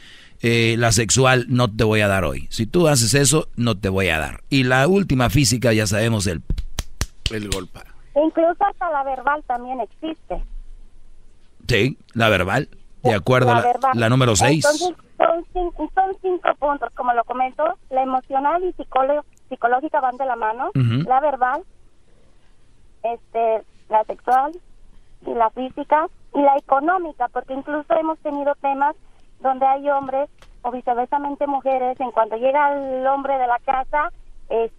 La sexual, no te voy a dar hoy. Si tú haces eso, no te voy a dar. Y la última física, ya sabemos, el golpe. Incluso hasta la verbal también existe. Sí, la verbal, de acuerdo, la número 6. Entonces, son 5 puntos, como lo comento, la emocional y psicológica van de la mano, la verbal, la sexual, y la física y la económica, porque incluso hemos tenido temas donde hay hombres o viceversamente mujeres, en cuanto llega el hombre de la casa,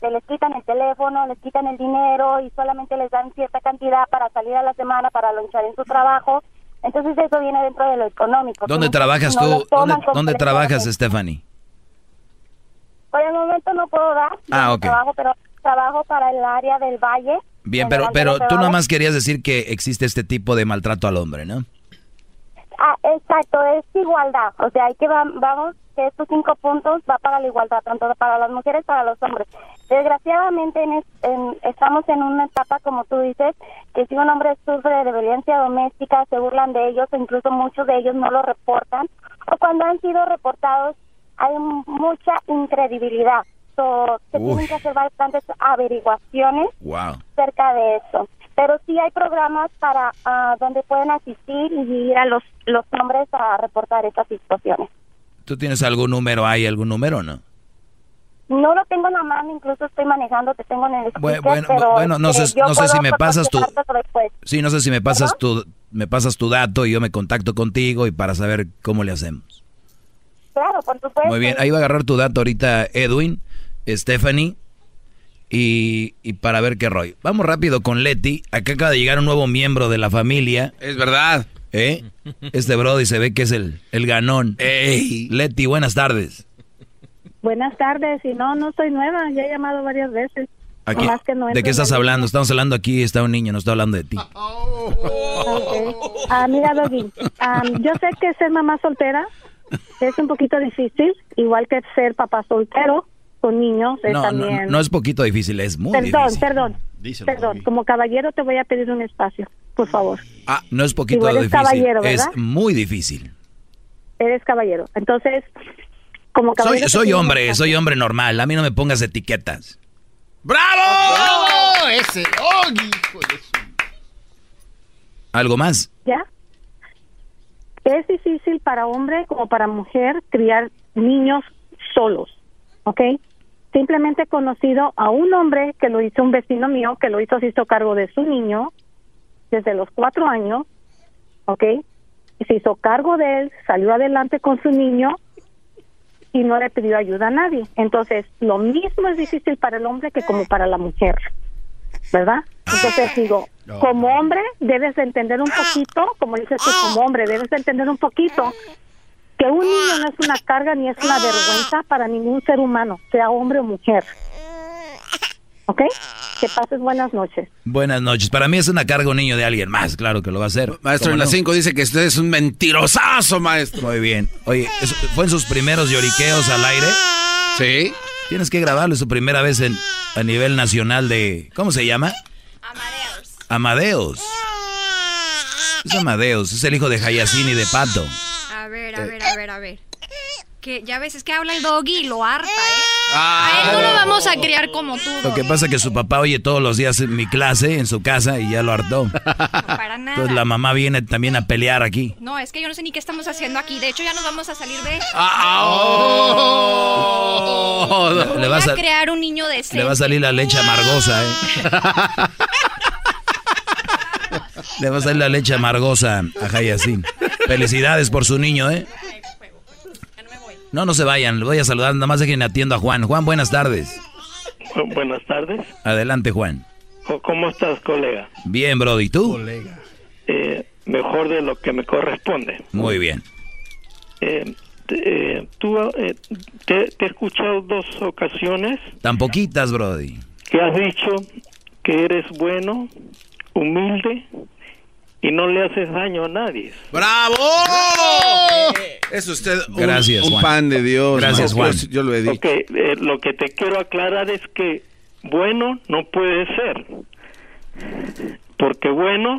les quitan el teléfono, les quitan el dinero y solamente les dan cierta cantidad para salir a la semana, para lonchar en su trabajo. Entonces eso viene dentro de lo económico. ¿Dónde trabajas tú? ¿Dónde trabajas, Stephanie? Por el momento no puedo dar trabajo, pero trabajo para el área del Valle. Bien, pero tú nada más querías decir que existe este tipo de maltrato al hombre, ¿no? Ah, exacto, es igualdad. O sea, hay que vamos, que estos 5 puntos va para la igualdad, tanto para las mujeres, para los hombres. Desgraciadamente estamos en una etapa, como tú dices, que si un hombre sufre de violencia doméstica, se burlan de ellos, o incluso muchos de ellos no lo reportan, o cuando han sido reportados hay mucha incredibilidad. Se tienen que hacer bastantes averiguaciones acerca de eso. Pero sí hay programas para donde pueden asistir y ir a los hombres a reportar estas situaciones. ¿Tú tienes algún número? ¿Hay algún número o no? No lo tengo en la mano, incluso estoy manejando, te tengo en el speaker, bueno, no sé si me pasas tu... Sí, no sé si me pasas tu dato y yo me contacto contigo y para saber cómo le hacemos. Claro, por supuesto. Muy bien, ahí va a agarrar tu dato ahorita Edwin, Stephanie y para ver qué rollo. Vamos rápido con Leti, acá acaba de llegar un nuevo miembro de la familia. Es verdad. Este brody se ve que es el ganón. Ey, Leti, buenas tardes. Buenas tardes, y no soy nueva, ya he llamado varias veces. Aquí, que no, ¿de qué estás hablando? Estamos hablando aquí, está un niño, no está hablando de ti. Okay. Mira, Doggy, yo sé que ser mamá soltera es un poquito difícil, igual que ser papá soltero con niños es también... No es poquito difícil, es muy difícil. Perdón, como caballero te voy a pedir un espacio, por favor. Ah, no es poquito difícil, es muy difícil. Eres caballero, entonces... Como caballero soy hombre normal, a mí no me pongas etiquetas. ¡Bravo! Ese, hijo de su... ¿Algo más? ¿Ya? Es difícil para hombre como para mujer criar niños solos, ¿ok? Simplemente he conocido a un hombre que lo hizo un vecino mío, que lo hizo, se hizo cargo de su niño desde los 4 años, ¿ok? Y se hizo cargo de él, salió adelante con su niño y no le pidió ayuda a nadie. Entonces, lo mismo es difícil para el hombre que como para la mujer, ¿verdad? Entonces digo, como hombre debes de entender un poquito, como dices tú, como hombre debes de entender un poquito que un niño no es una carga ni es una vergüenza para ningún ser humano, sea hombre o mujer. ¿Ok? Que pases buenas noches. Buenas noches. Para mí es una carga un niño de alguien más, claro que lo va a hacer. Maestro, en las 5 dice que usted es un mentirosazo, maestro. Muy bien. Oye, ¿fue en sus primeros lloriqueos al aire? Sí. Tienes que grabarlo, es su primera vez a nivel nacional de... ¿Cómo se llama? Amadeus. Es Amadeus, es el hijo de Hayasini de Pato. A ver. Que ya ves, es que habla el Doggy y lo harta, a él no lo vamos a criar como tú, Doggy. Lo que pasa es que su papá oye todos los días mi clase en su casa y ya lo hartó. No, para nada. Entonces la mamá viene también a pelear aquí. No, es que yo no sé ni qué estamos haciendo aquí. De hecho, ya nos vamos a salir de... Le vas a crear un niño decente. Le va a salir la leche amargosa, Le va a salir la leche amargosa a Hayasín. Felicidades por su niño, No se vayan, les voy a saludar, nada más dejen atiendo a Juan. Juan, buenas tardes. Buenas tardes. Adelante, Juan. ¿Cómo estás, colega? Bien, brody, ¿y tú? Colega. Mejor de lo que me corresponde. Muy bien. Te he escuchado 2 ocasiones. Tan poquitas, brody. Que has dicho que eres bueno, humilde... Y no le haces daño a nadie. ¡Bravo! Es usted un pan de Dios. Gracias, Juan. Yo lo he dicho. Okay, lo que te quiero aclarar es que bueno no puede ser. Porque bueno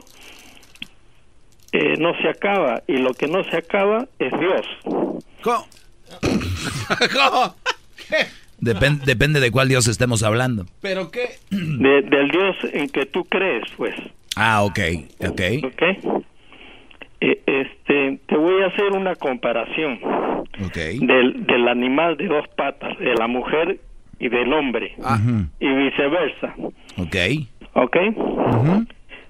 no se acaba. Y lo que no se acaba es Dios. ¿Cómo? ¿Cómo? ¿Qué? Depende de cuál Dios estemos hablando. ¿Pero qué? Del Dios en que tú crees, pues. Ah, okay. Te voy a hacer una comparación del animal de 2 patas, de la mujer y del hombre, y viceversa. Okay.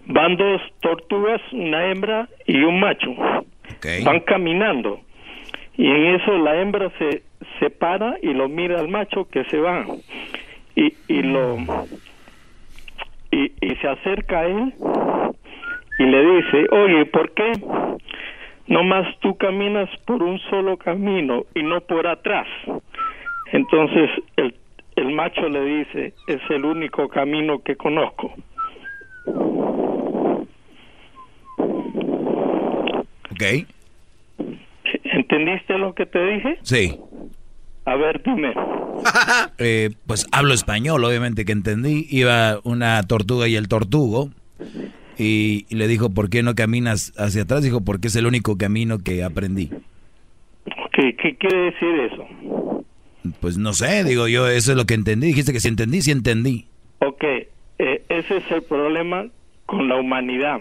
Van dos tortugas, una hembra y un macho. Okay. Van caminando. Y en eso la hembra se para y lo mira al macho que se va. Y se acerca a él y le dice: oye, ¿por qué nomás tú caminas por un solo camino y no por atrás? Entonces el macho le dice: es el único camino que conozco. Okay. ¿Entendiste lo que te dije? Sí. A ver, dime. Pues hablo español, obviamente que entendí. Iba una tortuga y el tortugo. Y le dijo: ¿por qué no caminas hacia atrás? Dijo: porque es el único camino que aprendí. Okay, ¿qué quiere decir eso? Pues no sé, digo yo, eso es lo que entendí. Dijiste que si entendí, sí entendí. Ok, ese es el problema con la humanidad,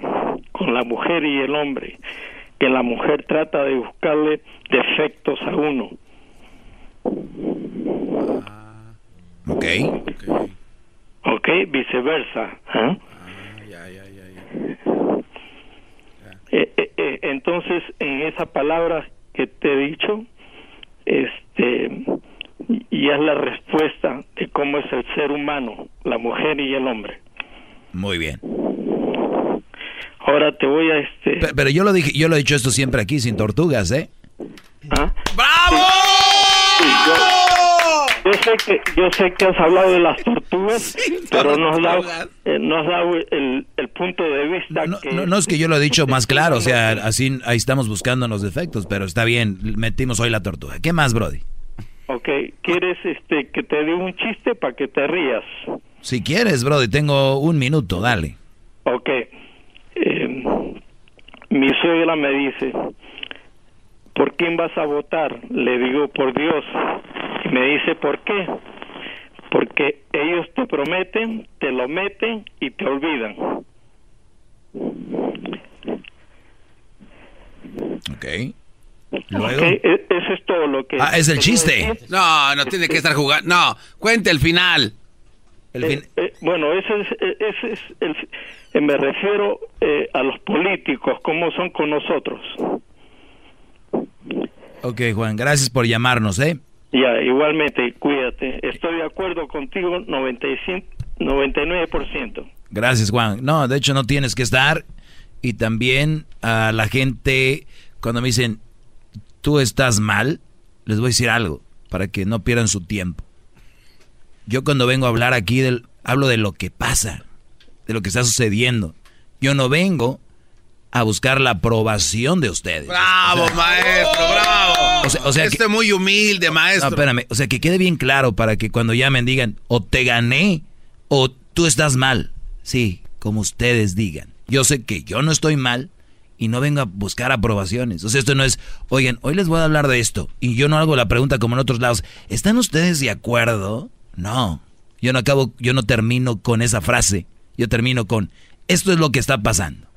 con la mujer y el hombre, que la mujer trata de buscarle defectos a uno. Ok, viceversa. ¿Eh? Entonces, en esa palabra que te he dicho, y es la respuesta de cómo es el ser humano, la mujer y el hombre. Muy bien. Ahora te voy a Pero yo lo dije, yo lo he dicho esto siempre aquí, sin tortugas, ¿eh? ¿Ah? ¡Bravo! Yo sé que has hablado de las tortugas, pero no has dado, el punto de vista. No es que yo lo he dicho más claro, o sea, así ahí estamos buscando los defectos, pero está bien, metimos hoy la tortuga. ¿Qué más, Brody? Ok, ¿quieres que te dé un chiste para que te rías? Si quieres, Brody, tengo un minuto, dale. Ok, mi suegra me dice: ¿por quién vas a votar? Le digo: por Dios. Y me dice: ¿por qué? Porque ellos te prometen, te lo meten y te olvidan. Ok. Luego. Okay, eso es todo lo que... Ah, es el chiste. No tiene que estar jugando. No, cuente el final. Bueno, ese es el, me refiero a los políticos, cómo son con nosotros. Ok, Juan, gracias por llamarnos, ¿eh? Ya, igualmente, cuídate. Estoy de acuerdo contigo 99%. Gracias, Juan. No, de hecho no tienes que estar. Y también a la gente, cuando me dicen: tú estás mal, les voy a decir algo, para que no pierdan su tiempo. Yo cuando vengo a hablar aquí, hablo de lo que pasa, de lo que está sucediendo. Yo no vengo a buscar la aprobación de ustedes. ¡Bravo, maestro, bravo! Este muy humilde, maestro. No, espérame, o sea, que quede bien claro para que cuando llamen digan: o te gané, o tú estás mal. Sí, como ustedes digan. Yo sé que yo no estoy mal y no vengo a buscar aprobaciones. O sea, esto no es: oigan, hoy les voy a hablar de esto. Y yo no hago la pregunta como en otros lados: ¿están ustedes de acuerdo? No, yo no termino con esa frase. Yo termino con: esto es lo que está pasando.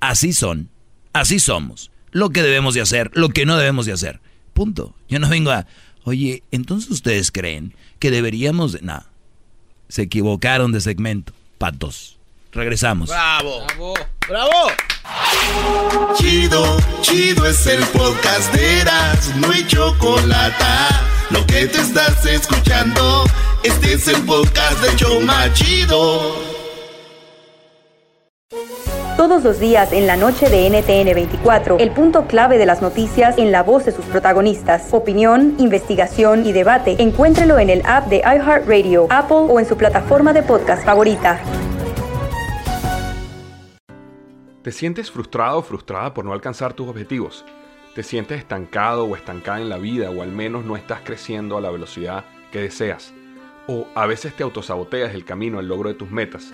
Así son, así somos, lo que debemos de hacer, lo que no debemos de hacer, punto. Yo no vengo a: oye, entonces ustedes creen que deberíamos de... Nada, se equivocaron de segmento, patos. Regresamos. ¡Bravo! ¡Bravo! ¡Bravo! Chido, chido es el podcast de Erazno y Chokolata. Lo que te estás escuchando, este es el podcast de Choma Chido. Todos los días en la noche de NTN 24, el punto clave de las noticias en la voz de sus protagonistas. Opinión, investigación y debate. Encuéntrelo en el app de iHeartRadio, Apple o en su plataforma de podcast favorita. ¿Te sientes frustrado o frustrada por no alcanzar tus objetivos? ¿Te sientes estancado o estancada en la vida, o al menos no estás creciendo a la velocidad que deseas? ¿O a veces te autosaboteas el camino al logro de tus metas?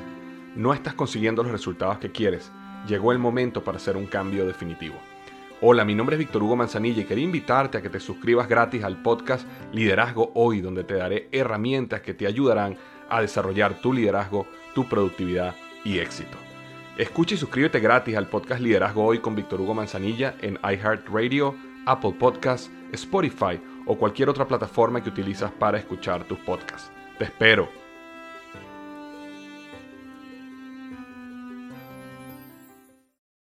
No estás consiguiendo los resultados que quieres. Llegó el momento para hacer un cambio definitivo. Hola, mi nombre es Víctor Hugo Manzanilla y quería invitarte a que te suscribas gratis al podcast Liderazgo Hoy, donde te daré herramientas que te ayudarán a desarrollar tu liderazgo, tu productividad y éxito. Escucha y suscríbete gratis al podcast Liderazgo Hoy con Víctor Hugo Manzanilla en iHeartRadio, Apple Podcasts, Spotify o cualquier otra plataforma que utilizas para escuchar tus podcasts. Te espero.